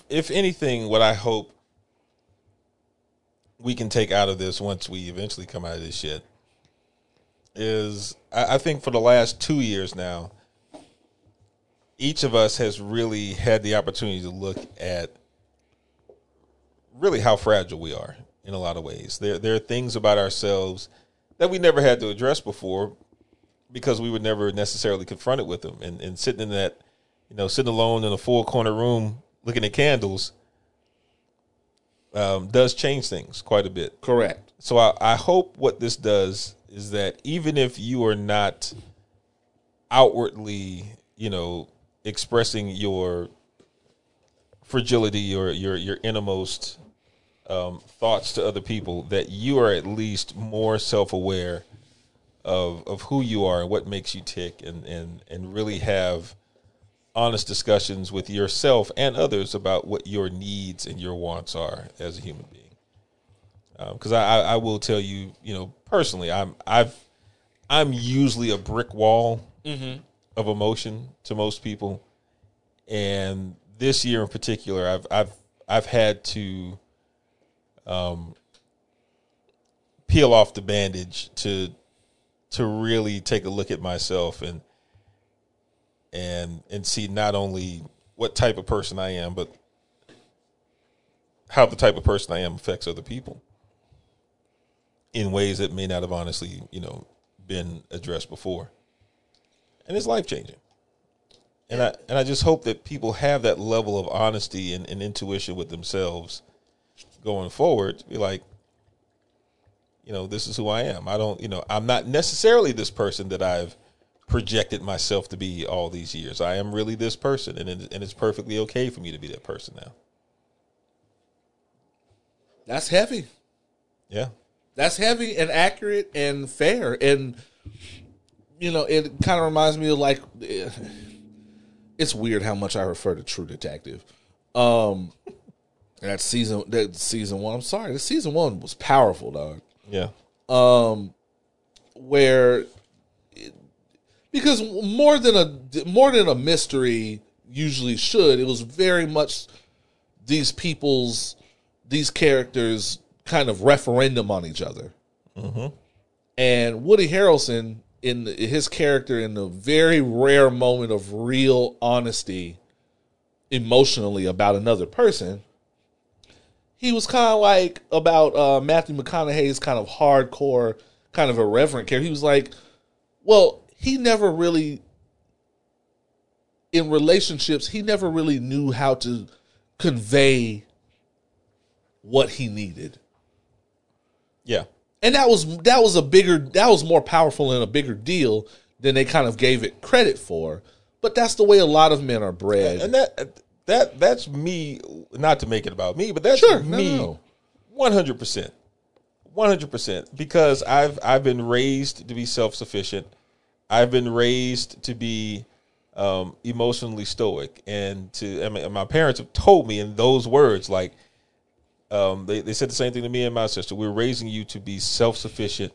if anything, what I hope we can take out of this once we eventually come out of this shit is I, I think for the last two years now, each of us has really had the opportunity to look at really how fragile we are in a lot of ways. There, there are things about ourselves that we never had to address before because we were never necessarily confronted with them. And, and sitting in that, you know, sitting alone in a four corner room looking at candles um, does change things quite a bit. Correct. So I, I hope what this does is that even if you are not outwardly, you know, expressing your fragility or your, your innermost um, thoughts to other people, that you are at least more self-aware of of who you are and what makes you tick, and, and, and really have honest discussions with yourself and others about what your needs and your wants are as a human being. Because um, I, I will tell you, you know, personally, I'm I've I'm usually a brick wall mm-hmm. of emotion to most people, and this year in particular, I've I've I've had to um, peel off the bandage to to really take a look at myself and and and see not only what type of person I am, but how the type of person I am affects other people in ways that may not have honestly, you know, been addressed before. And it's life-changing. And I and I just hope that people have that level of honesty and, and intuition with themselves going forward to be like, you know, this is who I am. I don't, you know, I'm not necessarily this person that I've projected myself to be all these years. I am really this person, and it, and it's perfectly okay for me to be that person now. That's heavy. Yeah. That's heavy and accurate and fair. And, you know, it kind of reminds me of, like, it's weird how much I refer to True Detective. Um, that season, that season one, I'm sorry, the season one was powerful, dog. Yeah. Um, where, it, because more than a more than a mystery usually should, it was very much these people's, these characters' kind of referendum on each other. Mm-hmm. And Woody Harrelson, in the, his character, in the very rare moment of real honesty emotionally about another person, he was kind of like about uh, Matthew McConaughey's kind of hardcore, kind of irreverent character. He was like, well, he never really, in relationships, he never really knew how to convey what he needed. Yeah. And that was that was a bigger that was more powerful and a bigger deal than they kind of gave it credit for. But that's the way a lot of men are bred. And that that that's me, not to make it about me, but that's sure, me no, no. one hundred percent. one hundred percent, because I've I've been raised to be self-sufficient. I've been raised to be um, emotionally stoic, and to and my parents have told me in those words, like, Um, they, they said the same thing to me and my sister. We're raising you to be self-sufficient,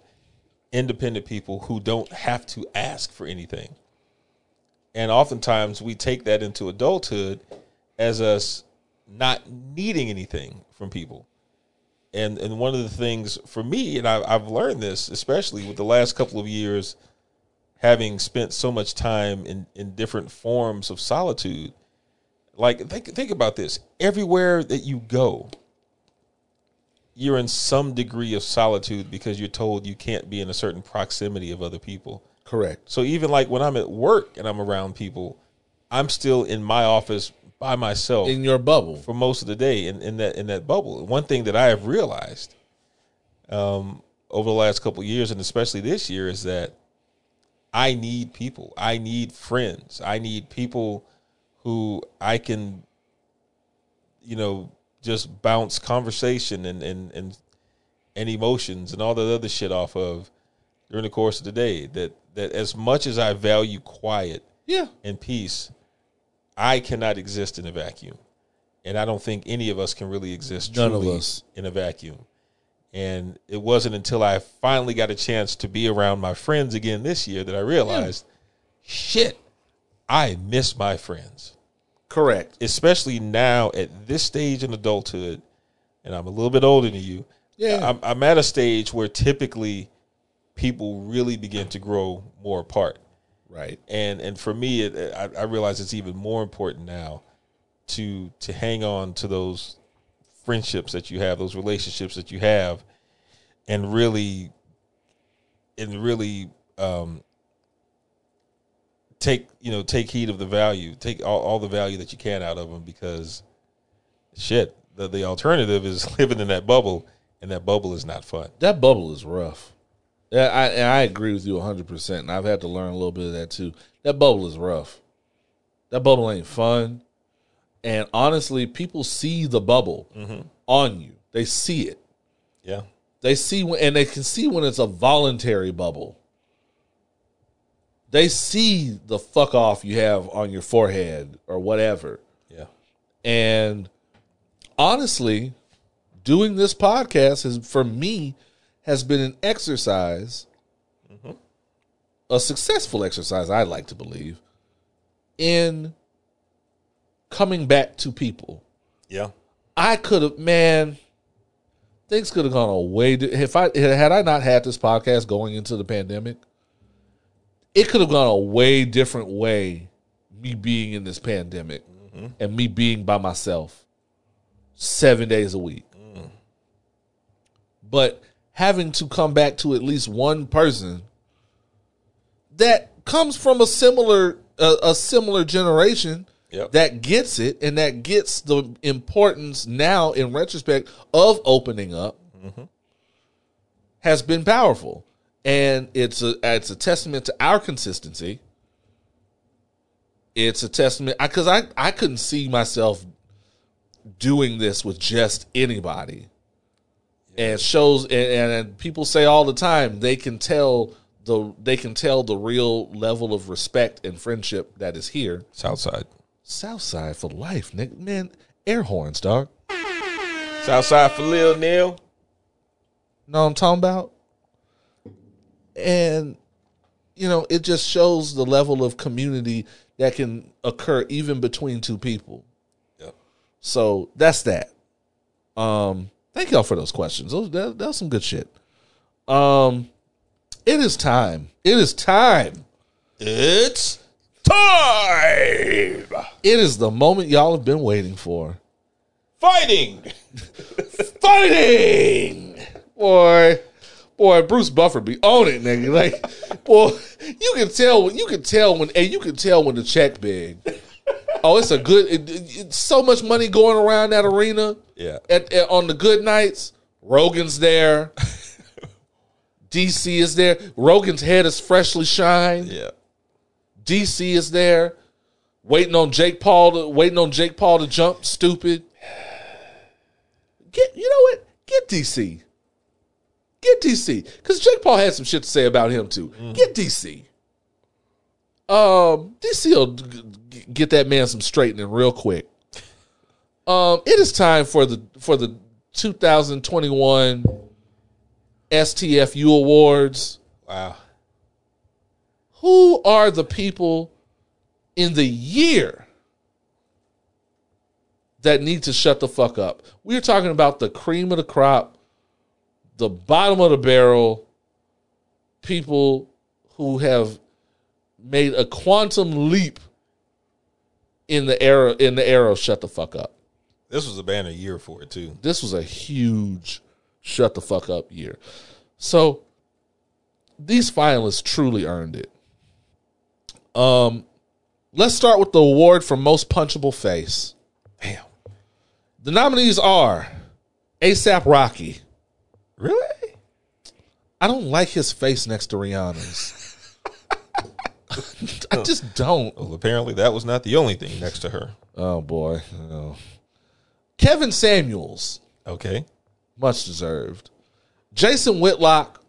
independent people who don't have to ask for anything. And oftentimes we take that into adulthood as us not needing anything from people. And and one of the things for me, and I, I've learned this, especially with the last couple of years, having spent so much time in, in different forms of solitude, Like, think think about this. Everywhere that you go, you're in some degree of solitude because you're told you can't be in a certain proximity of other people. Correct. So even like when I'm at work and I'm around people, I'm still in my office by myself. In your bubble. For most of the day, in, in that in that bubble. One thing that I have realized um, over the last couple of years, and especially this year, is that I need people. I need friends. I need people who I can, you know, just bounce conversation and, and, and, and emotions and all that other shit off of during the course of the day. That, that as much as I value quiet yeah. and peace, I cannot exist in a vacuum. And I don't think any of us can really exist None truly of us. in a vacuum. And it wasn't until I finally got a chance to be around my friends again this year that I realized, yeah. shit, I miss my friends. Correct. Especially now at this stage in adulthood, and I'm a little bit older than you. Yeah. I'm, I'm at a stage where typically people really begin to grow more apart. Right. And and for me, it, I, I realize it's even more important now to to hang on to those friendships that you have, those relationships that you have, and really, and really um, take you know take heed of the value, take all, all the value that you can out of them, because shit, the, the alternative is living in that bubble, and that bubble is not fun. That bubble is rough. Yeah, I and I agree with you one hundred percent, and I've had to learn a little bit of that too. That bubble is rough. That bubble ain't fun. And honestly, people see the bubble mm-hmm. on you. They see it. Yeah. They see, when, and they can see when it's a voluntary bubble. They see the fuck off you have on your forehead or whatever. Yeah. And honestly, doing this podcast has, for me, has been an exercise, mm-hmm. a successful exercise, I like to believe, in coming back to people. Yeah. I could have, man, things could have gone away. If I had I not had this podcast going into the pandemic, it could have gone a way different way, me being in this pandemic mm-hmm. and me being by myself seven days a week. Mm. But having to come back to at least one person that comes from a similar a, a similar generation. Yep. That gets it, and that gets the importance now in retrospect of opening up mm-hmm. has been powerful. And it's a it's a testament to our consistency. It's a testament, because I, I couldn't see myself doing this with just anybody. Yeah. And shows and, and people say all the time they can tell the they can tell the real level of respect and friendship that is here. Southside. Southside for life, nigga. Man, air horns, dog. Southside for Lil Neil. Know what I'm talking about? And, you know, it just shows the level of community that can occur even between two people. Yeah. So that's that. Um, thank y'all for those questions. Those, that, that was some good shit. Um, it is time. It is time. It's time! It is the moment y'all have been waiting for. Fighting! Fighting! Boy, boy, Bruce Buffer be on it, nigga. Like, boy, you can tell when you can tell when, and you can tell when the check big. Oh, it's a good. It, it, it's so much money going around that arena. Yeah. At, at, on the good nights, Rogan's there. D C is there. Rogan's head is freshly shined. Yeah. D C is there, waiting on Jake Paul to waiting on Jake Paul to jump. Stupid. Get you know what? Get D C. Get D C, because Jake Paul had some shit to say about him too. Mm. Get D C. Um, D C'll g- get that man some straightening real quick. Um, it is time for the for the twenty twenty-one S T F U Awards. Wow. Who are the people in the year that need to shut the fuck up? We're talking about the cream of the crop, the bottom of the barrel, people who have made a quantum leap in the era in the era of shut the fuck up. This was a banner year for it too. This was a huge shut the fuck up year. So these finalists truly earned it. Um, let's start with the award for most punchable face. Damn. The nominees are ASAP Rocky. Really? I don't like his face next to Rihanna's. I just don't. Well, apparently that was not the only thing next to her. Oh, boy. Oh. Kevin Samuels. Okay. Much deserved. Jason Whitlock.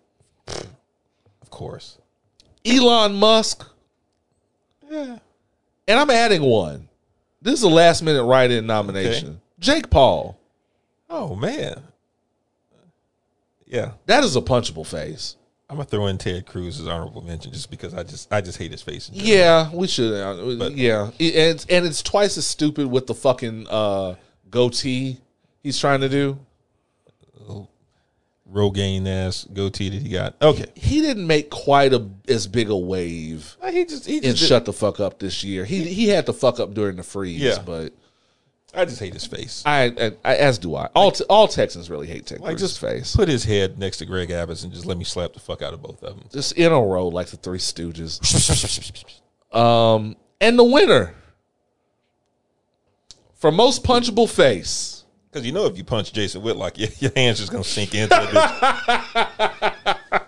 Of course. Elon Musk. Yeah. And I'm adding one. This is a last minute write-in nomination. Okay. Jake Paul. Oh, man. Yeah. That is a punchable face. I'm going to throw in Ted Cruz as honorable mention just because I just I just hate his face. Yeah, we should. But, yeah. And, and it's twice as stupid with the fucking uh, goatee he's trying to do. Rogaine ass goatee that he got. Okay. He, he didn't make quite a, as big a wave he just, he just and shut the fuck up this year. He he had to fuck up during the freeze, yeah. But I just hate his face. I, I as do I. All like, all Texans really hate Ted like Cruz's face. Put his head next to Greg Abbott's and just let me slap the fuck out of both of them. Just in a row like the Three Stooges. um, and the winner for most punchable face, because you know if you punch Jason Whitlock, your, your hand's just gonna sink into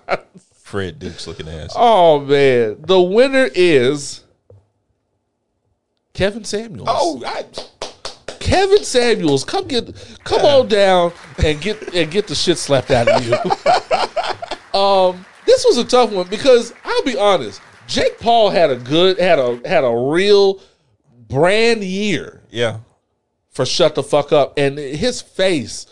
it. Fred Dukes looking ass. Oh man, the winner is Kevin Samuels. Oh. I... Kevin Samuels, come get, come yeah. on down and get and get the shit slapped out of you. um, this was a tough one because I'll be honest, Jake Paul had a good, had a had a real brand year, yeah, for shut the fuck up, and his face,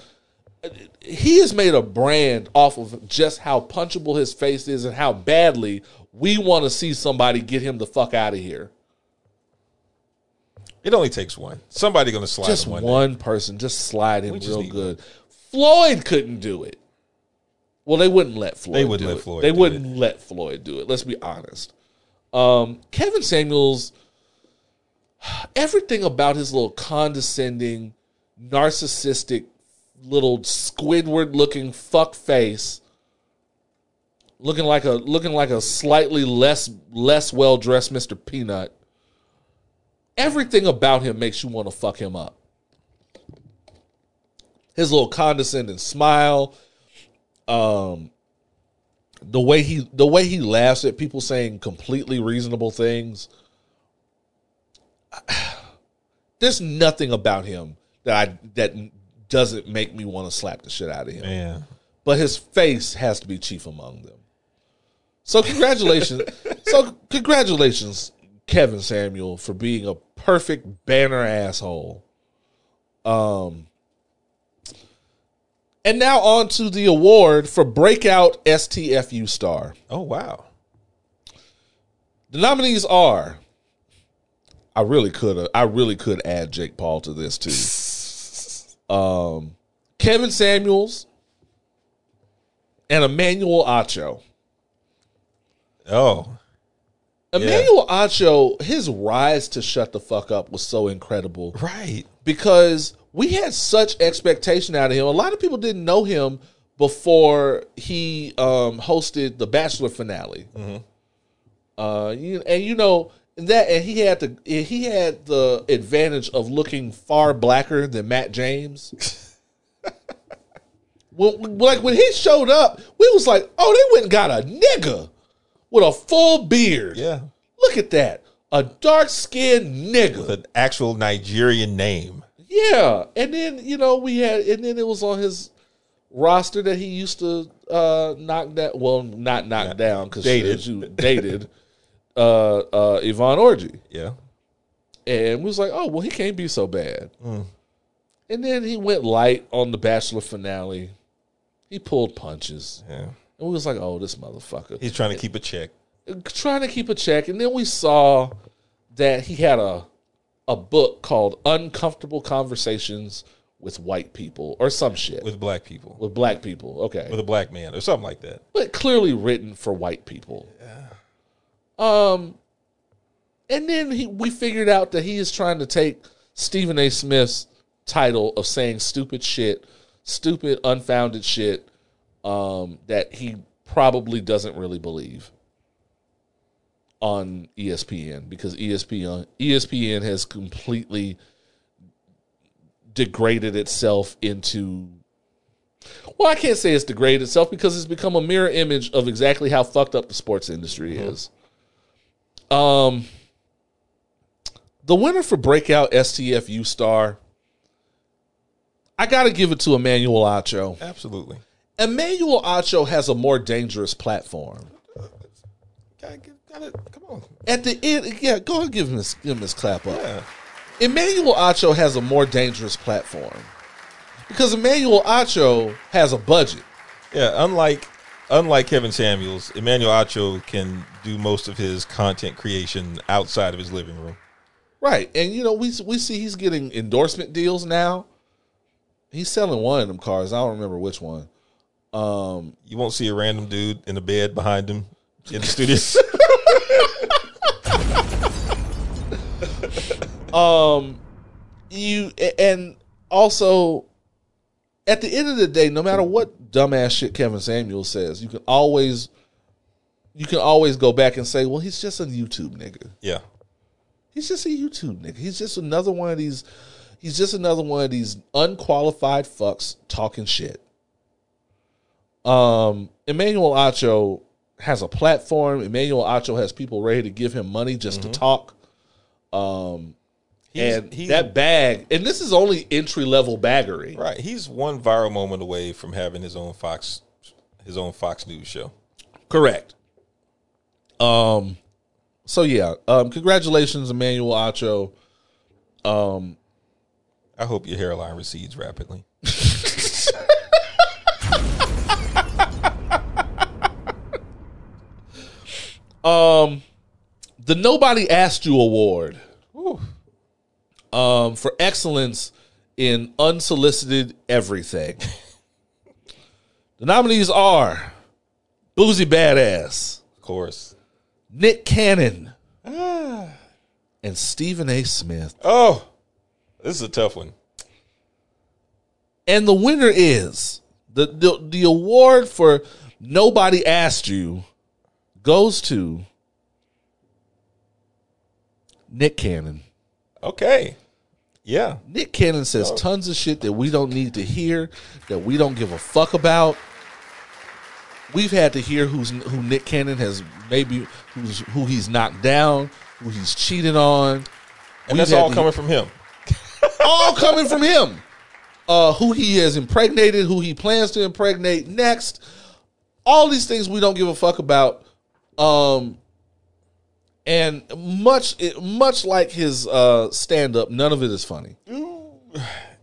he has made a brand off of just how punchable his face is and how badly we want to see somebody get him the fuck out of here. It only takes one. Somebody going to slide just him one Just one person. Just slide him just real good. One. Floyd couldn't do it. Well, they wouldn't let Floyd they wouldn't do let Floyd it. They do wouldn't it. let Floyd do it. Let's be honest. Um, Kevin Samuels, everything about his little condescending, narcissistic, little Squidward-looking fuck face, looking like a looking like a slightly less less well-dressed Mister Peanut. Everything about him makes you want to fuck him up. His little condescending smile, um, the way he the way he laughs at people saying completely reasonable things. There's nothing about him that I, that doesn't make me want to slap the shit out of him. Man. But his face has to be chief among them. So congratulations. so congratulations. Kevin Samuel for being a perfect banner asshole. Um, and now on to the award for breakout S T F U star. Oh, wow. The nominees are, I really could, I really could add Jake Paul to this too. Um, Kevin Samuels and Emmanuel Acho. Oh, Emmanuel yeah. Acho, his rise to shut the fuck up was so incredible. Right. Because we had such expectation out of him. A lot of people didn't know him before he um, hosted the Bachelor finale. Mm-hmm. Uh, you, and you know, that and he had the he had the advantage of looking far blacker than Matt James. well, like when he showed up, we was like, oh, they went and got a nigga. With a full beard. Yeah. Look at that. A dark-skinned nigga. With an actual Nigerian name. Yeah. And then, you know, we had, and then it was on his roster that he used to uh, knock that, well, not knock not down, because you dated uh, uh, Yvonne Orji. Yeah. And we was like, oh, well, he can't be so bad. Mm. And then he went light on the Bachelor finale. He pulled punches. Yeah. And we was like, oh, this motherfucker. He's trying to keep a check. Trying to keep a check. And then we saw that he had a a book called Uncomfortable Conversations with White People or some shit. With black people. With black people, okay. With a black man or something like that. But clearly written for white people. Yeah. Um, And then he, we figured out that he is trying to take Stephen A. Smith's title of saying stupid shit, stupid, unfounded shit um, that he probably doesn't really believe on E S P N, because E S P N, E S P N has completely degraded itself into... Well, I can't say it's degraded itself because it's become a mirror image of exactly how fucked up the sports industry mm-hmm. is. Um, the winner for breakout S T F U star, I got to give it to Emmanuel Acho. Absolutely. Emmanuel Acho has a more dangerous platform. Gotta give, gotta, come on. At the end, yeah, go ahead and give him this, give him this clap up. Yeah. Emmanuel Acho has a more dangerous platform because Emmanuel Acho has a budget. Yeah, unlike... Unlike Kevin Samuels, Emmanuel Acho can do most of his content creation outside of his living room. Right. And, you know, we we see he's getting endorsement deals now. He's selling one of them cars. I don't remember which one. Um, you won't see a random dude in a bed behind him in the studio. um, you and also... At the end of the day, no matter what dumbass shit Kevin Samuels says, you can always you can always go back and say, well, he's just a YouTube nigga. Yeah. He's just a YouTube nigga. He's just another one of these he's just another one of these unqualified fucks talking shit. Um, Emmanuel Acho has a platform. Emmanuel Acho has people ready to give him money just mm-hmm. to talk. Um He's, and he's, that bag, and this is only entry-level baggery. Right. He's one viral moment away from having his own Fox his own Fox News show. Correct. Um, so, yeah. Um, congratulations, Emmanuel Acho. Um, I hope your hairline recedes rapidly. um, the Nobody Asked You Award. Ooh. Um, for excellence in unsolicited everything. The nominees are Boozy Badass, of course, Nick Cannon, ah. and Stephen A. Smith. Oh, this is a tough one. And the winner is the the, the award for Nobody Asked You goes to Nick Cannon. Okay. Yeah. Nick Cannon says oh. tons of shit that we don't need to hear, that we don't give a fuck about. We've had to hear who's who Nick Cannon has maybe who's who he's knocked down, who he's cheated on. And We've that's all coming hear, from him. All coming from him. Uh, who he has impregnated, who he plans to impregnate next. All these things we don't give a fuck about. Um And much much like his uh, stand-up, none of it is funny.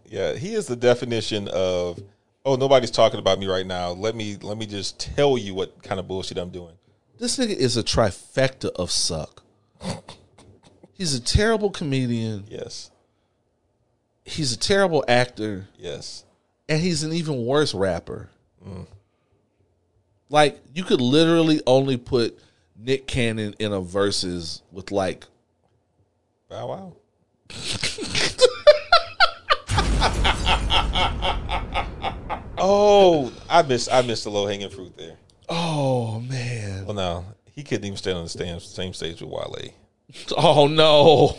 Yeah, he is the definition of, oh, nobody's talking about me right now. Let me let me just tell you what kind of bullshit I'm doing. This nigga is a trifecta of suck. He's a terrible comedian. Yes. He's a terrible actor. Yes. And he's an even worse rapper. Mm. Like, you could literally only put... Nick Cannon in a versus with like Bow Wow. oh, I missed I missed the low hanging fruit there. Oh man. Well no, he couldn't even stand on the stand, same stage with Wale. Oh no.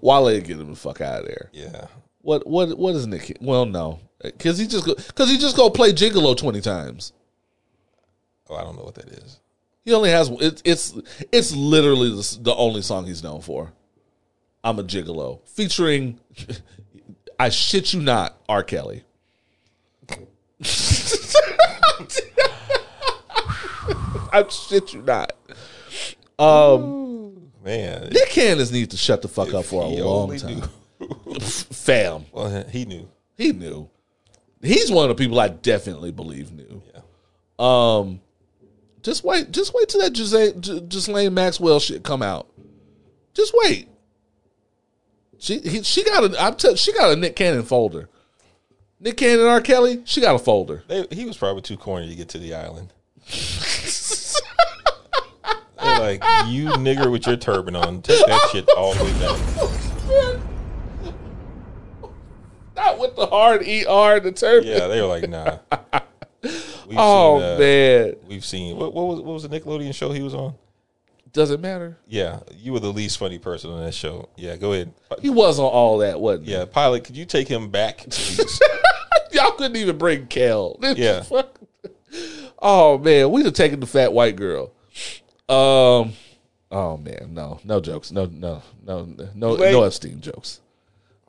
Wale get him the fuck out of there. Yeah. What what what is Nick? Well no. Cause he just go, cause he just go play Gigolo twenty times. Oh, I don't know what that is. He only has it, it's it's literally the, the only song he's known for. I'm a Gigolo featuring, I shit you not, R. Kelly. I shit you not. Um, man, Nick Cannons needs to shut the fuck up for a long time. Fam, well, he knew. He knew. He's one of the people I definitely believe knew. Yeah. Um. Just wait. Just wait till that Ghislaine Maxwell shit come out. Just wait. She he, she got a I'm t- she got a Nick Cannon folder. Nick Cannon and R. Kelly. She got a folder. They, he was probably too corny to get to the island. They're like, you nigger with your turban on. Take that shit all the way down. Not with the hard E R, the turban. Yeah, they were like, nah. We've oh, seen, uh, man. We've seen, what, what was what was the Nickelodeon show he was on? Doesn't matter. Yeah, you were the least funny person on that show. Yeah, go ahead. He was on All That, wasn't he? Yeah, Pilot, could you take him back? Y'all couldn't even bring Kel. Yeah. Oh, man, we'd have taken the fat white girl. Um, oh, man, no. No jokes. No, no, no, no, Wait. no Epstein jokes.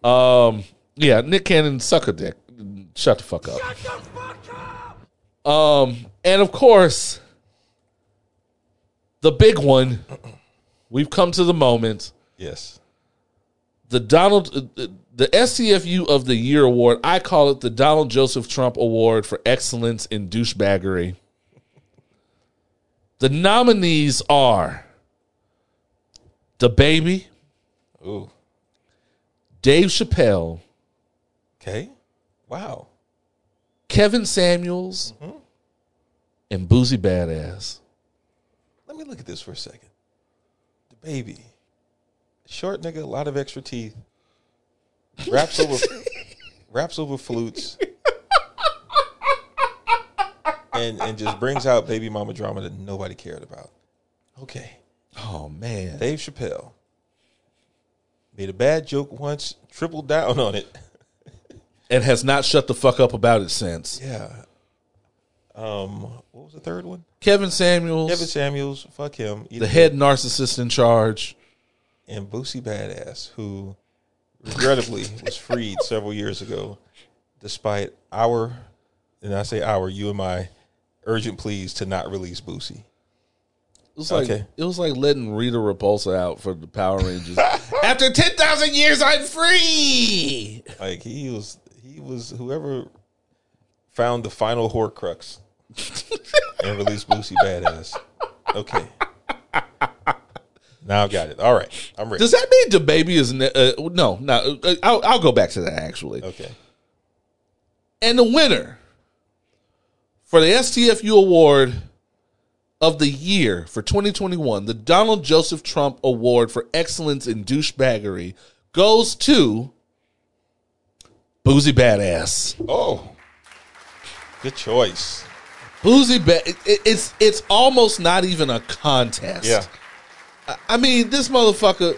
Um, yeah, Nick Cannon, suck a dick. Shut the fuck up. Shut the fuck up! Um, and, of course, the big one. We've come to the moment. Yes. The Donald, the S C F U of the Year Award, I call it the Donald Joseph Trump Award for Excellence in Douchebaggery. The nominees are DaBaby, ooh, Dave Chappelle, okay, wow, Kevin Samuels, mm-hmm. and Boozy Badass. Let me look at this for a second. DaBaby. Short nigga, a lot of extra teeth. Raps over raps over flutes. And and just brings out baby mama drama that nobody cared about. Okay. Oh man. Dave Chappelle made a bad joke once, tripled down on it. And has not shut the fuck up about it since. Yeah. Um, what was the third one? Kevin Samuels. Kevin Samuels, fuck him. Either the head narcissist in charge. And Boosie Badass, who regrettably was freed several years ago, despite our, and I say our, you and my, urgent pleas to not release Boosie. It was like, okay. It was like letting Rita Repulsa out for the Power Rangers. After ten thousand years, I'm free. Like he was, he was whoever found the final Horcrux and released Boosie Badass. Okay. Now I've got it. All right. I'm ready. Does that mean DaBaby is... Ne- uh, no, no. Uh, I'll, I'll go back to that, actually. Okay. And the winner for the S T F U Award of the Year for twenty twenty-one, the Donald Joseph Trump Award for Excellence in Douchebaggery, goes to Boozy Badass. Oh. Good choice. Boozy Badass. It, it's, it's almost not even a contest. Yeah. I mean, this motherfucker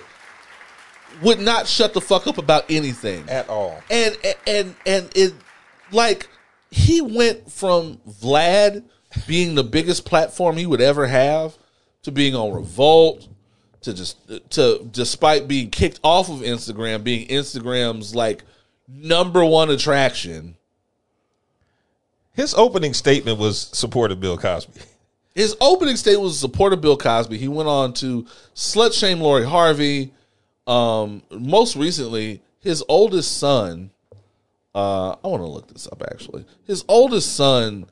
would not shut the fuck up about anything at all. And and and it like he went from Vlad being the biggest platform he would ever have to being on Revolt to just to despite being kicked off of Instagram, being Instagram's like number one attraction. His opening statement was support of Bill Cosby. His opening statement was a support of Bill Cosby. He went on to slut shame Lori Harvey. Um, most recently, his oldest son, uh, I want to look this up actually. His oldest son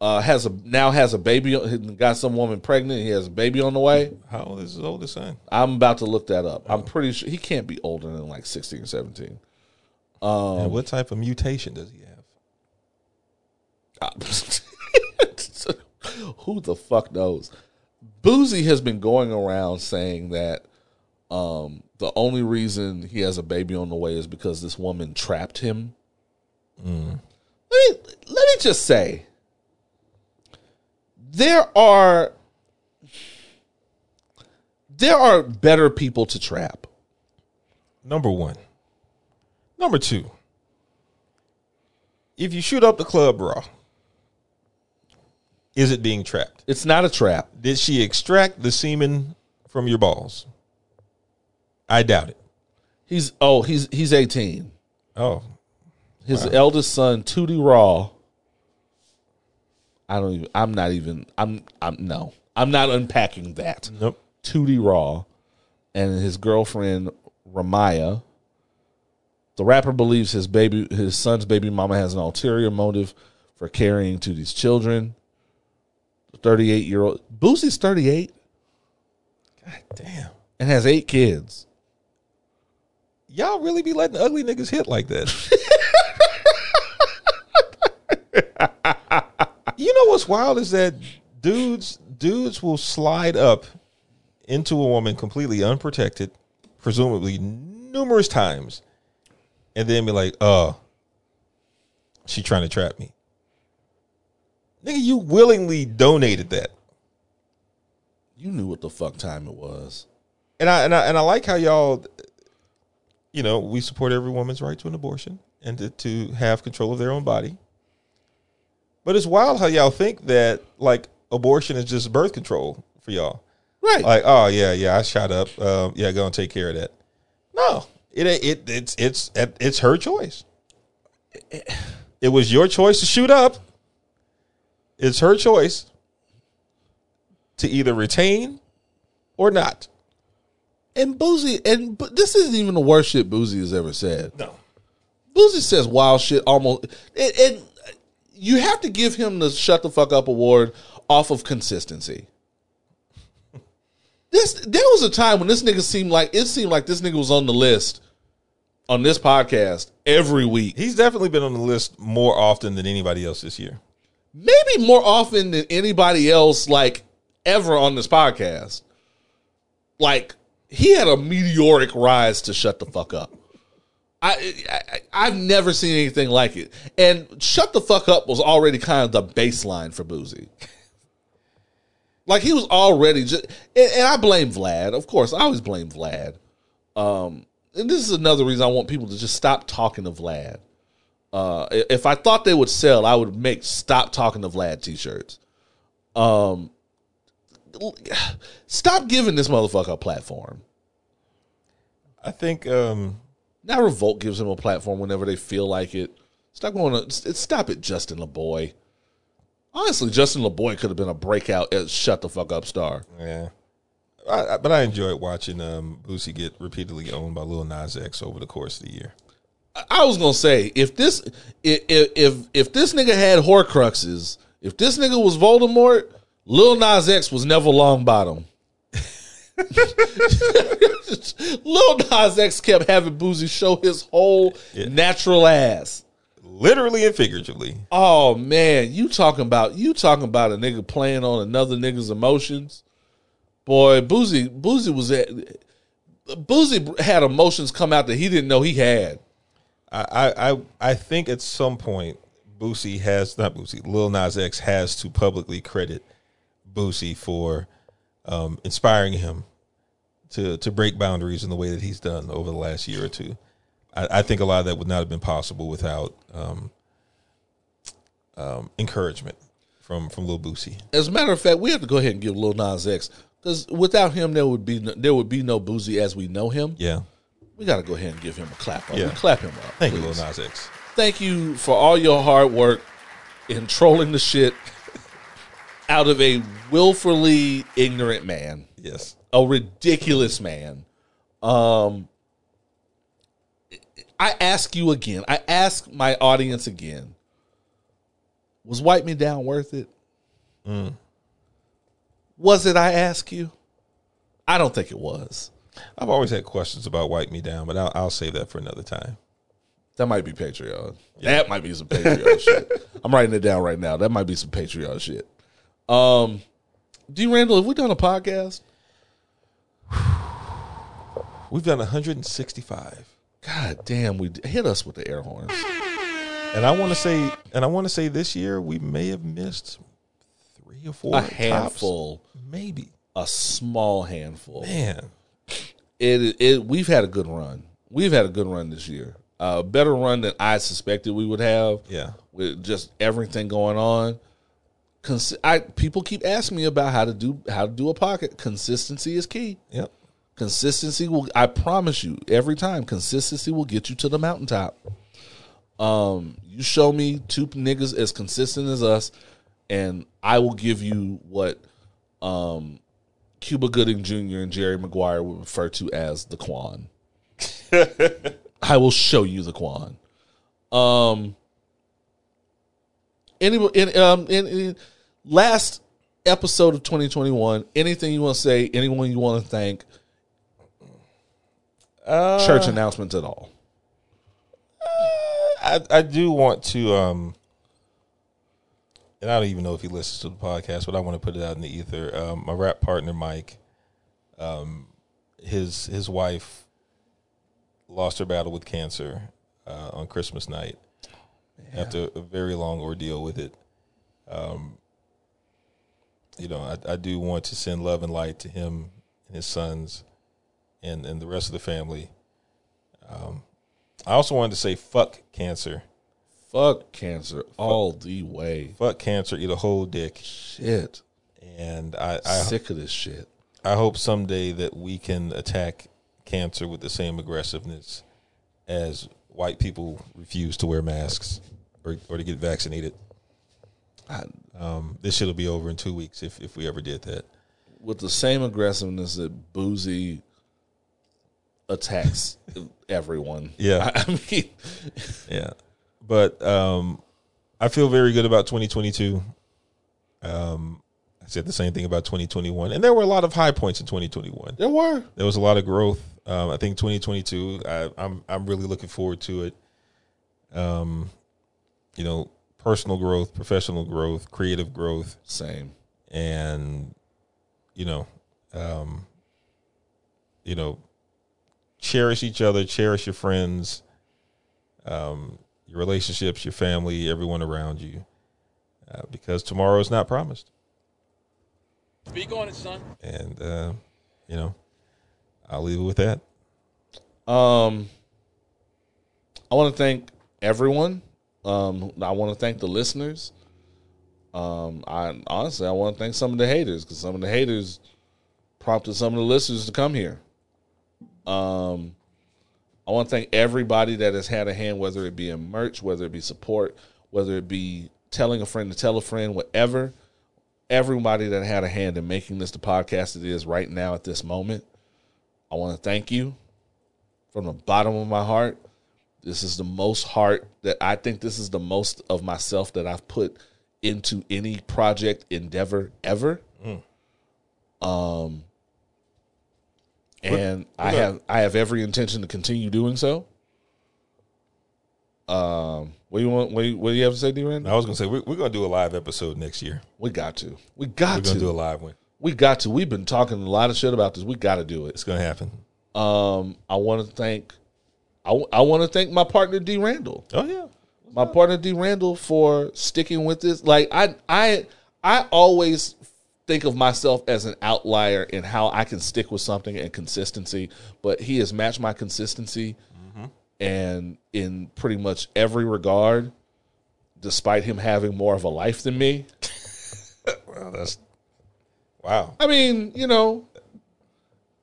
uh, has a now has a baby, got some woman pregnant. He has a baby on the way. How old is his oldest son? I'm about to look that up. I'm pretty sure he can't be older than like sixteen or seventeen. Um, and what type of mutation does he have? Uh, Who the fuck knows? Boozy has been going around saying that um, the only reason he has a baby on the way is because this woman trapped him. Mm. Let me, let me just say, there are there are better people to trap. Number one. Number two. If you shoot up the club raw, is it being trapped? It's not a trap. Did she extract the semen from your balls? I doubt it. He's oh, he's he's eighteen. Oh. His wow. eldest son, Tootie Raw. I don't even I'm not even I'm I'm no. I'm not unpacking that. Nope. Tootie Raw and his girlfriend Ramaya. The rapper believes his baby his son's baby mama has an ulterior motive for carrying Tootie's children. thirty-eight-year-old. Boosie's thirty-eight. God damn. And has eight kids. Y'all really be letting ugly niggas hit like that? You know what's wild is that dudes dudes will slide up into a woman completely unprotected, presumably numerous times, and then be like, uh, she trying to trap me. Nigga, you willingly donated that. You knew what the fuck time it was. And I and I, and I like how y'all, you know, we support every woman's right to an abortion and to, to have control of their own body. But it's wild how y'all think that, like, abortion is just birth control for y'all. Right. Like, oh, yeah, yeah, I shot up. Uh, yeah, go and take care of that. No. It, it it's it's it's her choice. It was your choice to shoot up. It's her choice to either retain or not. And Boozy, and but this isn't even the worst shit Boozy has ever said. No. Boozy says wild shit almost. And, and you have to give him the shut the fuck up award off of consistency. This there was a time when this nigga seemed like it seemed like this nigga was on the list on this podcast every week. He's definitely been on the list more often than anybody else this year. Maybe more often than anybody else, like, ever on this podcast. Like, he had a meteoric rise to shut the fuck up. I, I I've never seen anything like it. And shut the fuck up was already kind of the baseline for Boozy. Like, he was already just, and, and I blame Vlad. Of course, I always blame Vlad. Um, and this is another reason I want people to just stop talking to Vlad. Uh, if I thought they would sell, I would make stop talking to Vlad t-shirts. Um, stop giving this motherfucker a platform. I think um, now Revolt gives him a platform whenever they feel like it. Stop going to stop it, Justin LaBoy. Honestly, Justin LaBoy could have been a breakout as shut the fuck up star. Yeah, I, I, but I enjoyed watching um, Boosie get repeatedly owned by Lil Nas X over the course of the year. I, I was gonna say if this if, if if this nigga had Horcruxes, if this nigga was Voldemort, Lil Nas X was never long bottom. Lil Nas X kept having Boosie show his whole yeah. natural ass. Literally and figuratively. Oh man, you talking about you talking about a nigga playing on another nigga's emotions, boy. Boozy, Boozy was at. Boozy had emotions come out that he didn't know he had. I, I, I think at some point, Boozy has not Boozy. Lil Nas X has to publicly credit Boozy for um, inspiring him to to break boundaries in the way that he's done over the last year or two. I think a lot of that would not have been possible without um, um, encouragement from, from Lil Boosie. As a matter of fact, we have to go ahead and give Lil Nas X, because without him, there would be no, there would be no Boosie as we know him. Yeah, we got to go ahead and give him a clap. Up. Yeah. We clap him up. Thank please. you, Lil Nas X. Thank you for all your hard work in trolling the shit out of a willfully ignorant man. Yes, a ridiculous man. Um. I ask you again. I ask my audience again. Was Wipe Me Down worth it? Mm. Was it, I ask you? I don't think it was. I've always had questions about Wipe Me Down, but I'll, I'll save that for another time. That might be Patreon. Yeah. That might be some Patreon shit. I'm writing it down right now. That might be some Patreon shit. Um, D. Randall, have we done a podcast? We've done one hundred sixty-five. God damn, we hit us with the air horns. And I want to say, and I want to say, this year we may have missed three or four, a handful, tops, maybe a small handful. Man, it it we've had a good run. We've had a good run this year. A uh, better run than I suspected we would have. Yeah, with just everything going on. Cons- I people keep asking me about how to do how to do a pocket. Consistency is key. Yep. Consistency will, I promise you, every time, consistency will get you to the mountaintop. Um, you show me two niggas as consistent as us, and I will give you what um, Cuba Gooding Junior and Jerry Maguire would refer to as the Quan. I will show you the Quan. Um, any, in, um, in, in, last episode of twenty twenty-one, anything you want to say, anyone you want to thank, Uh, church announcements at all? Uh, I, I do want to, um, and I don't even know if he listens to the podcast, but I want to put it out in the ether. Um, my rap partner, Mike, Um, his his wife lost her battle with cancer uh, on Christmas night yeah. after a very long ordeal with it. Um, you know, I, I do want to send love and light to him and his sons and, and the rest of the family. Um, I also wanted to say fuck cancer. Fuck cancer fuck, all the way. Fuck cancer, eat a whole dick. Shit. And I, I sick of this shit. I hope someday that we can attack cancer with the same aggressiveness as white people refuse to wear masks or, or to get vaccinated. I, um, this shit will be over in two weeks if, if we ever did that. With the same aggressiveness that Boozy attacks everyone. Yeah. I, I mean. Yeah. But um, I feel very good about twenty twenty-two. Um, I said the same thing about twenty twenty-one. And there were a lot of high points in twenty twenty-one. There were. There was a lot of growth. Um, I think twenty twenty-two, I, I'm I'm really looking forward to it. Um, you know, personal growth, professional growth, creative growth. Same. And, you know, um, you know, cherish each other, cherish your friends, um, your relationships, your family, everyone around you, uh, because tomorrow is not promised. Speak on it, son. And, uh, you know, I'll leave it with that. Um, I want to thank everyone. Um, I want to thank the listeners. Um, I honestly, I want to thank some of the haters, because some of the haters prompted some of the listeners to come here. Um, I want to thank everybody that has had a hand, whether it be in merch, whether it be support, whether it be telling a friend to tell a friend, whatever. Everybody that had a hand in making this the podcast it is right now at this moment. I want to thank you from the bottom of my heart. This is the most heart that I think this is the most of myself that I've put into any project endeavor ever. Mm. Um. And what, what I have up? I have every intention to continue doing so. Um, what do you want? What do you, what do you have to say, D-Rand? I was gonna say we're, we're gonna do a live episode next year. We got to. We got we're to gonna do a live one. We got to. We've been talking a lot of shit about this. We got to do it. It's gonna happen. Um, I want to thank. I, I want to thank my partner D Randall. Oh yeah, What's my up? partner D Randall for sticking with this. Like I I I always. think of myself as an outlier in how I can stick with something and consistency, but he has matched my consistency mm-hmm. and in pretty much every regard, despite him having more of a life than me. Well, that's wow. I mean, you know,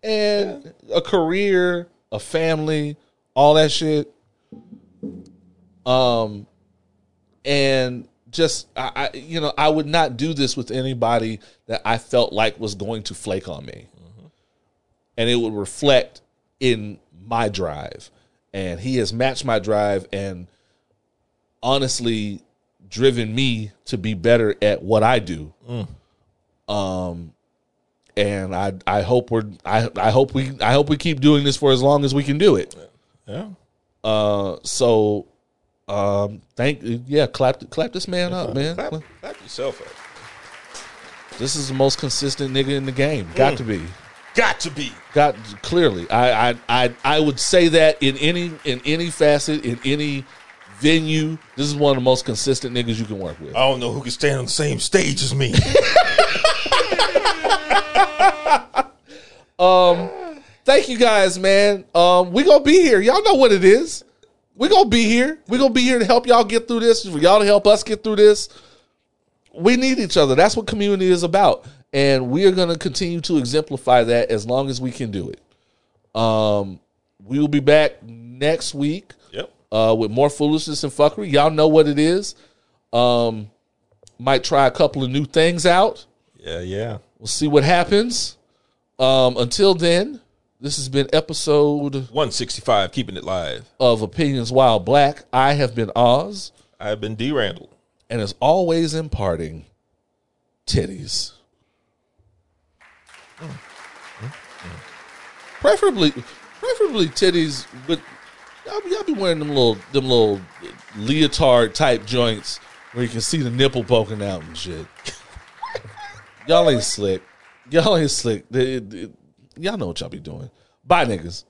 and yeah. a career, a family, all that shit. Um, and Just, I, I, you know, I would not do this with anybody that I felt like was going to flake on me. Mm-hmm. And it would reflect in my drive. And he has matched my drive and honestly driven me to be better at what I do. Mm. Um, and I, I hope we're, I, I hope we, I hope we keep doing this for as long as we can do it. Yeah. Uh, so. Um, thank yeah, clap clap this man yeah, up, man. Clap, clap yourself up. This is the most consistent nigga in the game. Got mm. to be. Got to be. Got clearly. I, I I I would say that in any in any facet, in any venue, this is one of the most consistent niggas you can work with. I don't know who can stand on the same stage as me. um thank you guys, man. Um we gonna be here. Y'all know what it is. We're going to be here. We're going to be here to help y'all get through this, for y'all to help us get through this. We need each other. That's what community is about. And we are going to continue to exemplify that as long as we can do it. Um, we will be back next week yep. uh, with more foolishness and fuckery. Y'all know what it is. Um, might try a couple of new things out. Yeah, yeah. We'll see what happens. Um, until then. This has been episode one sixty-five, keeping it live, of Opinions Wild Black. I have been Oz. I have been D. Randall. And as always in parting, titties. Mm. Mm. Mm. Preferably, preferably titties, but y'all, y'all be wearing them little, them little leotard type joints where you can see the nipple poking out and shit. Y'all ain't slick. Y'all ain't slick. They, they, y'all know what y'all be doing. Bye, niggas.